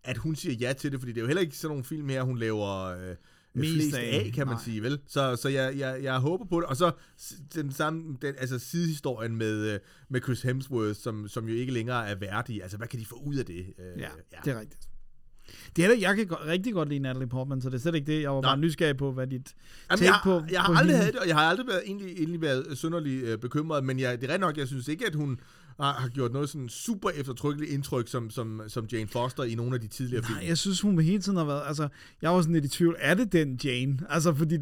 at hun siger ja til det, fordi det er jo heller ikke sådan nogle film her, hun laver... mest af, kan man sige, vel? Så jeg håber på det. Og så den samme sidehistorien med Chris Hemsworth, som jo ikke længere er værdig. Altså, hvad kan de få ud af det? Det er rigtigt. Det er det, jeg kan rigtig godt lide Natalie Portman, så det er slet ikke det. Jeg var bare nysgerrig på, hvad dit take på... Jeg har aldrig haft det, og jeg har aldrig været, egentlig været synderlig bekymret, men det er ret nok, jeg synes ikke, at hun har gjort noget sådan super eftertrykkeligt indtryk som Jane Foster i nogle af de tidligere film. Nej, jeg synes, hun hele tiden har været... Altså, jeg var sådan lidt i tvivl, er det den Jane? Altså, fordi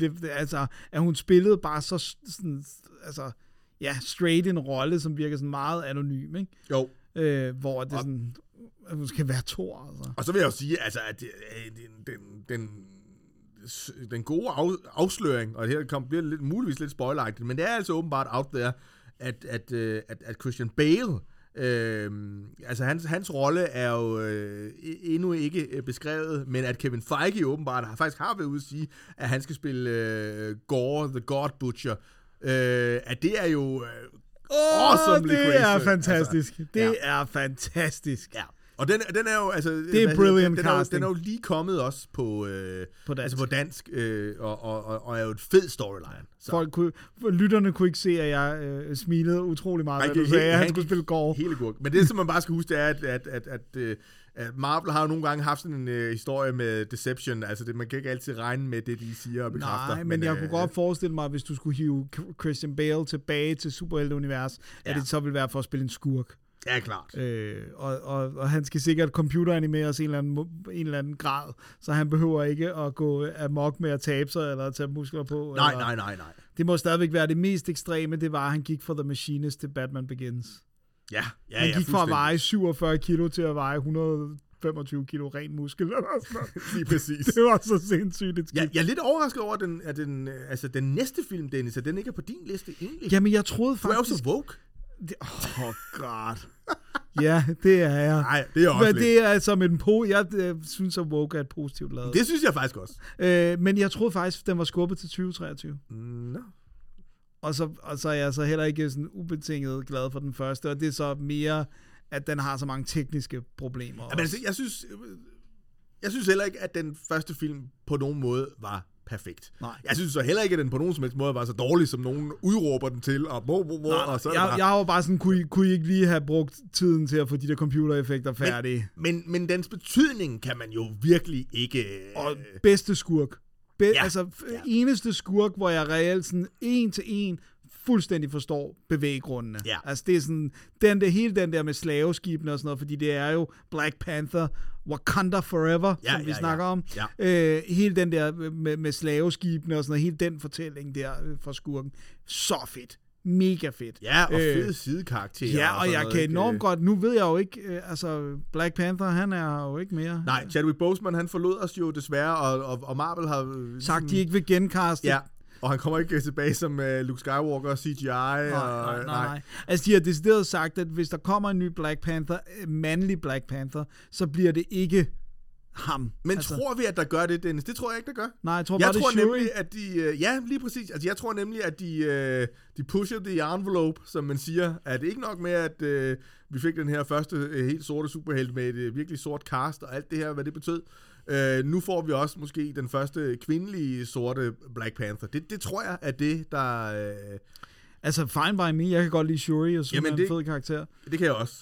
at hun spillede bare så sådan, straight en rolle, som virker sådan meget anonym, ikke? Jo. Hvor det sådan... Hun skal være Thor, altså. Og så vil jeg jo sige, altså, at den gode afsløring, og det her bliver muligvis lidt spoileragtigt, men det er altså åbenbart out there, at Christian Bale, hans rolle er jo endnu ikke beskrevet, men at Kevin Feige åbenbart har faktisk været ude at sige, at han skal spille Gore the God Butcher, at det er jo... det er fantastisk. Altså, det er fantastisk. Ja. Og den er jo det er brilliant casting. Den er jo lige kommet også på dansk. Og er jo et fed storyline. Lytterne kunne ikke se, at jeg smilede utrolig meget, da du sagde, at han skulle spille Gore. Hele gurk. Men det, som man bare skal huske, det er, at Marvel har jo nogle gange haft sådan en historie med Deception. Altså, man kan ikke altid regne med det, de siger og bekræfter. Nej, men jeg kunne godt forestille mig, hvis du skulle hive Christian Bale tilbage til superhelteunivers, at det så ville være for at spille en skurk. Ja, klart. Og han skal sikkert computeranimeres i en eller anden grad, så han behøver ikke at gå amok med at tabe sig eller at tage muskler på. Nej. Det må stadigvæk være det mest ekstreme, det var, at han gik fra The Machinist til Batman Begins. Ja, han gik fra at veje 47 kilo til at veje 125 kilo ren muskel. Lige præcis. Det var så sindssygt et skift. Jeg er lidt overrasket over, at den næste film, Dennis, at den ikke er på din liste egentlig. Jamen, jeg troede faktisk... Du er jo så woke. God. Ja, det er jeg. Nej, det er også men lidt. Det er som en jeg synes, at woke er et positivt lavet. Det synes jeg faktisk også. Men jeg troede faktisk, den var skubbet til 2023. Nå. Og så er jeg så heller ikke sådan ubetinget glad for den første, og det er så mere, at den har så mange tekniske problemer. Ja, men altså, jeg synes heller ikke, at den første film på nogen måde var perfekt. Nej. Jeg synes så heller ikke, at den på nogen som helst måde var så dårlig, som nogen udråber den til, og og sådan. Jeg har jo bare sådan, kunne I ikke lige have brugt tiden til at få de der computereffekter færdige? Men dens betydning kan man jo virkelig ikke... Og bedste skurk. Eneste skurk, hvor jeg reelt sådan en til en fuldstændig forstår bevæggrundene. Ja. Altså det er sådan, hele den der med slaveskibene og sådan noget, fordi det er jo Black Panther, Wakanda Forever, som vi snakker om. Ja. Hele den der med slaveskibene og sådan noget, hele den fortælling der fra skurken. Så fedt. mega fedt. Ja, og fede sidekarakterer. Ja, og jeg kan enormt godt, nu ved jeg jo ikke, altså Black Panther, han er jo ikke mere. Nej, Chadwick Boseman, han forlod os jo desværre, og Marvel har sagt, de ikke vil gencaste. Ja, og han kommer ikke tilbage som Luke Skywalker og CGI. Nej. Altså, de har decideret sagt, at hvis der kommer en ny Black Panther, mandlig Black Panther, så bliver det ikke ham. Men altså, tror vi, at der gør det, Dennis? Det tror jeg ikke, der gør. Nej, jeg tror bare, det er nemlig, at de, ja, lige præcis. Altså, jeg tror nemlig, at de pusher the envelope, som man siger. Er det ikke nok med, at vi fik den her første helt sorte superhelt med et virkelig sort cast og alt det her, hvad det betød? Nu får vi også måske den første kvindelige sorte Black Panther. Det tror jeg, at det, der... Altså, fine by me. Jeg kan godt lide Shuri, og synes, han er en fed karakter. Det kan jeg også.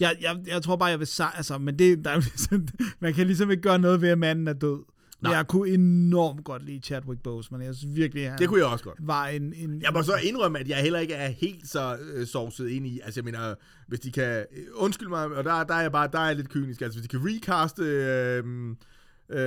Jeg tror bare, jeg vil... Altså, men det, der er ligesom, man kan ligesom ikke gøre noget ved, at manden er død. Nej. Jeg kunne enormt godt lide Chadwick Boseman. Jeg synes virkelig, det kunne jeg også godt. Var en... Jeg må så indrømme, at jeg heller ikke er helt så sovset ind i... Altså, jeg mener, hvis de kan... Undskyld mig, og der er jeg bare... Der er jeg lidt kynisk. Altså, hvis de kan recaste...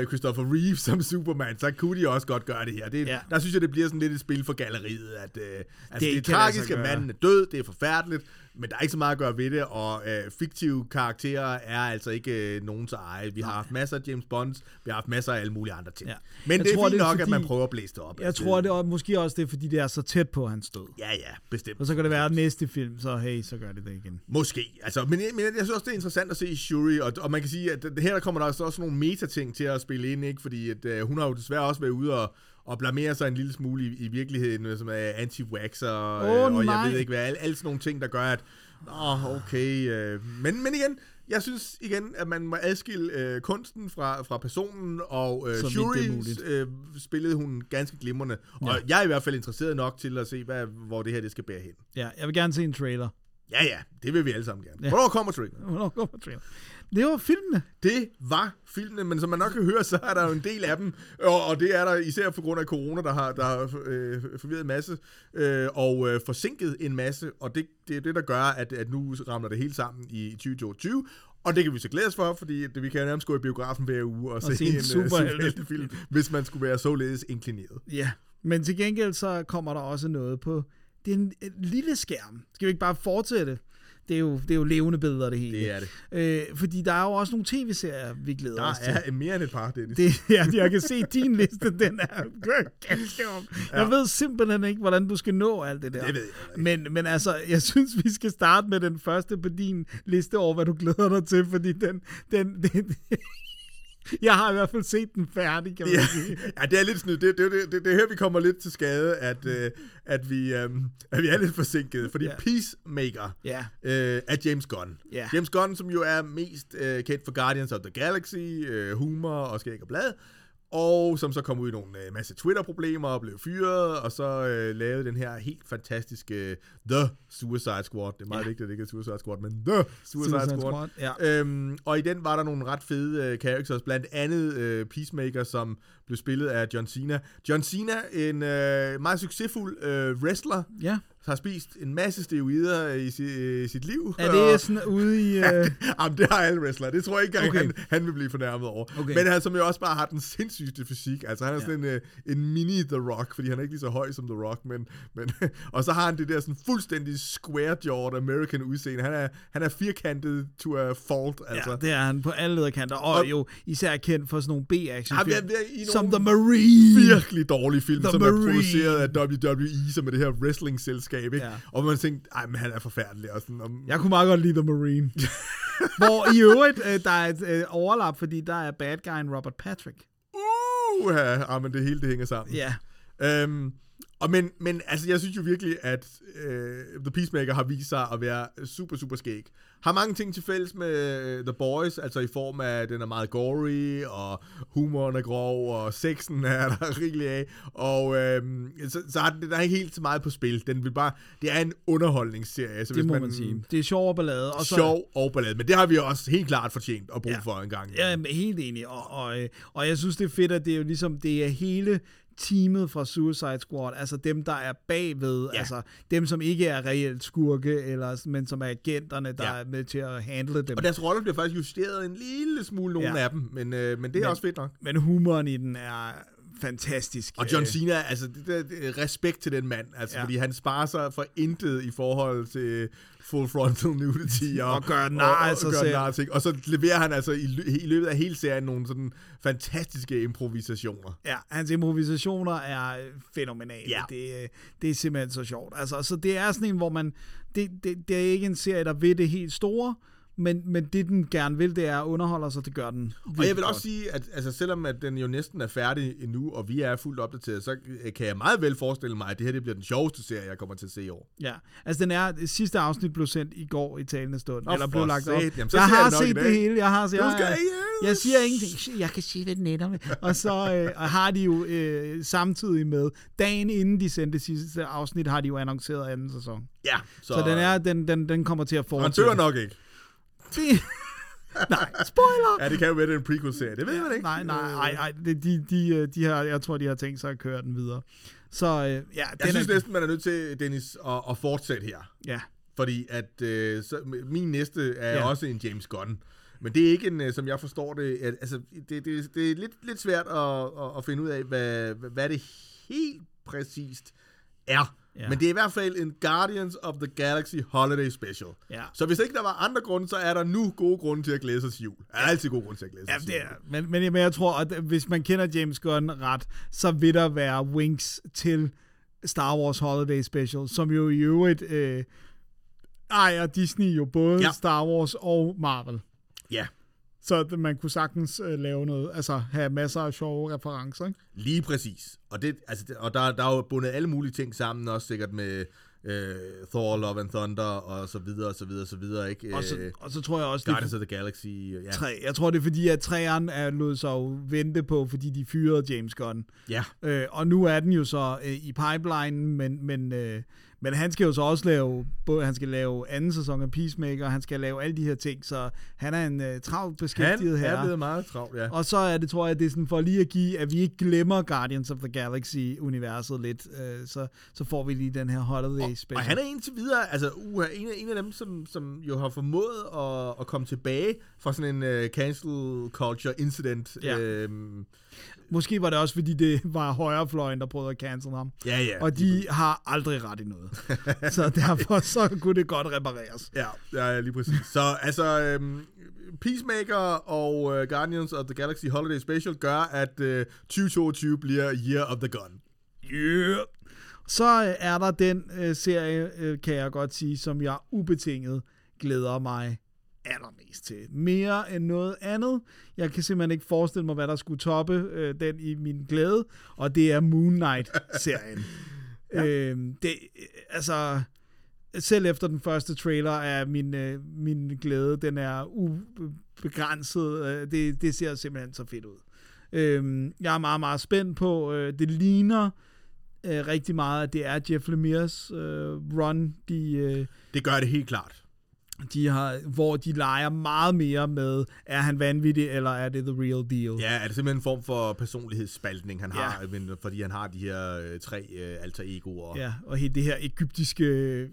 Christopher Reeve som Superman, så kunne de også godt gøre det her. Det, ja. Der synes jeg, det bliver sådan lidt et spil for galleriet, at altså, det er tragisk, at manden er død, det er forfærdeligt, men der er ikke så meget at gøre ved det, og fiktive karakterer er altså ikke nogens eje. Vi har haft masser af James Bonds, vi har haft masser af alle mulige andre ting. Ja. Men jeg det er fint nok, fordi, at man prøver at blæse det op. Jeg tror, det er, måske også det, fordi det er så tæt på hans død. Ja, ja, bestemt. Og så kan det være, at næste film, så hey, så gør det igen. Måske. Altså, men jeg synes også, det er interessant at se i Shuri, og man kan sige, at her der kommer der også nogle metating til at spille ind, ikke? Fordi at, hun har jo desværre også været ude og blamerer sig en lille smule i virkeligheden, som er anti-waxer, og jeg ved ikke hvad, alle sådan nogle ting, der gør, at men igen, jeg synes igen, at man må adskille kunsten fra personen, og Shuri spillede hun ganske glimrende, og jeg er i hvert fald interesseret nok til at se, hvor det her det skal bære hen. Ja, jeg vil gerne se en trailer. Ja, det vil vi alle sammen gerne. Ja. Hvornår kommer trailer? Det var filmene. Det var filmene, men som man nok kan høre, så er der jo en del af dem, og det er der især på grund af corona, der har forvirret en masse, og forsinket en masse, og det er det, der gør, at nu ramler det hele sammen i 2022, og det kan vi så glædes for, fordi vi kan jo nærmest gå i biografen hver uge og se en superheltefilm, hvis man skulle være således inklineret. Ja, men til gengæld så kommer der også noget på... Det er en lille skærm. Skal vi ikke bare fortsætte? Det er jo levende billeder, det hele. Det er det. Fordi der er jo også nogle tv-serier, vi glæder os til. Der er mere end et par, Dennis. Jeg kan se din liste, den er ganske om. Jeg ved simpelthen ikke, hvordan du skal nå alt det der. Det ved jeg. Men altså, jeg synes, vi skal starte med den første på din liste over, hvad du glæder dig til, fordi den jeg har i hvert fald set den færdig, kan man sige. Ja, det er lidt snydt. Det er her, vi kommer lidt til skade, at vi er lidt forsinkede. Fordi Peacemaker er James Gunn. Yeah. James Gunn, som jo er mest kendt for Guardians of the Galaxy, humor og skæg og blad, og som så kom ud i nogle masse Twitter-problemer og blev fyret, og så lavede den her helt fantastiske The Suicide Squad. Det er meget vigtigt, at det ikke er Suicide Squad, men The Suicide Squad. Ja. Og i den var der nogle ret fede characters, blandt andet Peacemaker, som blev spillet af John Cena. John Cena, en meget succesfuld wrestler, har spist en masse steroider i sit liv. Er det sådan ude i... Jamen, det har alle wrestlere. Det tror jeg ikke engang, han vil blive fornærmet over. Okay. Men han som jo også bare har den sindssygeste fysik. Altså, han er sådan en mini The Rock, fordi han er ikke lige så høj som The Rock, men og så har han det der sådan fuldstændig square-jawed American udseende. Han er firkantet to a fault, altså. Ja, det er han på alle lederkanter. Og jo især kendt for sådan nogle B-action-film. Som The Marine. Virkelig dårlige film, som er produceret af WWE, som er det her wrestling-selskab. Ja. Og man tænkte, ej, men han er forfærdelig. Og sådan, jeg kunne meget godt lide The Marine. Hvor i øvrigt, der er et overlap, fordi der er bad guyen Robert Patrick. Men det hele det hænger sammen. Ja. Men altså, jeg synes jo virkelig, at The Peacemaker har vist sig at være super, super skæg. Har mange ting til fælles med The Boys, altså i form af, at den er meget gory, og humoren er grov, og sexen er der rigelig af, og så har den ikke helt så meget på spil. Det er en underholdningsserie. Så det må man sige. Det er sjov og ballade. Og så... Sjov og ballade, men det har vi også helt klart fortjent at bruge for en gang. Ja, helt enig, og jeg synes, det er fedt, at det er jo ligesom, det er hele... teamet fra Suicide Squad, altså dem, der er bagved, altså dem, som ikke er reelt skurke, men som er agenterne, der er med til at handle dem. Og deres roller bliver faktisk justeret en lille smule, nogle af dem, men det er også fedt nok. Men humoren i den er fantastisk. Og John Cena, altså respekt til den mand, altså, fordi han sparer sig for intet i forhold til full frontal nudity og gør nar af sig selv. Og så leverer han altså i løbet af hele serien nogle sådan fantastiske improvisationer. Ja, hans improvisationer er fænomenale. Ja. Det er simpelthen så sjovt. Altså, så det er sådan en, hvor man... Det er ikke en serie, der ved det helt store, men det, den gerne vil, det er underholder, så det gør den. Og jeg vil også sige, at altså, selvom at den jo næsten er færdig endnu, og vi er fuldt opdateret, så kan jeg meget vel forestille mig, at det her det bliver den sjoveste serie, jeg kommer til at se i år. Ja, altså sidste afsnit blev sendt i går i talende stund, eller blev lagt op. Jamen, jeg har set det hele, jeg siger ingenting, jeg kan sige, hvad den ender med. Og så har de jo samtidig med, dagen inden de sendte sidste afsnit, har de jo annonceret anden sæson. Ja. Så den kommer til at fortsætte. Han dør nok ikke. Nej, spoiler! Ja, det kan jo være, det er en prequel-serie, det ved man ikke. Nej, de har, jeg tror, de har tænkt sig at køre den videre. Så jeg synes næsten, man er nødt til, Dennis, at fortsætte her. Ja. Fordi at min næste er også en James Gunn. Men det er ikke en, som jeg forstår det, altså det er lidt svært at finde ud af, hvad det helt præcist er. Ja. Men det er i hvert fald en Guardians of the Galaxy Holiday Special. Ja. Så hvis ikke der var andre grunde, så er der nu gode grunde til at glæde sig til jul. Der er altid gode grunde til at glæde sig til jul. Men jeg tror, at hvis man kender James Gunn ret, så vil der være winks til Star Wars Holiday Special, som jo i øvrigt ejer Disney jo både Star Wars og Marvel. Ja. Så man kunne sagtens lave noget, altså have masser af sjove referencer, ikke? Lige præcis. Og, der er jo bundet alle mulige ting sammen, også sikkert med Thor, Love and Thunder, og så videre, og så videre, og så videre, ikke? Og så tror jeg også... Guardians of the Galaxy, ja. 3. Jeg tror, det er fordi, at 3'eren er lod sig jo vente på, fordi de fyrede James Gunn. Ja. Og nu er den jo så i pipeline, men han skal jo så også lave, både han skal lave anden sæson af Peacemaker, han skal lave alle de her ting, så han er en travlt beskæftiget herre. Han er blevet meget travlt, ja. Og så er det, tror jeg, det er sådan for lige at give, at vi ikke glemmer Guardians of the Galaxy-universet lidt, så får vi lige den her holiday special. Og han er indtil videre, altså en af dem, som jo har formået at komme tilbage fra sådan en cancel culture incident. Ja. Måske var det også, fordi det var højrefløjen, der prøvede at cancel ham. Ja. Og de har aldrig ret i noget. Så derfor så kunne det godt repareres. Ja, lige præcis. Så altså, Peacemaker og Guardians of the Galaxy Holiday Special gør, at 2022 bliver Year of the Gun. Yeah! Så er der den serie, kan jeg godt sige, som jeg ubetinget glæder mig allermest til. Mere end noget andet. Jeg kan simpelthen ikke forestille mig, hvad der skulle toppe den i min glæde, og det er Moon Knight-serien. Ja. Altså, selv efter den første trailer er min glæde, den er ubegrænset. Det ser simpelthen så fedt ud. Jeg er meget, meget spændt på. Det ligner rigtig meget, at det er Jeff Lemires run. Det gør det helt klart. Hvor de leger meget mere med, er han vanvittig, eller er det the real deal? Ja, er det simpelthen en form for personlighedsspaltning, han har, fordi han har de her tre alter egoer. Ja, og helt det her egyptiske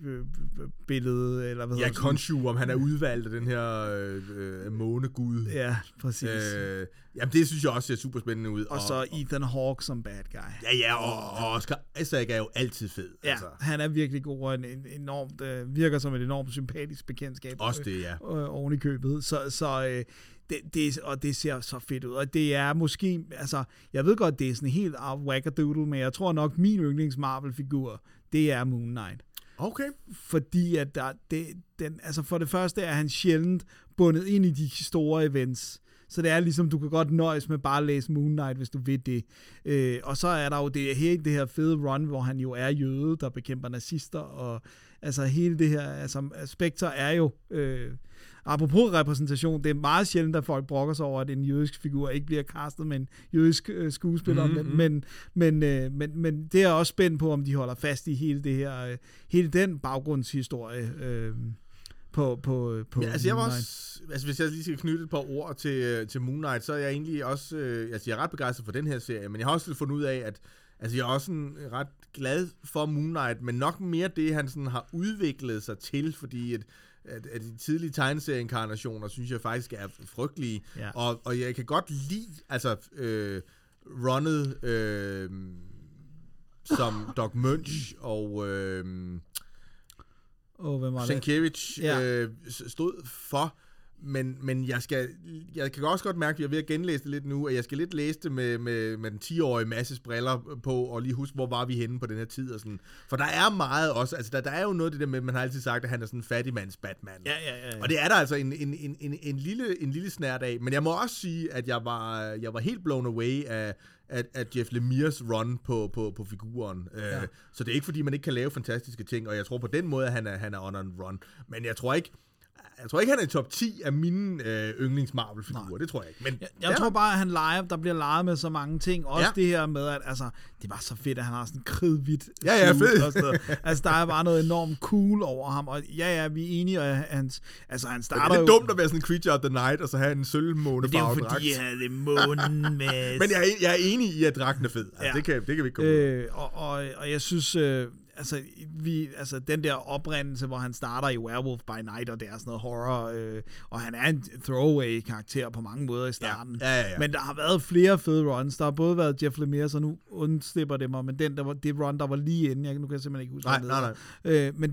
billede, eller hvad hedder det? Ja, Khonshu, om han er udvalgt af den her månegud. Ja, præcis. Jamen, det synes jeg også ser super spændende ud. Og så Ethan Hawke som bad guy. Ja, og Oscar Isaac er jo altid fed. Ja, altså. Han er virkelig god, og enormt, virker som et enormt sympatisk bekendtskab. Også det, ja. Oven i købet. Så det ser så fedt ud. Og det er måske, altså, jeg ved godt, det er sådan helt wackadoodle, men jeg tror nok, min yndlings Marvel-figur, det er Moon Knight. Okay. Fordi at altså for det første er han sjældent bundet ind i de store events. Så det er ligesom, du kan godt nøjes med bare at læse Moon Knight, hvis du ved det. Og så er der jo det her fede run, hvor han jo er jøde, der bekæmper nazister, og altså hele det her altså, spekter er jo... apropos repræsentation, det er meget sjældent, at folk brokker sig over, at en jødisk figur ikke bliver castet med en jødisk skuespiller, men det er også spændt på, om de holder fast i hele det her, hele den baggrundshistorie, på altså, Moon Knight. Altså, hvis jeg lige skal knytte et par ord til Moon Knight, så er jeg egentlig også... altså, jeg er ret begejstret for den her serie, men jeg har også fundet ud af, at altså, jeg er også en ret glad for Moon Knight, men nok mere det, han sådan har udviklet sig til, fordi at de tidlige tegneserieinkarnationer, synes jeg faktisk er frygtelige. Ja. Og jeg kan godt lide... Altså, runnet som Doc Munch og Sienkiewicz stod for. Men jeg kan også godt mærke, at jeg er ved at genlæse det lidt nu, at jeg skal lidt læse det med den 10-årige masses briller på, og lige huske, hvor var vi henne på den her tid. Og sådan. For der er meget også, altså der er jo noget af det der med, man har altid sagt, at han er sådan en fattigmands Batman. Ja. Og det er der altså en lille snært af. Men jeg må også sige, at jeg var helt blown away af Jeff Lemires run på figuren. Ja. Så det er ikke, fordi man ikke kan lave fantastiske ting, og jeg tror på den måde, at han er on en run. Men jeg tror ikke, han er i top 10 af mine yndlings Marvel-figurer. Det tror jeg ikke. Men jeg tror bare, at han leger, der bliver leget med så mange ting. Også det her med, at altså, det var så fedt, at han har sådan en kridhvidt. Ja, fedt. Altså, der er bare noget enormt cool over ham. Og vi er enige. Og han starter jo... Det er lidt dumt at være sådan en creature of the night, og så have en sølvmånefarve dragt. Det er jo fordi, han havde månen med... Men jeg er enig i, at dragten er fed. Altså, ja. det kan vi ikke komme ud. Og jeg synes... Altså, den der oprindelse, hvor han starter i Werewolf by Night, og det er sådan noget horror, og han er en throwaway-karakter på mange måder i starten. Ja. Men der har været flere fede runs. Der har både været Jeff Lemire, så nu undslipper det mig, men det run, der var lige inden, nu kan jeg simpelthen ikke huske det. Men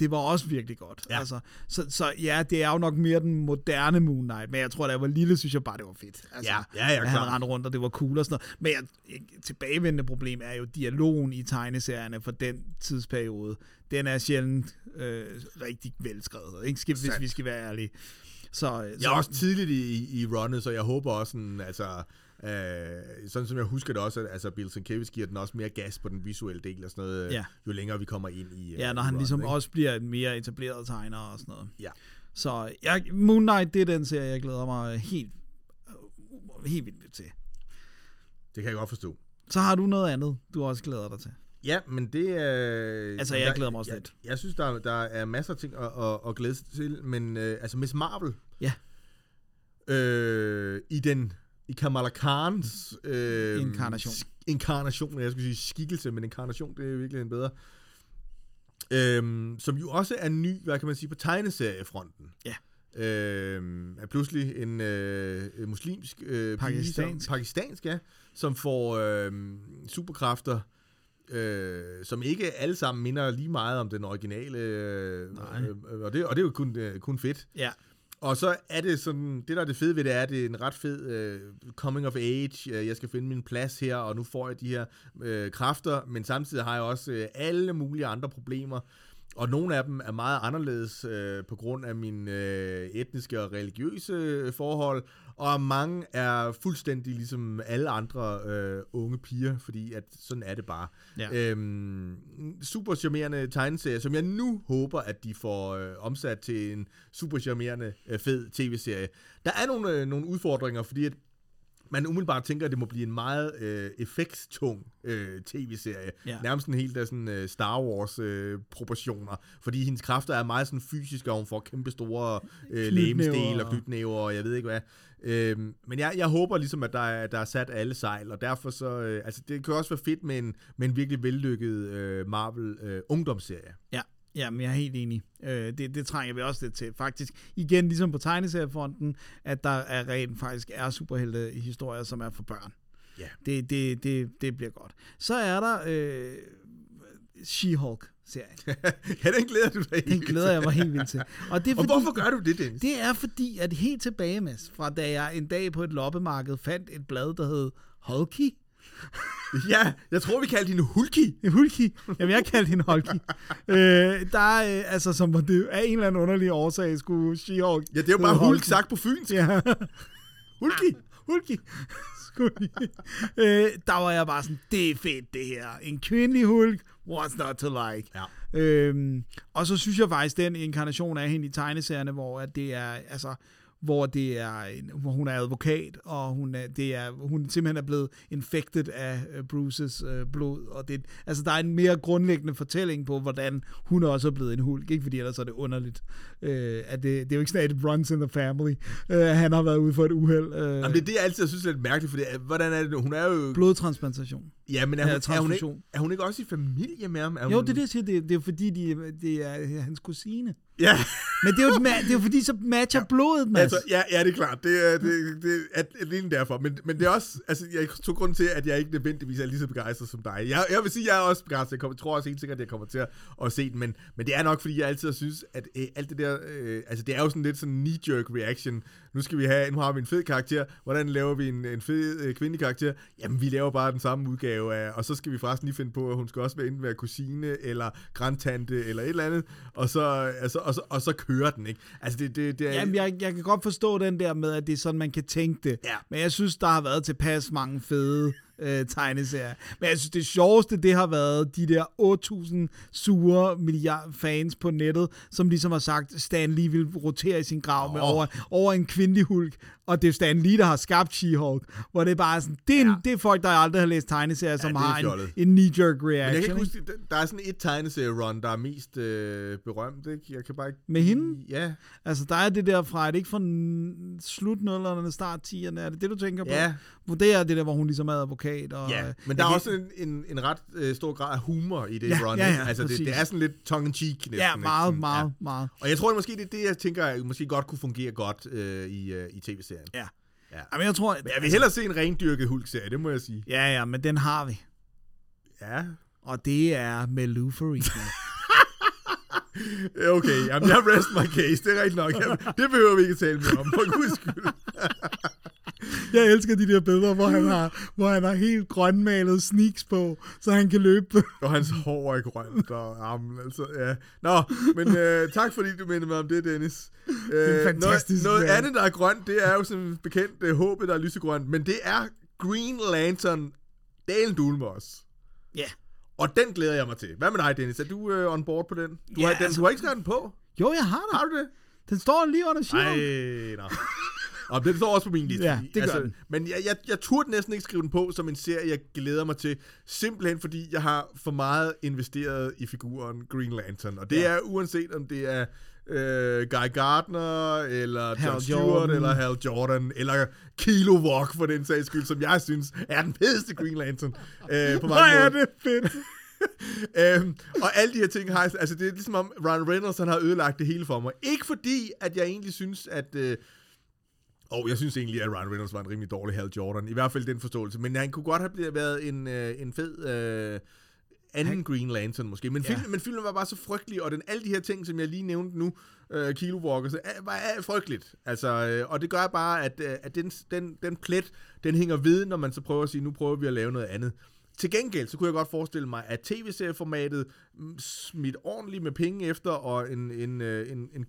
det var også virkelig godt. Ja. Altså, så det er jo nok mere den moderne Moon Knight, men jeg tror, da jeg var lille, synes jeg bare, det var fedt. Altså, at han rendte rundt, og det var cool og sådan noget. Men tilbagevendende problem er jo dialogen i tegneserierne for den tidsperiode, den er sjældent rigtig velskrevet, ikke? Hvis vi skal være ærlige. Så jeg er også tidligt i runnet, så jeg håber også sådan, altså sådan som jeg husker det også, at altså, Bill Sienkiewicz giver den også mere gas på den visuelle del og sådan noget, jo længere vi kommer ind i når han runnet, ligesom ikke? Også bliver en mere etableret tegner og sådan noget. Ja. Så Moon Knight, det er den serie, jeg glæder mig helt vildt til. Det kan jeg godt forstå. Så har du noget andet, du også glæder dig til? Ja, men det er... Altså, jeg glæder mig også lidt. Jeg synes, der er masser af ting at glæde sig til, men altså Miss Marvel... Ja. I Kamala Khans... Inkarnation, jeg skulle sige skikkelse, men inkarnation, det er virkelig en bedre. Som jo også er ny, hvad kan man sige, på tegneseriefronten. Ja. Er pludselig en muslimsk... pakistansk, ja. Som får superkræfter... som ikke alle sammen minder lige meget om den originale, og det er jo kun fedt. Ja. Og så er det sådan, det der er det fede ved det, er, at det er en ret fed coming of age, jeg skal finde min plads her, og nu får jeg de her kræfter, men samtidig har jeg også alle mulige andre problemer, og nogle af dem er meget anderledes på grund af mine etniske og religiøse forhold, og mange er fuldstændig ligesom alle andre unge piger, fordi at sådan er det bare. Ja. Super charmerende tegneserie, som jeg nu håber, at de får omsat til en super charmerende, fed tv-serie. Der er nogle udfordringer, fordi at man umiddelbart tænker, at det må blive en meget effektstung tv-serie. Ja. Nærmest en helt af sådan, Star Wars-proportioner. Fordi hendes kræfter er meget sådan, fysiske, og hun får kæmpe store legemsdel og knytnæver, og jeg ved ikke hvad. Men jeg håber ligesom, at der er sat alle sejl, og derfor så... altså, det kan også være fedt med en virkelig vellykket Marvel-ungdomsserie. Ja. Jamen, jeg er helt enig. Det trænger vi også lidt til, faktisk. Igen, ligesom på tegneseriefonden, at der er rent faktisk er superheltehistorier, som er for børn. Ja. Yeah. Det bliver godt. Så er der She-Hulk-serien. Ja, den glæder du dig helt. Den glæder jeg mig helt vildt til. Og, fordi, og hvorfor gør du det, Dennis? Det er fordi, at helt tilbage, Mads, fra da jeg en dag på et loppemarked fandt et blad, der hed Hulky. Ja, jeg tror, vi kaldte hende Hulky. Hulky? Jamen, jeg kaldte hende Hulky. Som det af en eller anden underlig årsag skulle She-Hulk... Ja, det er jo bare Hulk sagt på fynsk. Ja. Hulky. Der var jeg bare sådan, det er fedt, det her. En kvindelig Hulk, what's not to like? Ja. Og så synes jeg faktisk, den inkarnation af hende i tegneserierne, hvor det er... Altså, hvor hun er advokat, og hun simpelthen er blevet infektet af Bruces blod. Og det, altså, der er en mere grundlæggende fortælling på, hvordan hun også er blevet en hulk. Ikke fordi ellers er det underligt. At det er jo ikke sådan, at it runs in the family. Han har været ude for et uheld. Jamen, det er det, jeg altid synes er lidt mærkeligt, fordi hvordan er det nu? Hun er jo... Blodtransplantation. Ja, men er hun ikke også i familie med ham? Jo, det er det, jeg siger. Det er fordi, det er hans kusine. Ja. Men det er jo, fordi, så matcher blodet, Mads. Altså, ja, det er klart. Det er lige derfor. Men det er også... Altså, jeg tog grund til, at jeg ikke nødvendigvis er lige så begejstret som dig. Jeg vil sige, at jeg er også begejstret. Jeg tror også helt sikkert, at jeg kommer til at se den. Men det er nok, fordi jeg altid synes, at alt det der... altså, det er jo sådan lidt sådan en knee-jerk reaction. Nu har vi en fed karakter. Hvordan laver vi en fed kvindelig karakter? Jamen, vi laver bare den samme udgave af... Og så skal vi forresten lige finde på, at hun skal også enten være kusine, eller grandtante, eller et eller andet. Og så... Altså, og så kører den, ikke? Altså, det er... Jamen, jeg kan godt forstå den der med, at det er sådan, man kan tænke det. Ja. Men jeg synes, der har været tilpas mange fede tegneserier. Men jeg synes, det sjoveste, det har været de der 8.000 sure milliard fans på nettet, som ligesom har sagt, Stan Lee vil rotere i sin grav med over en kvindelig Hulk. Og det er Stan Lee, der har skabt She-Hulk. Hvor det er bare sådan, det er folk, der aldrig har læst tegneserier, som har en knee-jerk reaction. Jeg kan huske, der er sådan et tegneserie-run, der er mest berømt, ikke? Jeg kan bare ikke... Med hende? Ja. Altså, der er det der fra, det ikke fra slutnullerne, start-tierne, er det det, du tænker på? Ja. Hvor det er det der, hvor hun ligesom er advokat. Og, ja, men der er også en ret stor grad af humor i det run. Ja, altså, det er sådan lidt tongue-in-cheek næsten. Ja, meget. Og jeg tror, at måske det er det, jeg tænker, at måske godt kunne fungere godt i tv-serien. Ja. Men jeg tror... Men jeg vil hellere se en rendyrket Hulk-serie, det må jeg sige. Ja, men den har vi. Ja. Og det er med Luffy. Okay, jamen, jeg rest my case, det er rigtigt nok. Jamen, det behøver vi ikke tale mere om, for guds skyld. Jeg elsker de der billeder, hvor han har helt grønmalet sneaks på, så han kan løbe. Og hans hår er grønt og armen, altså, ja. Nå, men tak fordi du mindede mig om det, Dennis. Det er fantastisk. Noget andet, der er grønt, det er jo som bekendt håbet, der er lysegrønt, men det er Green Lantern Dalen Dulmos. Ja. Yeah. Og den glæder jeg mig til. Hvad med dig, Dennis? Er du on board på den? Du har ikke skrevet den på? Jo, jeg har den. Har du det? Den står lige under Shield. Nej, og den står også på min liste. Ja, det gør altså, den. Men jeg turde næsten ikke skrive den på som en serie, jeg glæder mig til. Simpelthen fordi jeg har for meget investeret i figuren Green Lantern. Og det er uanset om det er Guy Gardner, eller John Stewart, eller Hal Jordan, eller Kilo Walk for den sags skyld, som jeg synes er den fedeste Green Lantern. Hvor er det fedt! Og alle de her ting har... Altså, det er ligesom om Ryan Reynolds, han har ødelagt det hele for mig. Ikke fordi, at jeg egentlig synes, at... jeg synes egentlig, at Ryan Reynolds var en rimelig dårlig Hal Jordan. I hvert fald den forståelse. Men han kunne godt have været en fed... anden Green Lantern måske, men filmen var bare så frygtelig, og alle de her ting, som jeg lige nævnte nu, Kilo Walker, så var frygteligt. Altså, og det gør bare, at den plet, den hænger ved, når man så prøver at sige, nu prøver vi at lave noget andet. Til gengæld, så kunne jeg godt forestille mig, at tv-serieformatet smidt ordentligt med penge efter, og en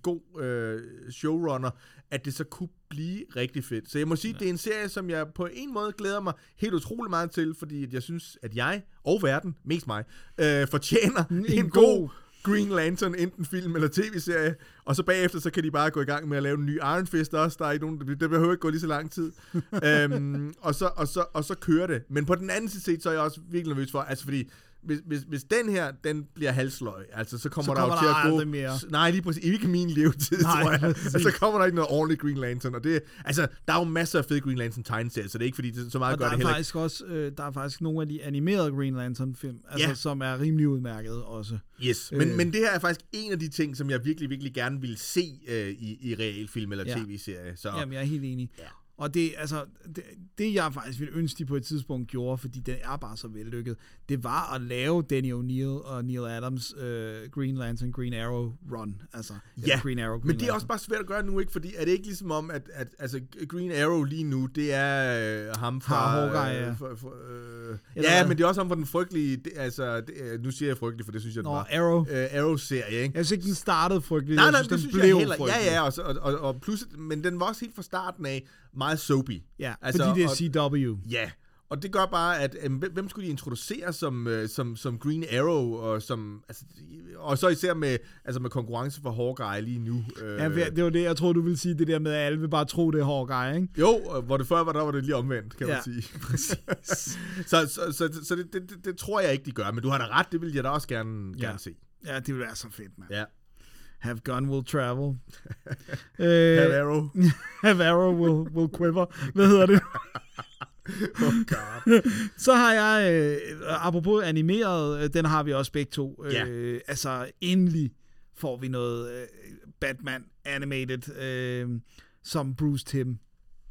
god showrunner, at det så kunne blive rigtig fedt. Så jeg må sige, at det er en serie, som jeg på en måde glæder mig helt utrolig meget til, fordi jeg synes, at jeg og verden, mest mig, fortjener en god Green Lantern, enten film eller tv-serie, og så bagefter, så kan de bare gå i gang med at lave en ny Iron Fist også, der er ikke nogen, det behøver ikke gå lige så lang tid, og så kører det. Men på den anden side, så er jeg også virkelig nervøs for, altså fordi, hvis den her, den bliver halsløg, altså så kommer der til at gå... Nej, lige præcis. Ikke min levetid, tror jeg. Altså, så kommer der ikke noget ordentligt Green Lantern. Og det, altså, der er jo masser af fede Green Lantern-tegneserier, så det er ikke fordi, det så meget og gør det heller ikke. Også, der er faktisk nogle af de animerede Green Lantern-film, altså, som er rimelig udmærket også. Yes, men det her er faktisk en af de ting, som jeg virkelig, virkelig gerne ville se i realfilm eller tv-serie. Så. Jamen, jeg er helt enig. Ja. Og det, altså, det jeg faktisk ville ønske, de på et tidspunkt gjorde, fordi den er bare så vellykket, det var at lave Danny O'Neill og Neil Adams Green Lantern, Green Arrow run. Altså, Green Arrow, Green men det er også bare svært at gøre nu, ikke? Fordi er det ikke ligesom om, at altså, Green Arrow lige nu, det er ham fra... Hawkeye, men det er også ham fra den frygtelige... nu siger jeg frygtelig, for det synes jeg, den var. Arrow-serie, ikke? Jeg synes ikke, den startede frygtelig. Nej, jeg synes, den blev frygtelig. Og plus, men den var også helt fra starten af... meget soapy. Ja, altså, fordi det er CW. Ja, og det gør bare, at hvem skulle de introducere som Green Arrow, og så især med konkurrence for Hawkeye lige nu. Ja, det var det, jeg tror du ville sige, det der med, at alle vil bare tro, det er Hawkeye, ikke? Jo, hvor det før var, der var det lige omvendt, kan man sige. Præcis. så det tror jeg ikke, de gør, men du har da ret, det vil jeg da også gerne se. Ja, det vil være så fedt, mand. Ja. Have gun will travel. Have arrow. Have arrow will quiver. Hvad hedder det? Oh God. Så har jeg, apropos animeret, den har vi også begge to. Yeah. Altså, endelig får vi noget Batman animated, som Bruce Timm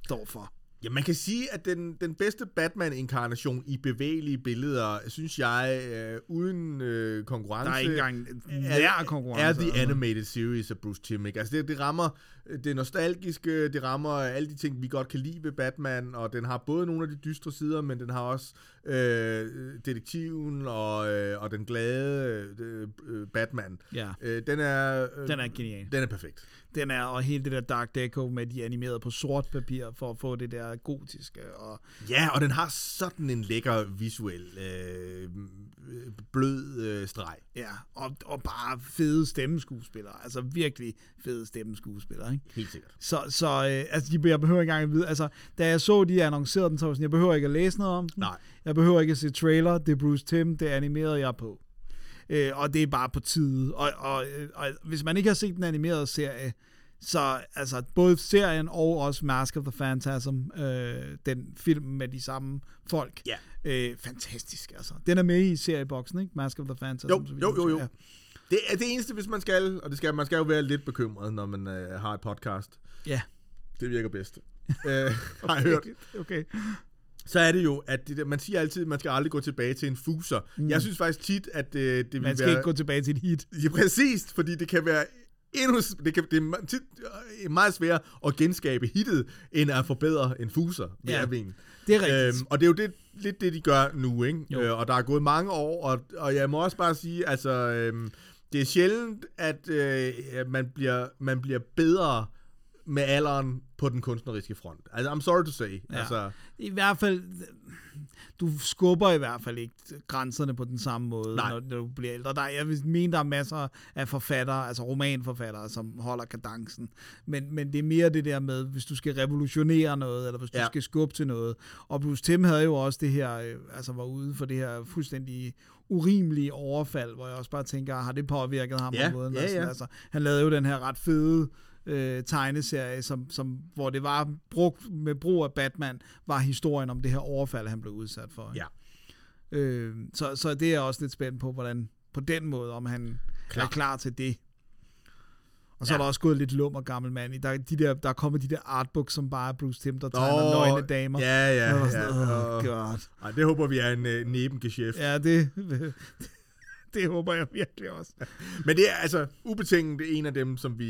står for. Ja, man kan sige, at den bedste Batman-inkarnation i bevægelige billeder, synes jeg, uden konkurrence... Der er ikke engang nær konkurrence. ...er The Animated Series af Bruce Timm. Altså, det rammer det nostalgiske, det rammer alle de ting, vi godt kan lide ved Batman, og den har både nogle af de dystre sider, men den har også detektiven og den glade Batman. Ja. Den er genial. Den er perfekt. Den er, og hele det der Dark Deco med de animerede på sort papir, for at få det der gotiske. Og... Ja, og den har sådan en lækker visuel, blød streg. Ja, og bare fede stemmeskuespillere. Altså virkelig fede stemmeskuespillere, ikke? Helt sikkert. Så jeg behøver ikke engang at vide, altså da jeg så de annoncerede den, så var sådan, jeg behøver ikke at læse noget om den. Nej. Jeg behøver ikke at se trailer, det er Bruce Timm, det animerede jeg på. Og det er bare på tide. Og hvis man ikke har set den animerede serie, så altså både serien og også Mask of the Phantasm, den film med de samme folk, yeah. Fantastisk altså. Den er med i serieboksen, ikke? Mask of the Phantasm. Jo. Ja. Det er det eneste, hvis man skal, og det skal, man skal jo være lidt bekymret, når man har et podcast. Ja. Yeah. Det virker bedst. Har jeg hørt. Okay. Så er det jo, at man siger altid, at man skal aldrig gå tilbage til en fuser. Mm. Jeg synes faktisk tit, at det vil være... Man skal ikke gå tilbage til et hit. Ja, præcis, fordi det kan være endnu... Det er meget sværere at genskabe hittet, end at forbedre en fuser. Ja, det er rigtigt. Og det er jo lidt det, de gør nu, ikke? Og der er gået mange år, og jeg må også bare sige, altså, det er sjældent, at man bliver bedre... med alderen på den kunstneriske front. Altså, I'm sorry to say. Ja. Altså, i hvert fald, du skubber i hvert fald ikke grænserne på den samme måde, når du bliver ældre. Jeg mener, der er masser af forfattere, altså romanforfattere, som holder kadencen. Men det er mere det der med, hvis du skal revolutionere noget, eller hvis du skal skubbe til noget. Og Bruce Timm havde jo også det her, altså var ude for det her fuldstændig urimelige overfald, hvor jeg også bare tænker, har det påvirket ham på måden? Ja. Altså, han lavede jo den her ret fede tegneserie, som, hvor det var brugt med brug af Batman, var historien om det her overfald, han blev udsat for. Ja. Så det er også lidt spændt på, hvordan på den måde, om han er klar til det. Og så er der også gået lidt lummer gammel mand. Der er kommet de der artbooks, som bare er Bruce Timm, der tegner nøgne damer. Ja. Ej, det håber vi er en nebengeschæft. Ja, det... Det håber jeg virkelig også. Men det er altså ubetinget en af dem, som vi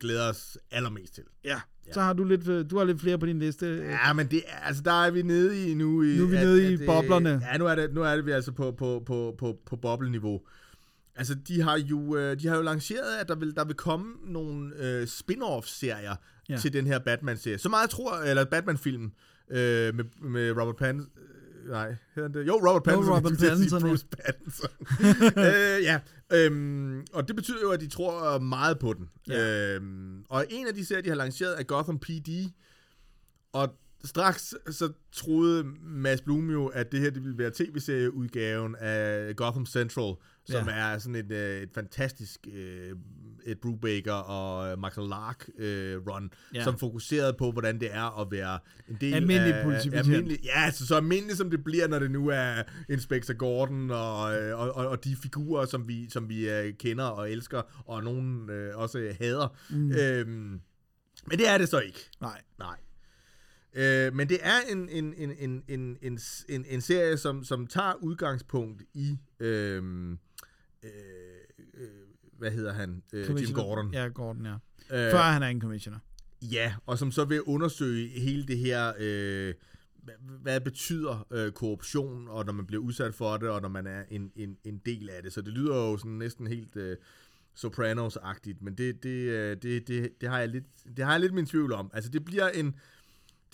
glæder os allermest til. Ja. Så har du har lidt flere på din liste. Ja, men det er, altså der er vi nede i nu. Nu er vi nede i boblerne. Ja, nu er det vi altså på bobleniveau. Altså de har jo lanceret, at der vil komme nogle spin-off-serier til den her Batman-serie. Så meget Batman-film med Robert Pattinson. Nej, hedder det? Jo, Robert Pattinson. Bruce Pattinson. Og det betyder jo, at de tror meget på den. Yeah. Og en af de serier, de har lanceret, er Gotham PD. Og straks så troede Mads Bloom jo, at det her det ville være tv-serieudgaven af Gotham Central, som er sådan et fantastisk et Brew Baker og Max Lark run, som fokuserede på, hvordan det er at være en del almindelig politibetjent. Ja, så almindelig som det bliver, når det nu er Inspector Gordon og de figurer, som vi kender og elsker, og nogen også hader. Mm. Men det er det så ikke. Nej. Men det er en serie, som tager udgangspunkt i hvad hedder han? Jim Gordon. Ja, Gordon, ja. Før han er en commissioner. Ja, og som så vil undersøge hele det her, hvad betyder korruption, og når man bliver udsat for det, og når man er en del af det. Så det lyder jo sådan næsten helt Sopranos-agtigt, men det har jeg lidt min tvivl om. Altså, det bliver en...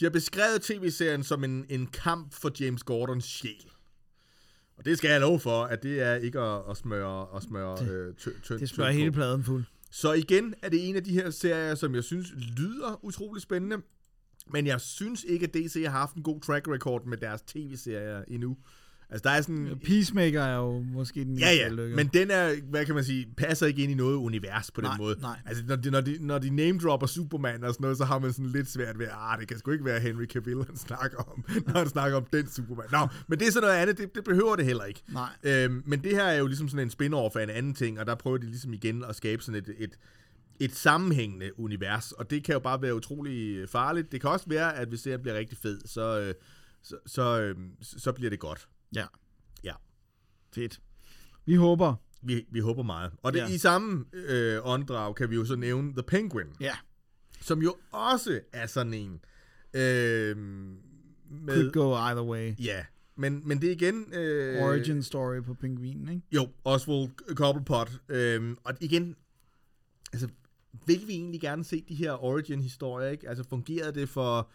De har beskrevet tv-serien som en kamp for James Gordons sjæl. Og det skal jeg love for, at det er ikke at smøre tyndt. Det smører hele pladen fuld. Så igen er det en af de her serier, som jeg synes lyder utrolig spændende. Men jeg synes ikke, at DC har haft en god track record med deres tv-serier endnu. Altså, der er sådan... Peacemaker er jo måske den... Ja, men den er, hvad kan man sige, passer ikke ind i noget univers på den måde. Nej. Altså, når de name-dropper Superman og sådan noget, så har man sådan lidt svært ved, det kan sgu ikke være Henry Cavill, han snakker om, når han snakker om den Superman. Nå, men det er sådan noget andet, det behøver det heller ikke. Nej. Men det her er jo ligesom sådan en spin-off af en anden ting, og der prøver de ligesom igen at skabe sådan et sammenhængende univers, og det kan jo bare være utrolig farligt. Det kan også være, at hvis det bliver rigtig fed, så bliver det godt. Ja. Fedt. Vi håber. Vi håber meget. Og det i samme åndedrag kan vi jo så nævne The Penguin. Ja. Som jo også er sådan en... Could go either way. Ja. Men det er igen... Origin story på pingvinen, ikke? Jo. Oswald Cobblepot. Og igen... Altså, vil vi egentlig gerne se de her origin-historier, ikke? Altså, fungerer det for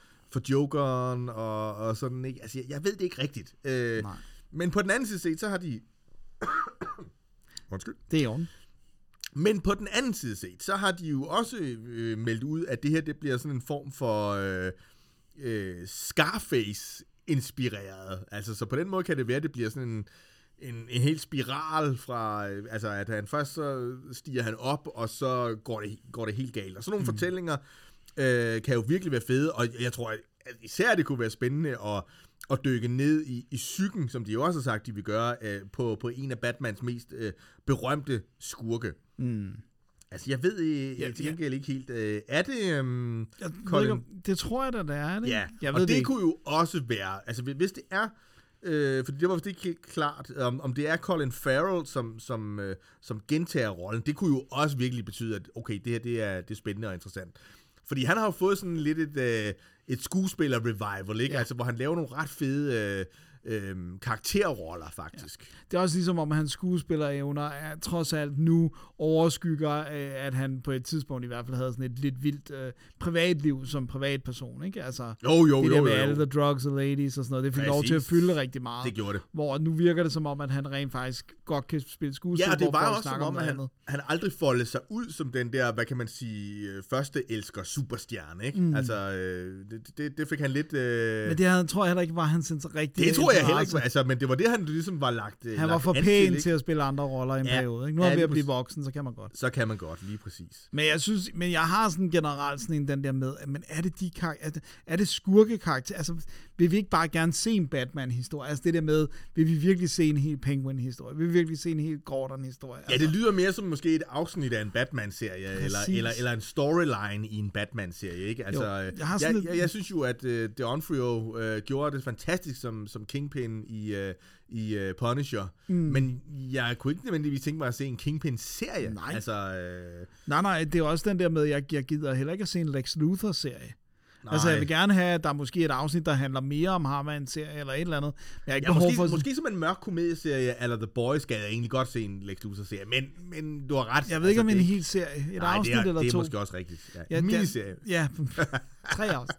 Jokeren og sådan, ikke? Altså, jeg ved det ikke rigtigt. Men på den anden side set, så har de... Undskyld. Det er jo. Men på den anden side set, så har de jo også meldt ud, at det her, det bliver sådan en form for Scarface-inspireret. Altså, så på den måde kan det være, det bliver sådan en hel spiral fra, altså at han først så stiger han op, og så går det helt galt. Og sådan nogle fortællinger kan jo virkelig være fede, og jeg tror at især det kunne være spændende at dykke ned i psyken, som de jo også har sagt, de vil gøre, på en af Batmans mest berømte skurke. Mm. Altså jeg ved jeg tænker ikke helt, er det Colin? Det tror jeg da, det er det. Ja, jeg ved og det kunne jo også være, altså hvis det er, fordi det var vist ikke helt klart, om det er Colin Farrell, som gentager rollen. Det kunne jo også virkelig betyde, at okay, det her det er spændende og interessant. Fordi han har jo fået sådan lidt et skuespiller-revival, ikke? Ja. Altså, hvor han laver nogle ret fede karakterroller, faktisk. Ja. Det er også ligesom, om hans skuespillerevner trods alt nu overskygger, at han på et tidspunkt i hvert fald havde sådan et lidt vildt privatliv som privatperson, ikke? Altså, jo, med alle the drugs and ladies og sådan noget, det fik lov til at fylde rigtig meget. Det gjorde det. Hvor nu virker det som om, at han rent faktisk godt kan spille skuespil. Ja, og det var også som om, at han aldrig foldede sig ud som den der, hvad kan man sige, første elsker superstjerne, ikke? Mm. Altså, det fik han lidt... Men det havde, tror jeg heller ikke var hans rigtige... Det tror jeg heller ikke, altså, men det var det, han ligesom var lagt... Han var for pæn til at spille andre roller i en periode. Ikke? Nu er vi at blive voksen, så kan man godt. Så kan man godt, lige præcis. Men jeg synes, jeg har sådan generelt sådan en den der med, men er det de karakterer, er det skurkekarakterer? Altså, vil vi ikke bare gerne se en Batman-historie? Altså det der med, vil vi virkelig se en hel Penguin-historie? Vil vi virkelig se en hel Gordon-historie? Altså, ja, det lyder mere som måske et afsnit af en Batman-serie, eller en storyline i en Batman-serie, ikke? Altså, jo, jeg synes jo, at D'Onofrio gjorde det fantastisk som Kingpin i Punisher. Mm. Men jeg kunne ikke nødvendigvis tænke mig at se en Kingpin-serie. Nej. Altså, nej, det er også den der med, jeg gider heller ikke at se en Lex Luthor-serie. Nej. Altså, jeg vil gerne have, at der er måske et afsnit, der handler mere om ham af en serie eller et eller andet. Men jeg måske som en mørk komedieserie, eller The Boys, skal jeg egentlig godt se en Lex Luthor-serie. Men du har ret. Jeg ved ikke, om en hel serie. Et afsnit eller to. Det er måske også rigtigt. Ja. En miniserie. Ja, 3 afsnit.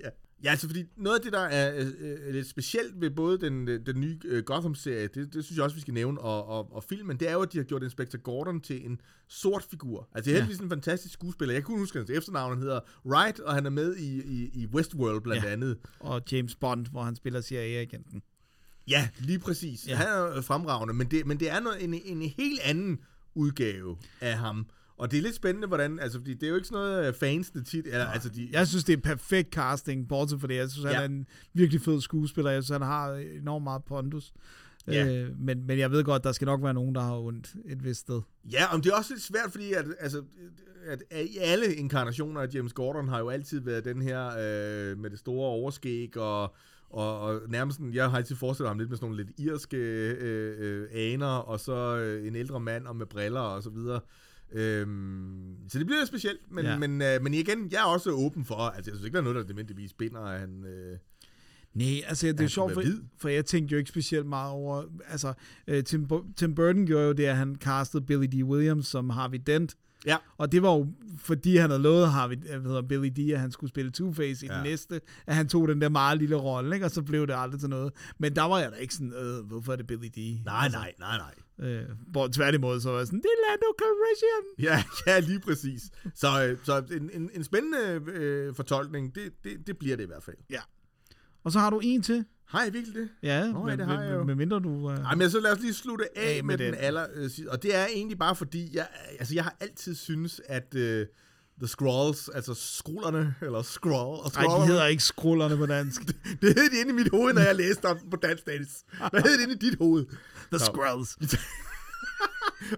Ja. Ja, altså fordi noget af det, der er lidt specielt ved både den nye Gotham-serie, det synes jeg også, vi skal nævne, og filmen, det er jo, at de har gjort Inspector Gordon til en sort figur. Altså det er heldigvis en fantastisk skuespiller. Jeg kunne huske, at hans efternavn hedder Wright, og han er med i Westworld blandt andet. Og James Bond, hvor han spiller CIA-agenten. Ja, lige præcis. Ja. Han er fremragende, men det er noget, en helt anden udgave af ham. Og det er lidt spændende, hvordan... Altså, fordi det er jo ikke sådan noget, fansene tit... Eller, altså, jeg synes, det er perfekt casting, bortset for det. Jeg synes, han er en virkelig fed skuespiller. Jeg synes, han har enormt meget pondus. Ja. Men jeg ved godt, der skal nok være nogen, der har ondt et vist sted. Ja, og det er også lidt svært, fordi at alle inkarnationer af James Gordon har jo altid været den her med det store overskæg og nærmest, jeg har altid forestillet ham lidt med sådan nogle lidt irske aner, og så en ældre mand og med briller og så videre. Så det bliver lidt specielt, men igen, jeg er også åben for, altså jeg synes ikke, der er noget, der dementligvis binder, at han... Nej, altså det er sjovt, for jeg tænkte jo ikke specielt meget over, altså Tim Burton gjorde jo det, at han castede Billy Dee Williams som Harvey Dent, ja. Og det var jo, fordi han havde lovet Billy Dee, at han skulle spille Two-Face i den næste, at han tog den der meget lille rolle, ikke? Og så blev det aldrig til noget. Men der var jeg da ikke sådan, hvorfor er det Billy Dee? Nej. Tværtimod, så var jeg sådan, det er Lando Calrissian. Ja, lige præcis. Så en spændende fortolkning, det bliver det i hvert fald. Ja. Og så har du en til. Har I virkelig det? Ja, nå, men, det har jeg jo. Med mindre du... Jamen, så lad os lige slutte af med den aller... og det er egentlig bare fordi, jeg har altid synes at The Skrulls, altså skrullerne, eller Skrull... Nej, de hedder ikke skrullerne på dansk. Det hed de inde i mit hoved, når jeg læste dem på dansk, Dennis. Hvad hed det inde i dit hoved? The Skrulls.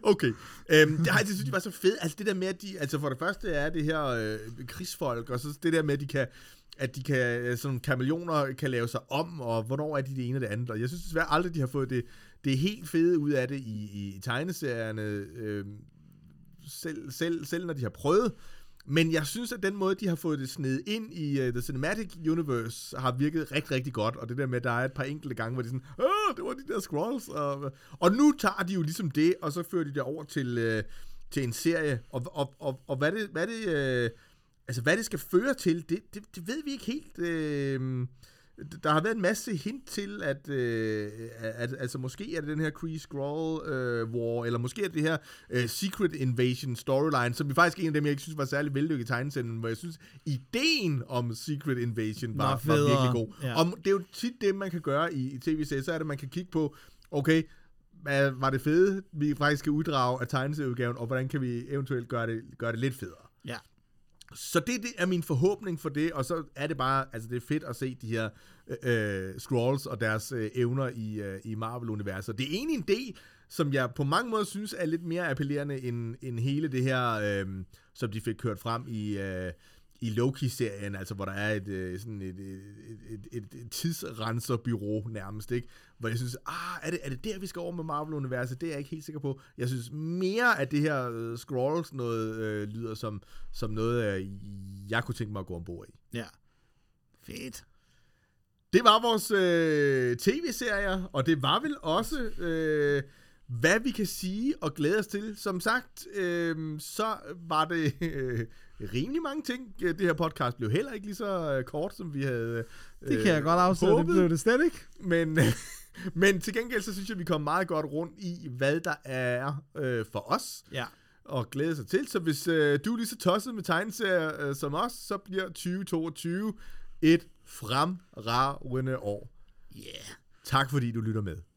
Okay. Jeg har altid synes, de var så fede. Altså det der med, at de... Altså for det første er det her krigsfolk, og så det der med, at de kan... at de kan, sådan kameleoner kan lave sig om, og hvornår er de det ene og det andet. Og jeg synes desværre aldrig, de har fået det helt fede ud af det i tegneserierne, selv når de har prøvet. Men jeg synes, at den måde, de har fået det snedet ind i The Cinematic Universe, har virket rigtig, rigtig godt. Og det der med, at der er et par enkelte gange, hvor de sådan, det var de der Skrulls. Og nu tager de jo ligesom det, og så fører de det over til en serie. Og hvad det altså, hvad det skal føre til, det ved vi ikke helt. Der har været en masse hint til, at altså, måske er det den her Kree-Skrull war, eller måske er det her Secret Invasion storyline, som vi faktisk en af dem, jeg ikke synes var særlig vellykket i tegneserien, hvor jeg synes, ideen om Secret Invasion var virkelig god. Ja. Og det er jo tit det, man kan gøre i tv-serier, så er det, man kan kigge på, okay, hvad var det fede, vi faktisk skal uddrage af tegneserieudgaven, og hvordan kan vi eventuelt gøre det lidt federe? Ja. Så det er min forhåbning for det, og så er det bare, altså det er fedt at se de her Skrulls og deres evner i Marvel-universet. Det er egentlig en del, som jeg på mange måder synes er lidt mere appellerende end hele det her, som de fik kørt frem i Loki-serien, altså hvor der er et tidsrenserbyrå nærmest, ikke? Hvor jeg synes, er det der, vi skal over med Marvel-universet? Det er jeg ikke helt sikker på. Jeg synes mere, at det her Skrulls noget lyder som noget, jeg kunne tænke mig at gå ombord i. Ja. Fedt. Det var vores tv-serier, og det var vel også... hvad vi kan sige og glæde os til. Som sagt, så var det rimelig mange ting. Det her podcast blev heller ikke lige så kort, som vi havde det kan jeg godt afsløre, det blev det slet ikke. Men til gengæld, så synes jeg, vi kom meget godt rundt i, hvad der er for os. Ja. Og glæde sig til. Så hvis du er lige så tosset med tegneserier som os, så bliver 2022 et fremragende år. Yeah. Tak fordi du lytter med.